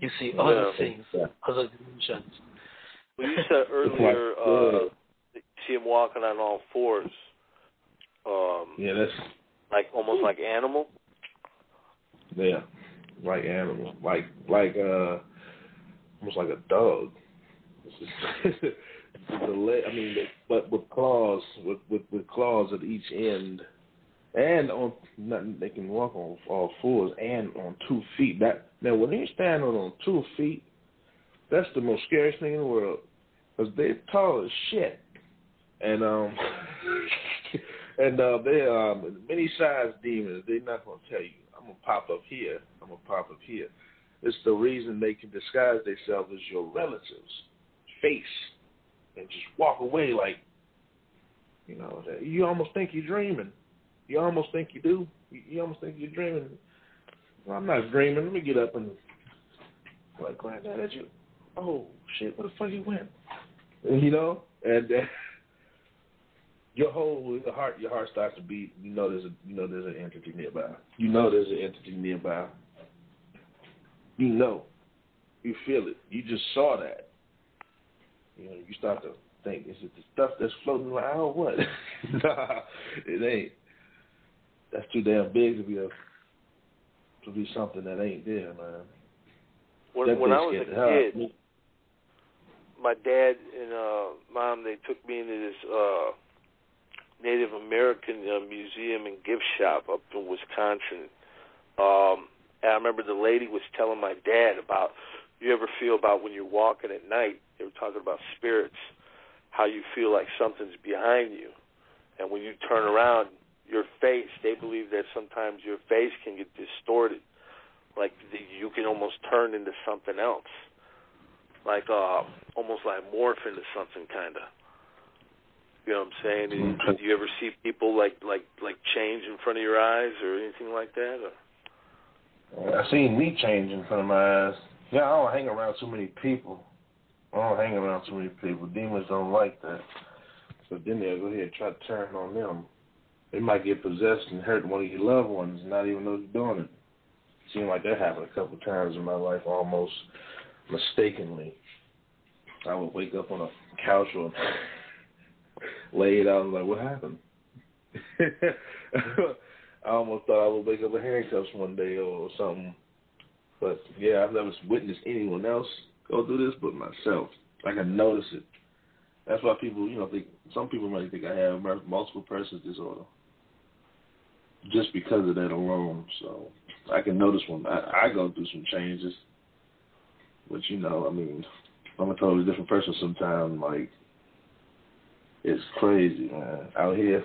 You see other yeah. things, yeah. other dimensions. Well, you said earlier uh, you see him walking on all fours. Um, yeah, that's like almost like animal. Yeah, like animal, like like uh, almost like a dog. The leg, I mean, but with claws, with, with, with claws at each end, and on nothing they can walk on all fours and on two feet. That now, when they stand on, on two feet, that's the most scariest thing in the world because they're tall as shit, and um, and uh, they um many sized demons. They're not gonna tell you, I'm gonna pop up here. I'm gonna pop up here. It's the reason they can disguise themselves as your relatives' face. And just walk away like, you know, you almost think you're dreaming. You almost think you do. You almost think you're dreaming. Well, I'm not dreaming. Let me get up and, like, granddad, at you. Oh, shit, where the fuck you went? And, you know, and uh, your whole the heart, your heart starts to beat. You know there's a, you know there's an entity nearby. You know there's an entity nearby. You know. You feel it. You just saw that. You know, you start to think, is it the stuff that's floating around or what? Nah, it ain't. That's too damn big to be a, to be something that ain't there, man. When, when I was a high. kid, my dad and uh, mom, they took me into this uh, Native American uh, museum and gift shop up in Wisconsin. Um, and I remember the lady was telling my dad about, you ever feel about when you're walking at night, they were talking about spirits, how you feel like something's behind you. And when you turn around, your face, they believe that sometimes your face can get distorted. Like you can almost turn into something else. Like uh, almost like morph into something kind of. You know what I'm saying? Mm-hmm. Do you ever see people like, like, like change in front of your eyes or anything like that? Or? I've seen me change in front of my eyes. Yeah, I don't hang around too many people. I don't hang around too many people. Demons don't like that. So then they'll go ahead and try to turn on them. They might get possessed and hurt one of your loved ones and not even know you're doing it. Seemed like that happened a couple times in my life almost mistakenly. I would wake up on a couch or lay it out and like, what happened? I almost thought I would wake up in handcuffs one day or something. But, yeah, I've never witnessed anyone else go through this but myself. I can notice it. That's why people, you know, think some people might think I have multiple persons disorder just because of that alone. So I can notice when I, I go through some changes. But, you know, I mean, I'm a totally different person sometimes. Like, it's crazy, man. Out here,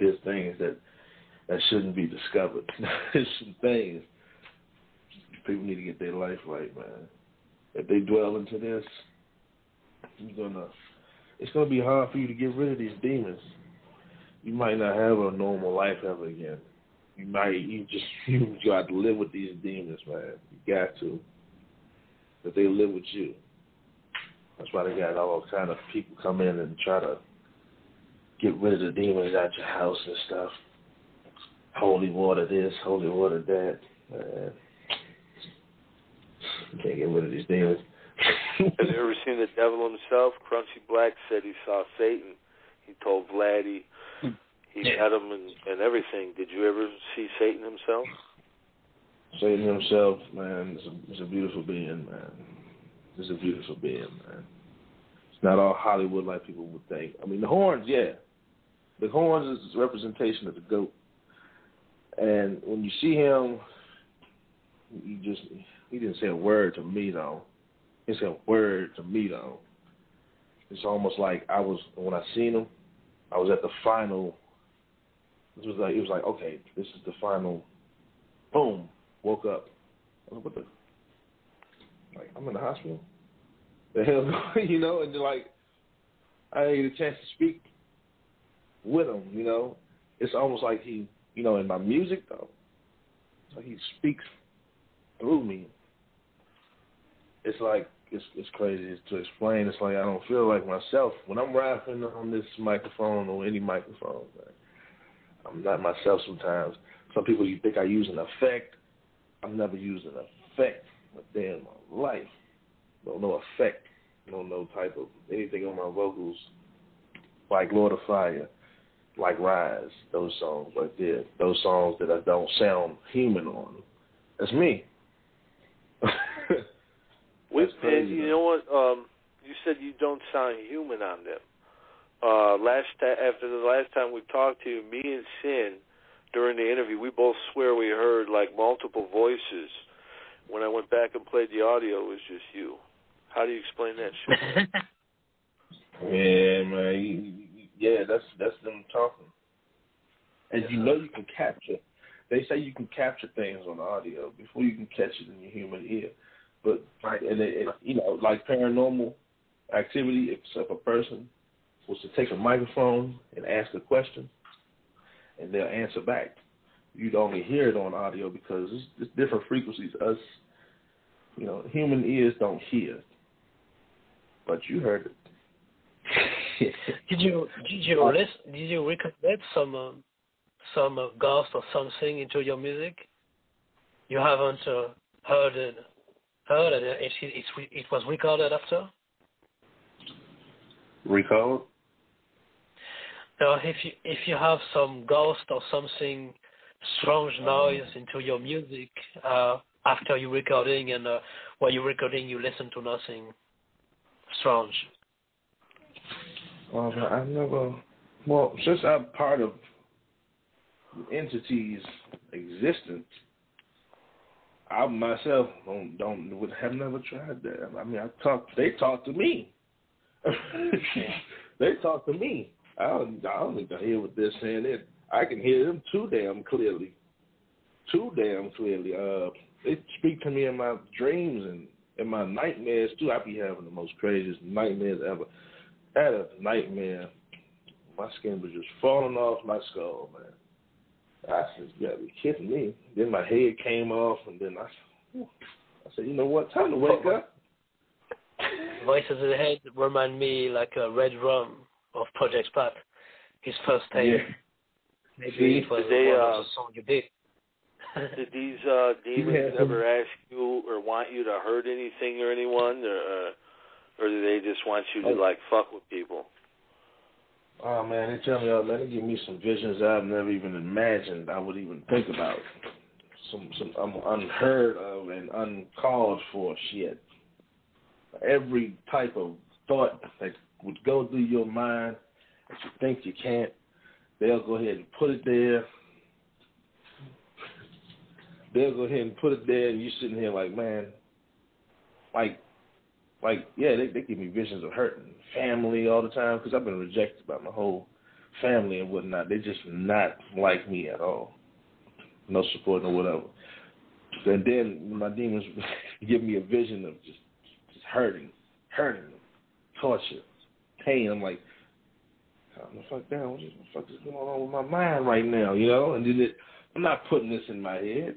there's things that, that shouldn't be discovered. There's some things. People need to get their life right, man. If they dwell into this, You're gonna, it's gonna be hard for you to get rid of these demons. You might not have a normal life ever again. You might, you just, you got to live with these demons, man. You got to. But they live with you. That's why they got all kind of people come in and try to get rid of the demons out your house and stuff. Holy water this, holy water that. Man. You can't get rid of these demons. Have you ever seen the devil himself? Crunchy Black said he saw Satan. He told Vlad he, he had him and, and everything. Did you ever see Satan himself? Satan himself, man, is a, is a beautiful being, man. It's a beautiful being, man. It's not all Hollywood like people would think. I mean, the horns, yeah. The horns is a representation of the goat. And when you see him, you just, he didn't say a word to me, though. He said a word to me, though. It's almost like I was, when I seen him, I was at the final. It was like, it was like, okay, this is the final. Boom. Woke up. I was like, what the? Like, I'm in the hospital? The hell, you know? And like, I didn't get a chance to speak with him, you know? It's almost like he, you know, in my music, though, it's like he speaks through me. It's like, it's, it's crazy to explain. It's like I don't feel like myself. When I'm rapping on this microphone or any microphone, man, I'm not myself sometimes. Some people, you think I use an effect. I've never used an effect a day in my life. No, no effect. No, no type of anything on my vocals. Like Lord of Fire, like Rise, those songs right there. Those songs that I don't sound human on. That's me. That's crazy, and you know what? Um, you said you don't sound human on them. Uh, last ta- after the last time we talked to you, me and Sin, during the interview, we both swear we heard like multiple voices. When I went back and played the audio, it was just you. How do you explain that shit? Yeah, man. Yeah, that's that's them talking. And you know you can capture. They say you can capture things on audio before you can catch it in your human ear. But like, and it, it, you know, like paranormal activity, except a person was to take a microphone and ask a question, and they'll answer back. You'd only hear it on audio because it's, it's different frequencies. Us, you know, human ears don't hear, but you heard it. did you did you listen, did you reconnect some uh, some uh, ghost or something into your music? You haven't uh, heard it. Oh, it, it, it was recorded after? Recorded? No, if you, if you have some ghost or something, strange noise into your music uh, after you're recording, and uh, while you're recording you listen to nothing strange. Well, I've never... Well, since I'm part of the entity's existence, I myself don't, don't would have never tried that. I mean, I talk. They talk to me. They talk to me. I don't, I don't think I hear what they're saying. It. I can hear them too damn clearly. Too damn clearly. Uh, they speak to me in my dreams and in my nightmares too. I be having the most craziest nightmares ever. I had a nightmare. My skin was just falling off my skull, man. I said, you gotta be kidding me. Then my head came off, and then I, I said, you know what? Time to wake up. Voices in the head remind me like a Red Rum of Project Pat, his first tape. Yeah. Maybe See, it was they, uh, the song you did. Did these uh, demons yeah. ever ask you or want you to hurt anything or anyone, or, or do they just want you to oh. like fuck with people? Oh, man, they tell me, oh, man, they give me some visions I've never even imagined I would even think about. Some some um, unheard of and uncalled for shit. Every type of thought that would go through your mind that you think you can't, they'll go ahead and put it there. They'll go ahead and put it there, and you're sitting here like, man, like, Like, yeah, they, they give me visions of hurting family all the time because I've been rejected by my whole family and whatnot. They're just not like me at all. No support or whatever. And then my demons give me a vision of just, just hurting, hurting them, torture, pain. I'm like, calm the fuck down. What the fuck is going on with my mind right now, you know? And then it, I'm not putting this in my head.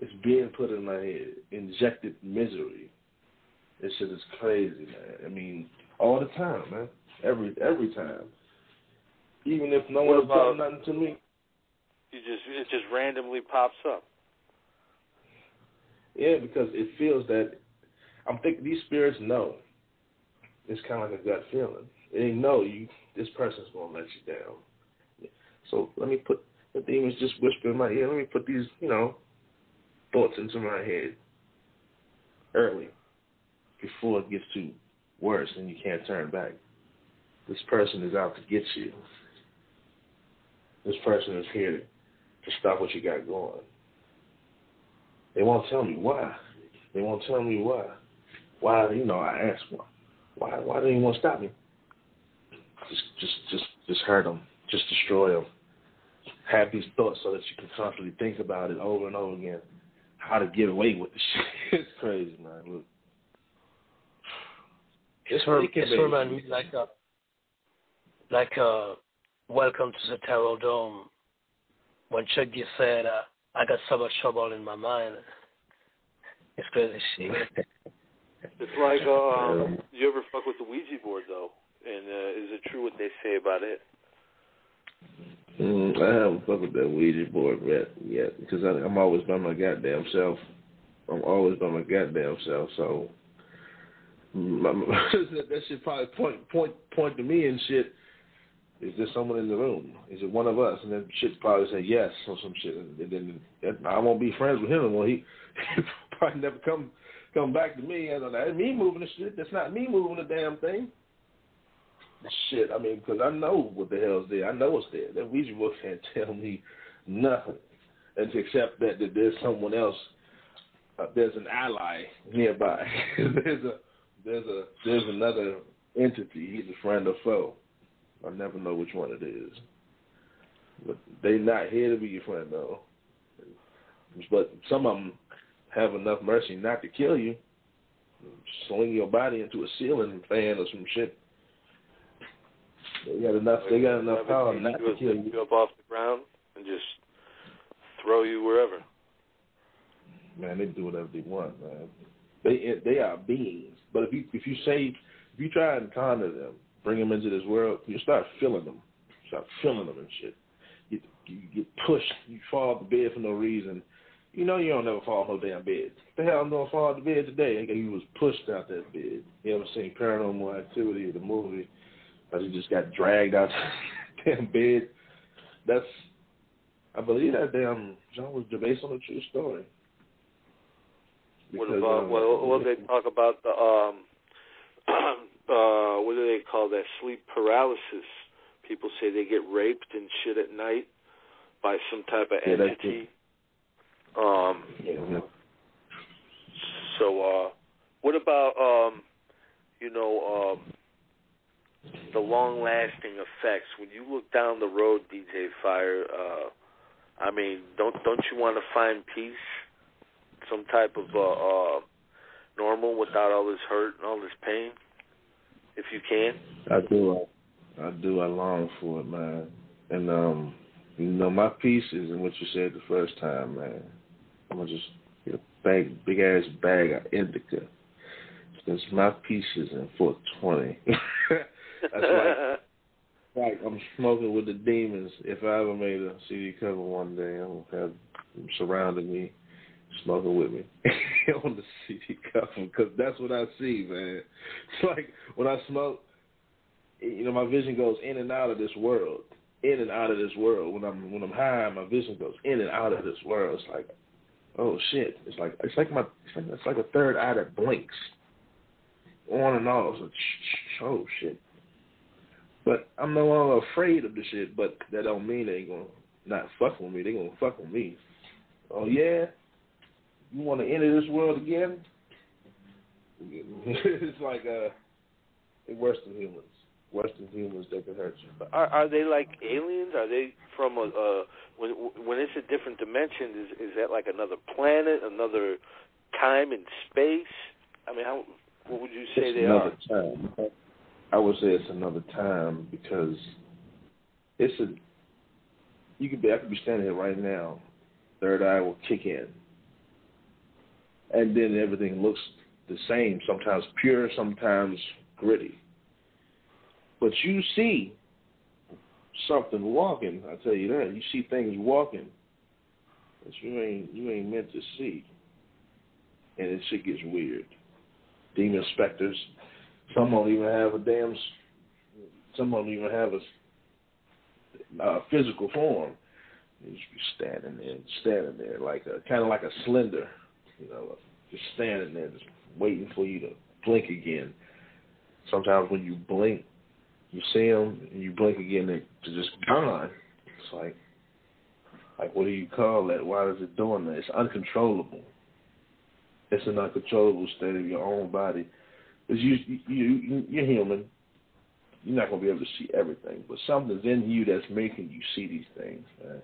It's being put in my head. Injected misery. This shit is crazy, man. I mean, all the time, man. Every every time. Even if no one's done nothing to me. You just it just randomly pops up. Yeah, because it feels that I'm thinking these spirits know. It's kind of like a gut feeling. They know you. This person's gonna let you down. So let me put the demons just whisper in my ear. Let me put these, you know, thoughts into my head early before it gets too worse and you can't turn back. This person is out to get you. This person is here to stop what you got going. They won't tell me why. They won't tell me why. Why, you know, I asked why. Why, why didn't you want to stop me? Just, just, just, just hurt them. Just destroy them. Have these thoughts so that you can constantly think about it over and over again. How to get away with this shit. It's crazy, man. Look. It's reminds me like a, like a Welcome to the Tarot Dome. When Chuck D said, uh, I got so much trouble in my mind. It's crazy shit. It's like, um, you ever fuck with the Ouija board, though? And uh, is it true what they say about it? Mm, I haven't fucked with that Ouija board yet because I, I'm always by my goddamn self. I'm always by my goddamn self, so... that should probably point, point, point to me and shit. Is there someone in the room? Is it one of us? And then shit probably say yes or some shit. And then I won't be friends with him anymore. He, he probably never come come back to me. I don't know. That's me moving the shit. That's not me moving the damn thing. Shit, I mean, because I know what the hell's there. I know it's there. That Ouija book can't tell me nothing except that, that there's someone else. Uh, there's an ally nearby. there's a There's a there's another entity. He's a friend or foe. I never know which one it is. But they not here to be your friend though. But some of them have enough mercy not to kill you. Sling your body into a ceiling fan or some shit. They got enough. They got enough power not to kill you. You up off the ground and just throw you wherever. Man, they do whatever they want, man. They they are beings, but if you if you say if you try and conjure them, bring them into this world, you start feeling them, you start feeling them and shit. You, you get pushed, you fall off the bed for no reason. You know you don't never fall off no damn bed. The hell I'm gonna fall off the bed today? You was pushed out that bed. You ever seen Paranormal Activity or the movie? But you just got dragged out the damn bed. That's I believe that damn genre was based on a true story. Because, what about um, what, what do they talk about the um, uh, what do they call that sleep paralysis? People say they get raped and shit at night by some type of yeah, entity. Um, yeah. So, uh, what about um, you know um, the long-lasting effects when you look down the road, D J Fire? Uh, I mean, don't don't you want to find peace? Some type of uh, uh, normal without all this hurt and all this pain, if you can. I do. I do. I long for it, man. And, um, you know, my piece is in what you said the first time, man. I'm going to just get a bag, big-ass bag of indica. Because my piece is in four twenty. That's like, like I'm smoking with the demons. If I ever made a C D cover one day, I'm going to have them surrounding me. Smoking with me on the C D cover because that's what I see, man. It's like when I smoke, you know, my vision goes in and out of this world, in and out of this world. When I'm when I'm high, my vision goes in and out of this world. It's like, oh shit! It's like it's like my it's like, it's like a third eye that blinks, on and off. It's like, oh shit! But I'm no longer afraid of the shit. But that don't mean they ain't gonna not fuck with me. They gonna fuck with me. Oh yeah. You want to enter this world again? It's like uh, worse than humans. Worse than humans, they can hurt you. Are, are they like aliens? Are they from a uh, when when it's a different dimension? Is is that like another planet, another time and space? I mean, how What would you say it's they another are? Time. I would say it's another time because it's a. You could be. I could be standing here right now. Third Eye will kick in, and then everything looks the same. Sometimes pure, sometimes gritty. But you see something walking. I tell you that. You see things walking that you ain't you ain't meant to see, and it shit gets weird. Demon specters. Some don't even have a damn. Some don't even have a uh, physical form. They just be standing there, standing there, like a kind of like a Slender, you know, just standing there, just waiting for you to blink again. Sometimes when you blink, you see them, and you blink again, they're just gone. It's like, like what do you call that? Why is it doing that? It's uncontrollable. It's an uncontrollable state of your own body. Because you, you, you're human. You're not going to be able to see everything. But something's in you that's making you see these things, man.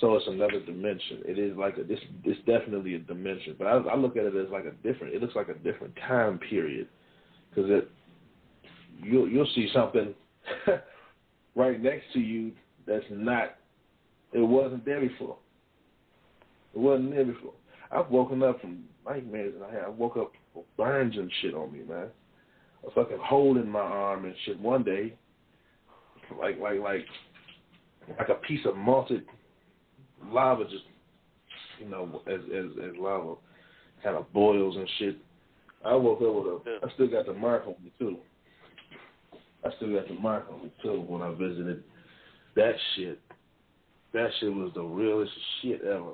So it's another dimension. It is like a, it's, it's definitely a dimension. But I, I look at it as like a different, it looks like a different time period. Because you'll, you'll see something right next to you that's not, it wasn't there before. It wasn't there before. I've woken up from nightmares and I had, I woke up with burns and shit on me, man. A fucking hole in my arm and shit one day. Like, like, like, like a piece of malted lava just, you know, as as, as lava kind of boils and shit. I woke up with a, I still got the mark on me too. I still got the mark on me too when I visited that shit. That shit was the realest shit ever.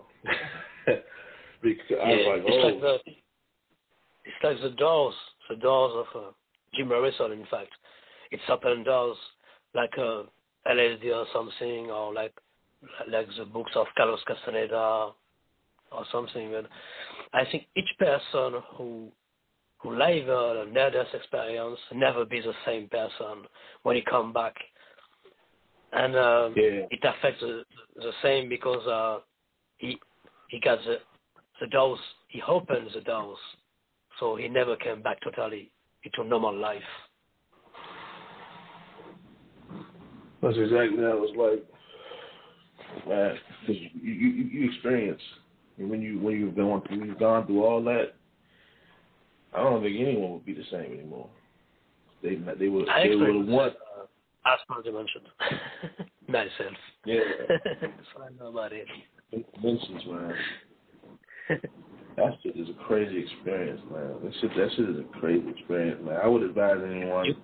Because yeah, I was like, oh. It's like the, it's like the doors, the doors of uh, Jim Morrison, in fact. It's open doors like uh, L S D or something, or like like the books of Carlos Castaneda or something. But I think each person who who lives a near-death experience never be the same person when he come back. And um, yeah. It affects the, the same because uh, he, he got the... The doors, he opened the doors, so he never came back totally into normal life. That's exactly how it was like, man. Cause you, you, you experience when you when you've gone through, you've gone through all that. I don't think anyone would be the same anymore. They they would I they would want astral dimension. Nice self. Yeah. That's know about it. Dimensions, man. That shit is a crazy experience, man. That shit, that shit is a crazy experience, man. I would advise anyone. You,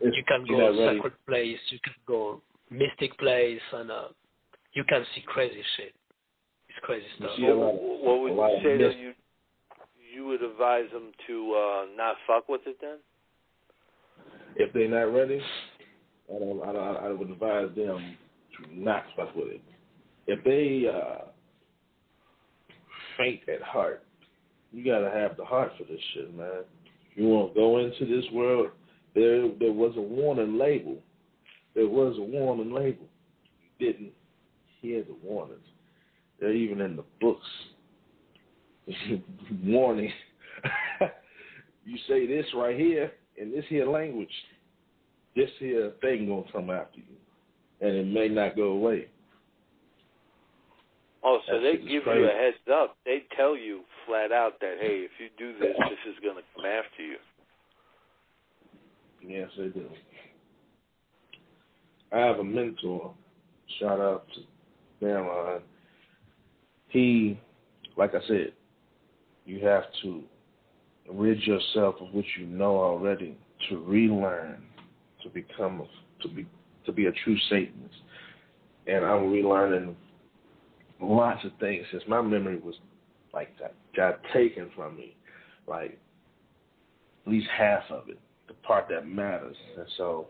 you can go to a sacred place, you can go mystic place, and uh, you can see crazy shit. It's crazy stuff. What, of, what would you say that you you would advise them to uh, not fuck with it then? If they're not ready, I don't, I, don't, I would advise them to not fuck with it. If they uh, faint at heart. You gotta have the heart for this shit, man. You wanna go into this world, there there was a warning label. There was a warning label. You didn't hear the warnings. They're even in the books. Warning. You say this right here in this here language, this here thing gonna come after you. And it may not go away. Oh, so that they give crazy. You a heads up. They tell you flat out that, hey, if you do this, this is going to come after you. Yes, they do. I have a mentor. Shout out to Maryland. He, like I said, you have to rid yourself of what you know already to relearn, to become, to be, to be a true Satanist. And I'm relearning lots of things since my memory was like got, got taken from me, like at least half of it, the part that matters. And so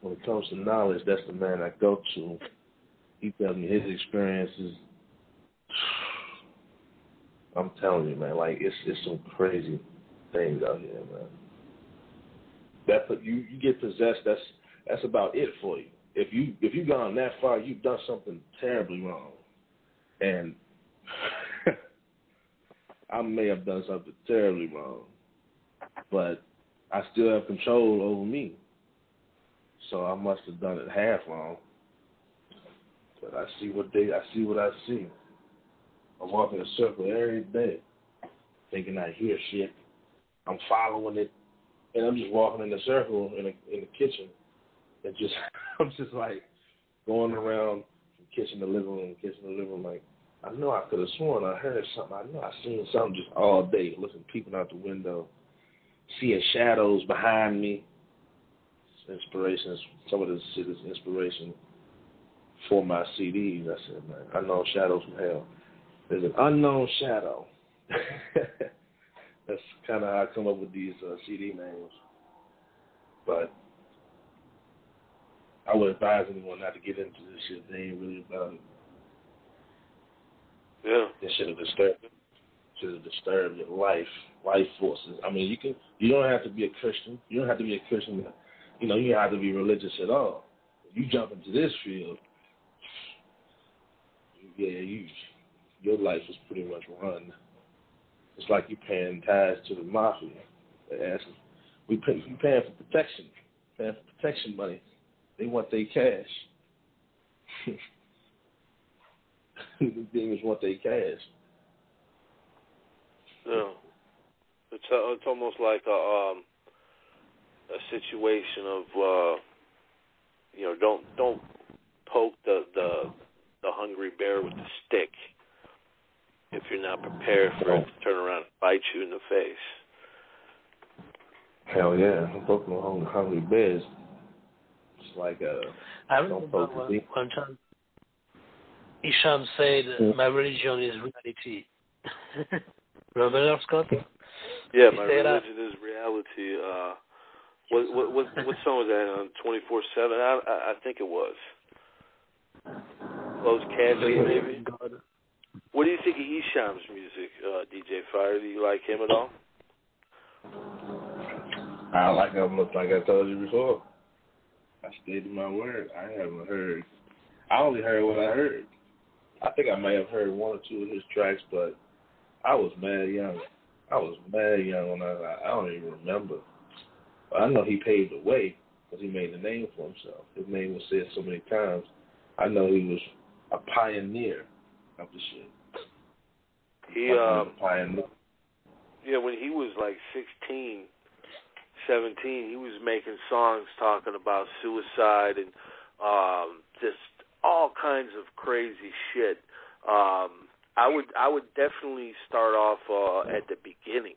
when it comes to knowledge, that's the man I go to. He tells me his experiences. I'm telling you, man, like it's it's some crazy things out here, man. That you you get possessed. That's that's about it for you. If you if you've gone that far, you've done something terribly wrong, and I may have done something terribly wrong, but I still have control over me. So I must have done it half wrong. But I see what they, I see what I see. I walk in a circle every day, thinking I hear shit. I'm following it, and I'm just walking in a circle in the in the kitchen, and just I'm just like going around from kitchen to living room, kitchen to living room. Like I know I could have sworn I heard something. I know I seen something just all day, looking peeping out the window, seeing shadows behind me. It's inspiration. Some of this shit is inspiration for my C Ds. I said, man, unknown shadows from hell. There's an unknown shadow. That's kind of how I come up with these uh, C D names. But I would advise anyone not to get into this shit. They ain't really about it. Yeah. That should have disturbed should have disturbed your life, life forces. I mean, you can you don't have to be a Christian. You don't have to be a Christian. You know, you don't have to be religious at all. You jump into this field, yeah, you your life is pretty much run. It's like you're paying tithes to the mafia. They're asking, we pay, you're paying for protection, paying for protection money. They want their cash. The demons want their cash. Yeah, it's a, it's almost like a um, a situation of uh, you know, don't don't poke the, the the hungry bear with the stick. If you're not prepared for it to turn around and bite you in the face. Hell yeah, I'm poking on hungry bears. It's like a. I remember one, one time Esham said, mm-hmm. "My religion is reality." Remember, Scott? Yeah, my religion that? is reality. Uh, what what what, what song was that on? twenty-four seven I, I I think it was. Close Cassie, maybe. God. What do you think of Esham's music, uh, D J Fire? Do you like him at all? I like him, like I told you before. I stated my word. I haven't heard. I only heard what I heard. I think I may have heard one or two of his tracks, but I was mad young. I was mad young when I, I don't even remember. But I know he paved the way because he made a name for himself. His name was said so many times. I know he was a pioneer. Of the shit. He, um, yeah, when he was like sixteen, seventeen, he was making songs talking about suicide and um, just all kinds of crazy shit. Um, I would, I would definitely start off uh, at the beginning,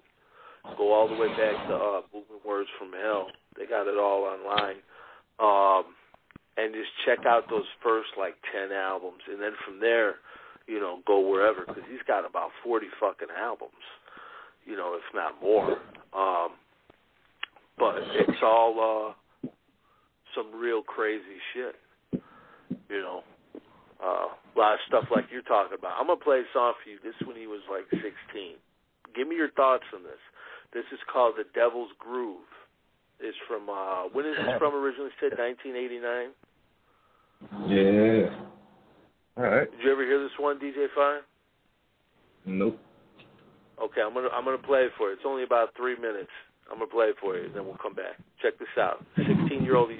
go all the way back to uh, Moving Words from Hell. They got it all online. Um, and just check out those first like ten albums, and then from there. You know, go wherever, because he's got about forty fucking albums, you know, if not more. Um, but it's all uh, some real crazy shit, you know. Uh, a lot of stuff like you're talking about. I'm going to play a song for you. This when he was like sixteen. Give me your thoughts on this. This is called The Devil's Groove. It's from, uh, when is this from originally said, nineteen eighty-nine? Yeah. All right. Did you ever hear this one, D J Fire? Nope. Okay, I'm gonna I'm gonna play it for you. It's only about three minutes. I'm gonna play it for you, and then we'll come back. Check this out. Sixteen-year-old.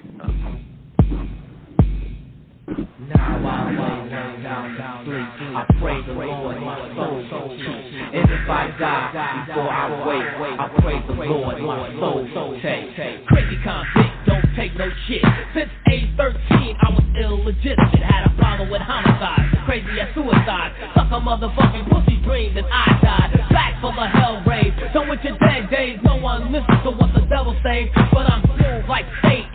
Now I lay down, down, down, three. I pray the Lord my soul so peace. And if I die before I wake, I pray the Lord my soul so take. Crazy convict, don't take no shit. Since age thirteen, I was illegitimate. Had a problem with homicide, crazy as suicide. Suck a motherfucking pussy dream that I died. Back full of hell rage. Don't with your dead days. No one listens to what the devil says, but I'm smooth like fate.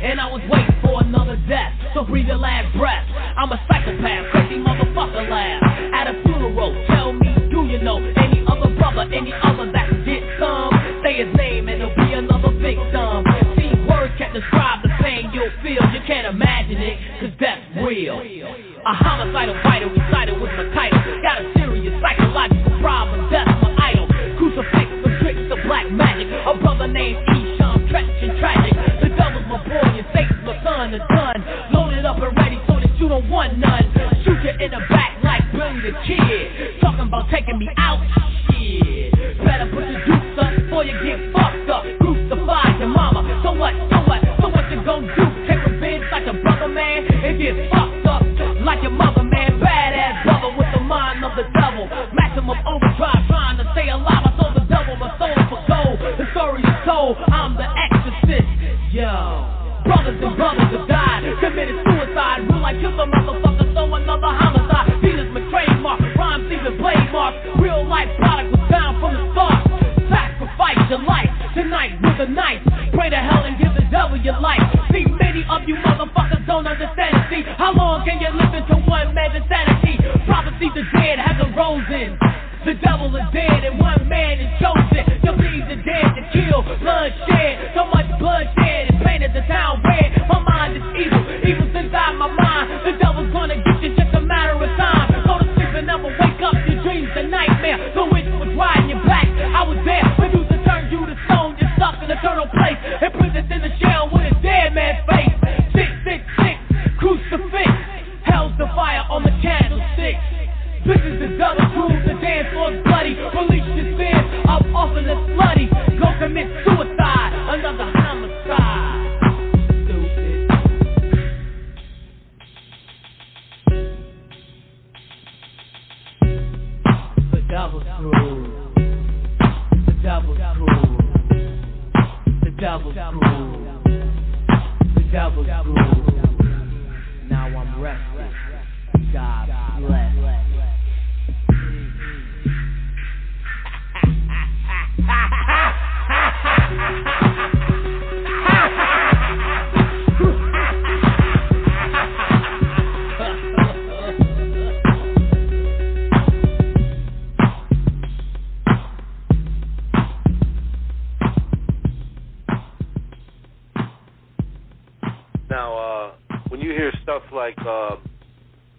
And I was waiting for another death, so breathe your last breath. I'm a psychopath, crazy motherfucker laugh. At a funeral, tell me, do you know any other brother, any other that can get some? Say his name and he'll be another victim. See, words can't describe the pain you'll feel. You can't imagine it, cause that's real. A homicidal fighter, recited with my title. Got a serious psychological problem, that's my idol. Crucifix for tricks of black magic. A brother named Esham, tragic and tragic. The devil's my boy and Satan's my son. A gun loaded up and ready so that you don't want none. Shoot you in the back like Billy the Kid. Talking about taking me out, shit. Better put the dukes up before you get fucked. Yo, brothers and brothers have died, committed suicide. Will I kill the motherfucker, so another homicide. Venus McCrae mark, rhymes even blade marks. Real life product was bound from the start. Sacrifice your life, tonight with a knife. Pray to hell and give the devil your life. See, many of you motherfuckers don't understand it. See, how long can you listen to one man's insanity? Prophecy the dead hasn't risen. The devil is dead and one man is chosen. The bleeds are dead to kill, bloodshed. So much bloodshed is painted the town red. My mind is evil, evil's inside my mind. The devil's gonna get you, just a matter of time. Go to sleep and never wake up, your dreams a nightmare. The witch was riding your back, I was there. Medusa turned you to stone, you're stuck in an eternal place. Imprisoned in the shell with a dead man's face. Six, six, six, crucifix. Hell's the fire on the candlestick. This is the double groove, the dance floor's bloody. Release your sins, up off of the slutty. Go commit suicide, another homicide. Stupid. The devil's groove. The devil's groove. The devil's groove. The devil's groove. Now I'm restless. God bless. Now, uh, when you hear stuff like, uh,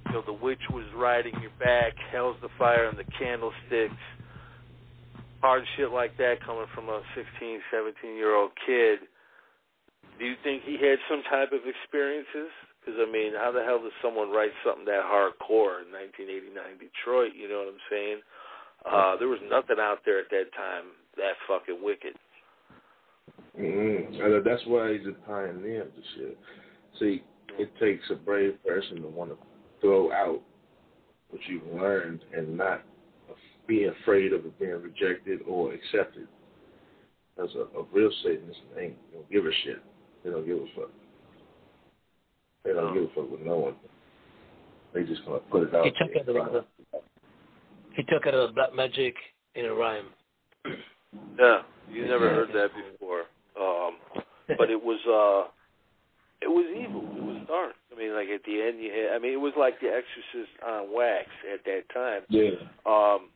you know, the witch was riding your back, hell's the fire and the candlesticks, hard shit like that coming from a sixteen, seventeen-year-old kid, do you think he had some type of experiences? Because, I mean, how the hell does someone write something that hardcore in nineteen eighty-nine Detroit, you know what I'm saying? Uh, there was nothing out there at that time that fucking wicked. Mm-hmm. And that's why he's a pioneer of the shit. See, it takes a brave person to want to throw out what you've learned and not be afraid of it being rejected or accepted. As a, a real Satanist, they ain't they don't give a shit. They don't give a fuck. They don't give a fuck with no one. They just gonna put it out. He took, there. It, out. He took it out of black magic in a rhyme. Yeah, you never heard that before. Um, but it was uh, it was evil. It was dark. I mean, like at the end, you had, I mean, it was like The Exorcist on wax at that time. Yeah. Um.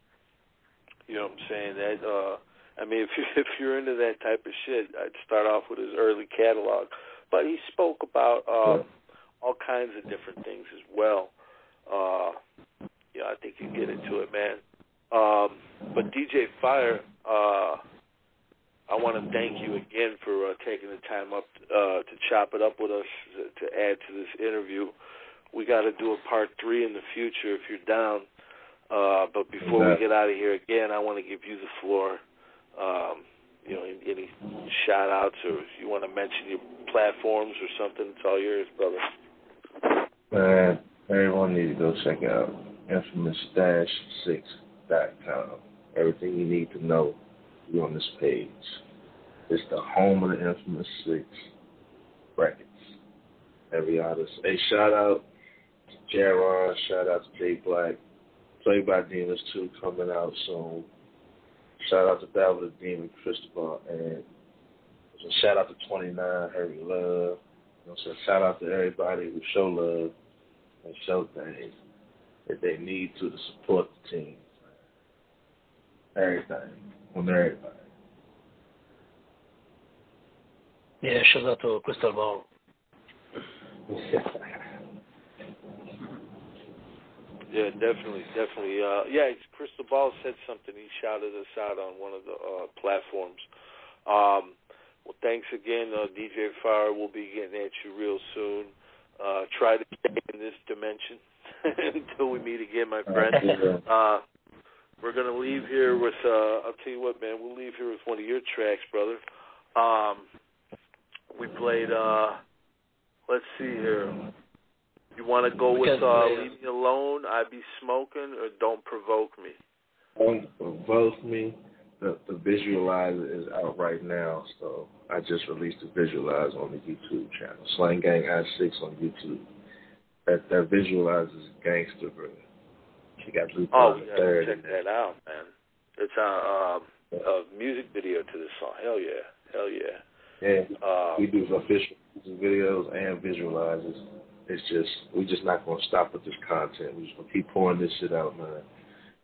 You know what I'm saying? That uh, I mean, if you if you're into that type of shit, I'd start off with his early catalog. But he spoke about uh, all kinds of different things as well. Uh, yeah, I think you get into it, man. Um, but D J Fire, uh, I want to thank you again for uh, taking the time up uh, to chop it up with us to add to this interview. We got to do a part three in the future if you're down. Uh, but before we get out of here again, I want to give you the floor. Um, you know, any shout outs or if you want to mention your platforms or something, it's all yours, brother. Man, everyone needs to go check out infamous dash six dot com. Everything you need to know is on this page. It's the home of the Infamous Six brackets. Every artist. Hey, shout out to Jaron, shout out to Jay Black. Play by Demons two coming out soon. Shout out to Battle of the Demon, Crystal Ball, and shout out to twenty-nine, Harry Love. You know, so shout out to everybody who show love and show things that they need to to support the team. Everything. On everybody. Yeah, shout out to Crystal Ball. Yeah, definitely, definitely. Uh, yeah, Crystal Ball said something. He shouted us out on one of the uh, platforms. Um, well, thanks again, uh, D J Fire. We'll be getting at you real soon. Uh, try to stay in this dimension until we meet again, my friend. Uh, we're going to leave here with, uh, I'll tell you what, man, we'll leave here with one of your tracks, brother. Um, we played, uh, let's see here. You want to go with uh, Leave Me Alone, I Be Smoking, or Don't Provoke Me? Don't Provoke Me. The, the Visualizer is out right now, so I just released the Visualize on the YouTube channel. Slang Gang I six on YouTube. That that Visualize is gangster, bro. She got blue. Oh, yeah, third check that out, man. It's a, um, yeah. a music video to this song. Hell yeah. Hell yeah. Yeah. Um, we do official music videos and visualizes. It's just, we just not going to stop with this content. We just going to keep pouring this shit out, man.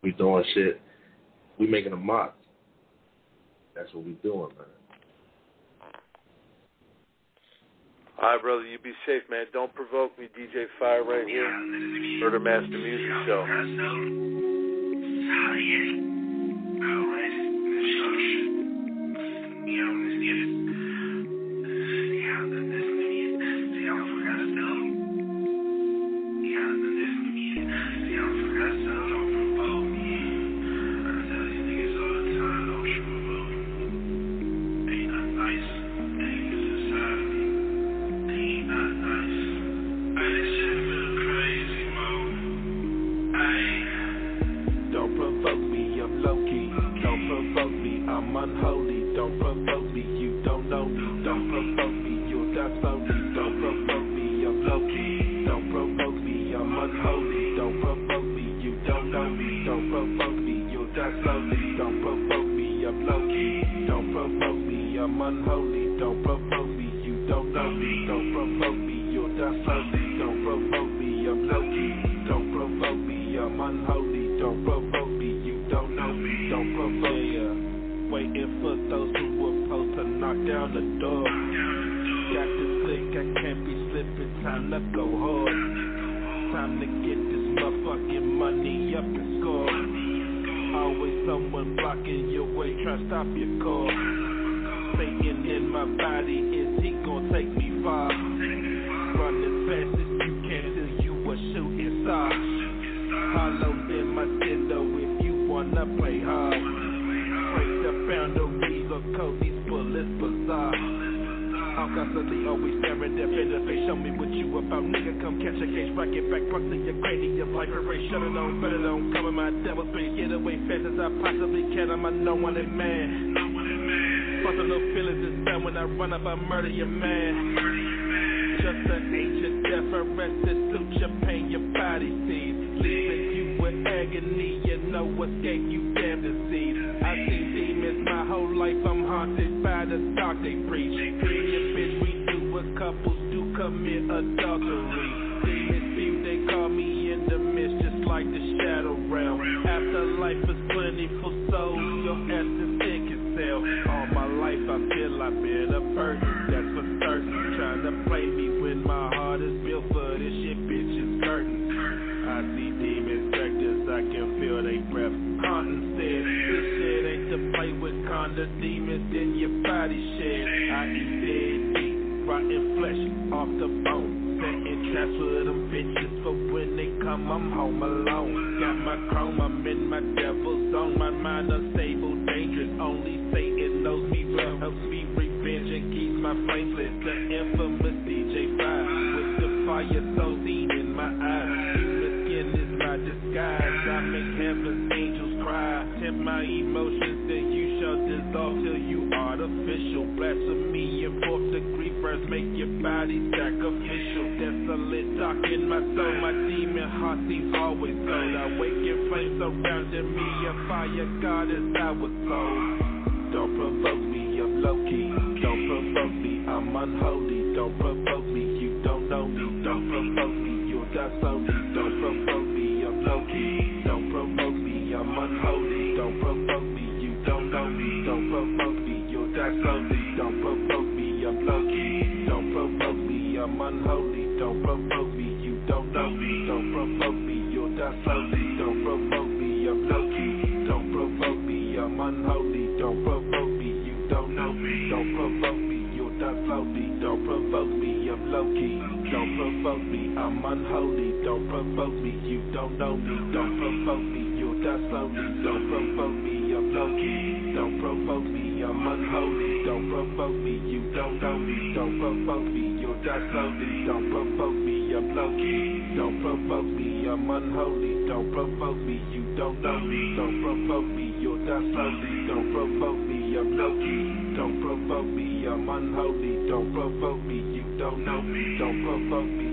We doing shit. We making a mock. That's what we doing, man. All right, brother, you be safe, man. Don't provoke me. D J Fire right here. Murder Master Music Show. Don't provoke me, I'm unholy. Don't provoke me, you don't know me. Don't provoke me, you'll die slowly. Don't provoke me, I'm Loki. Don't provoke me, I'm unholy. Don't provoke me, you don't know me. Don't provoke me.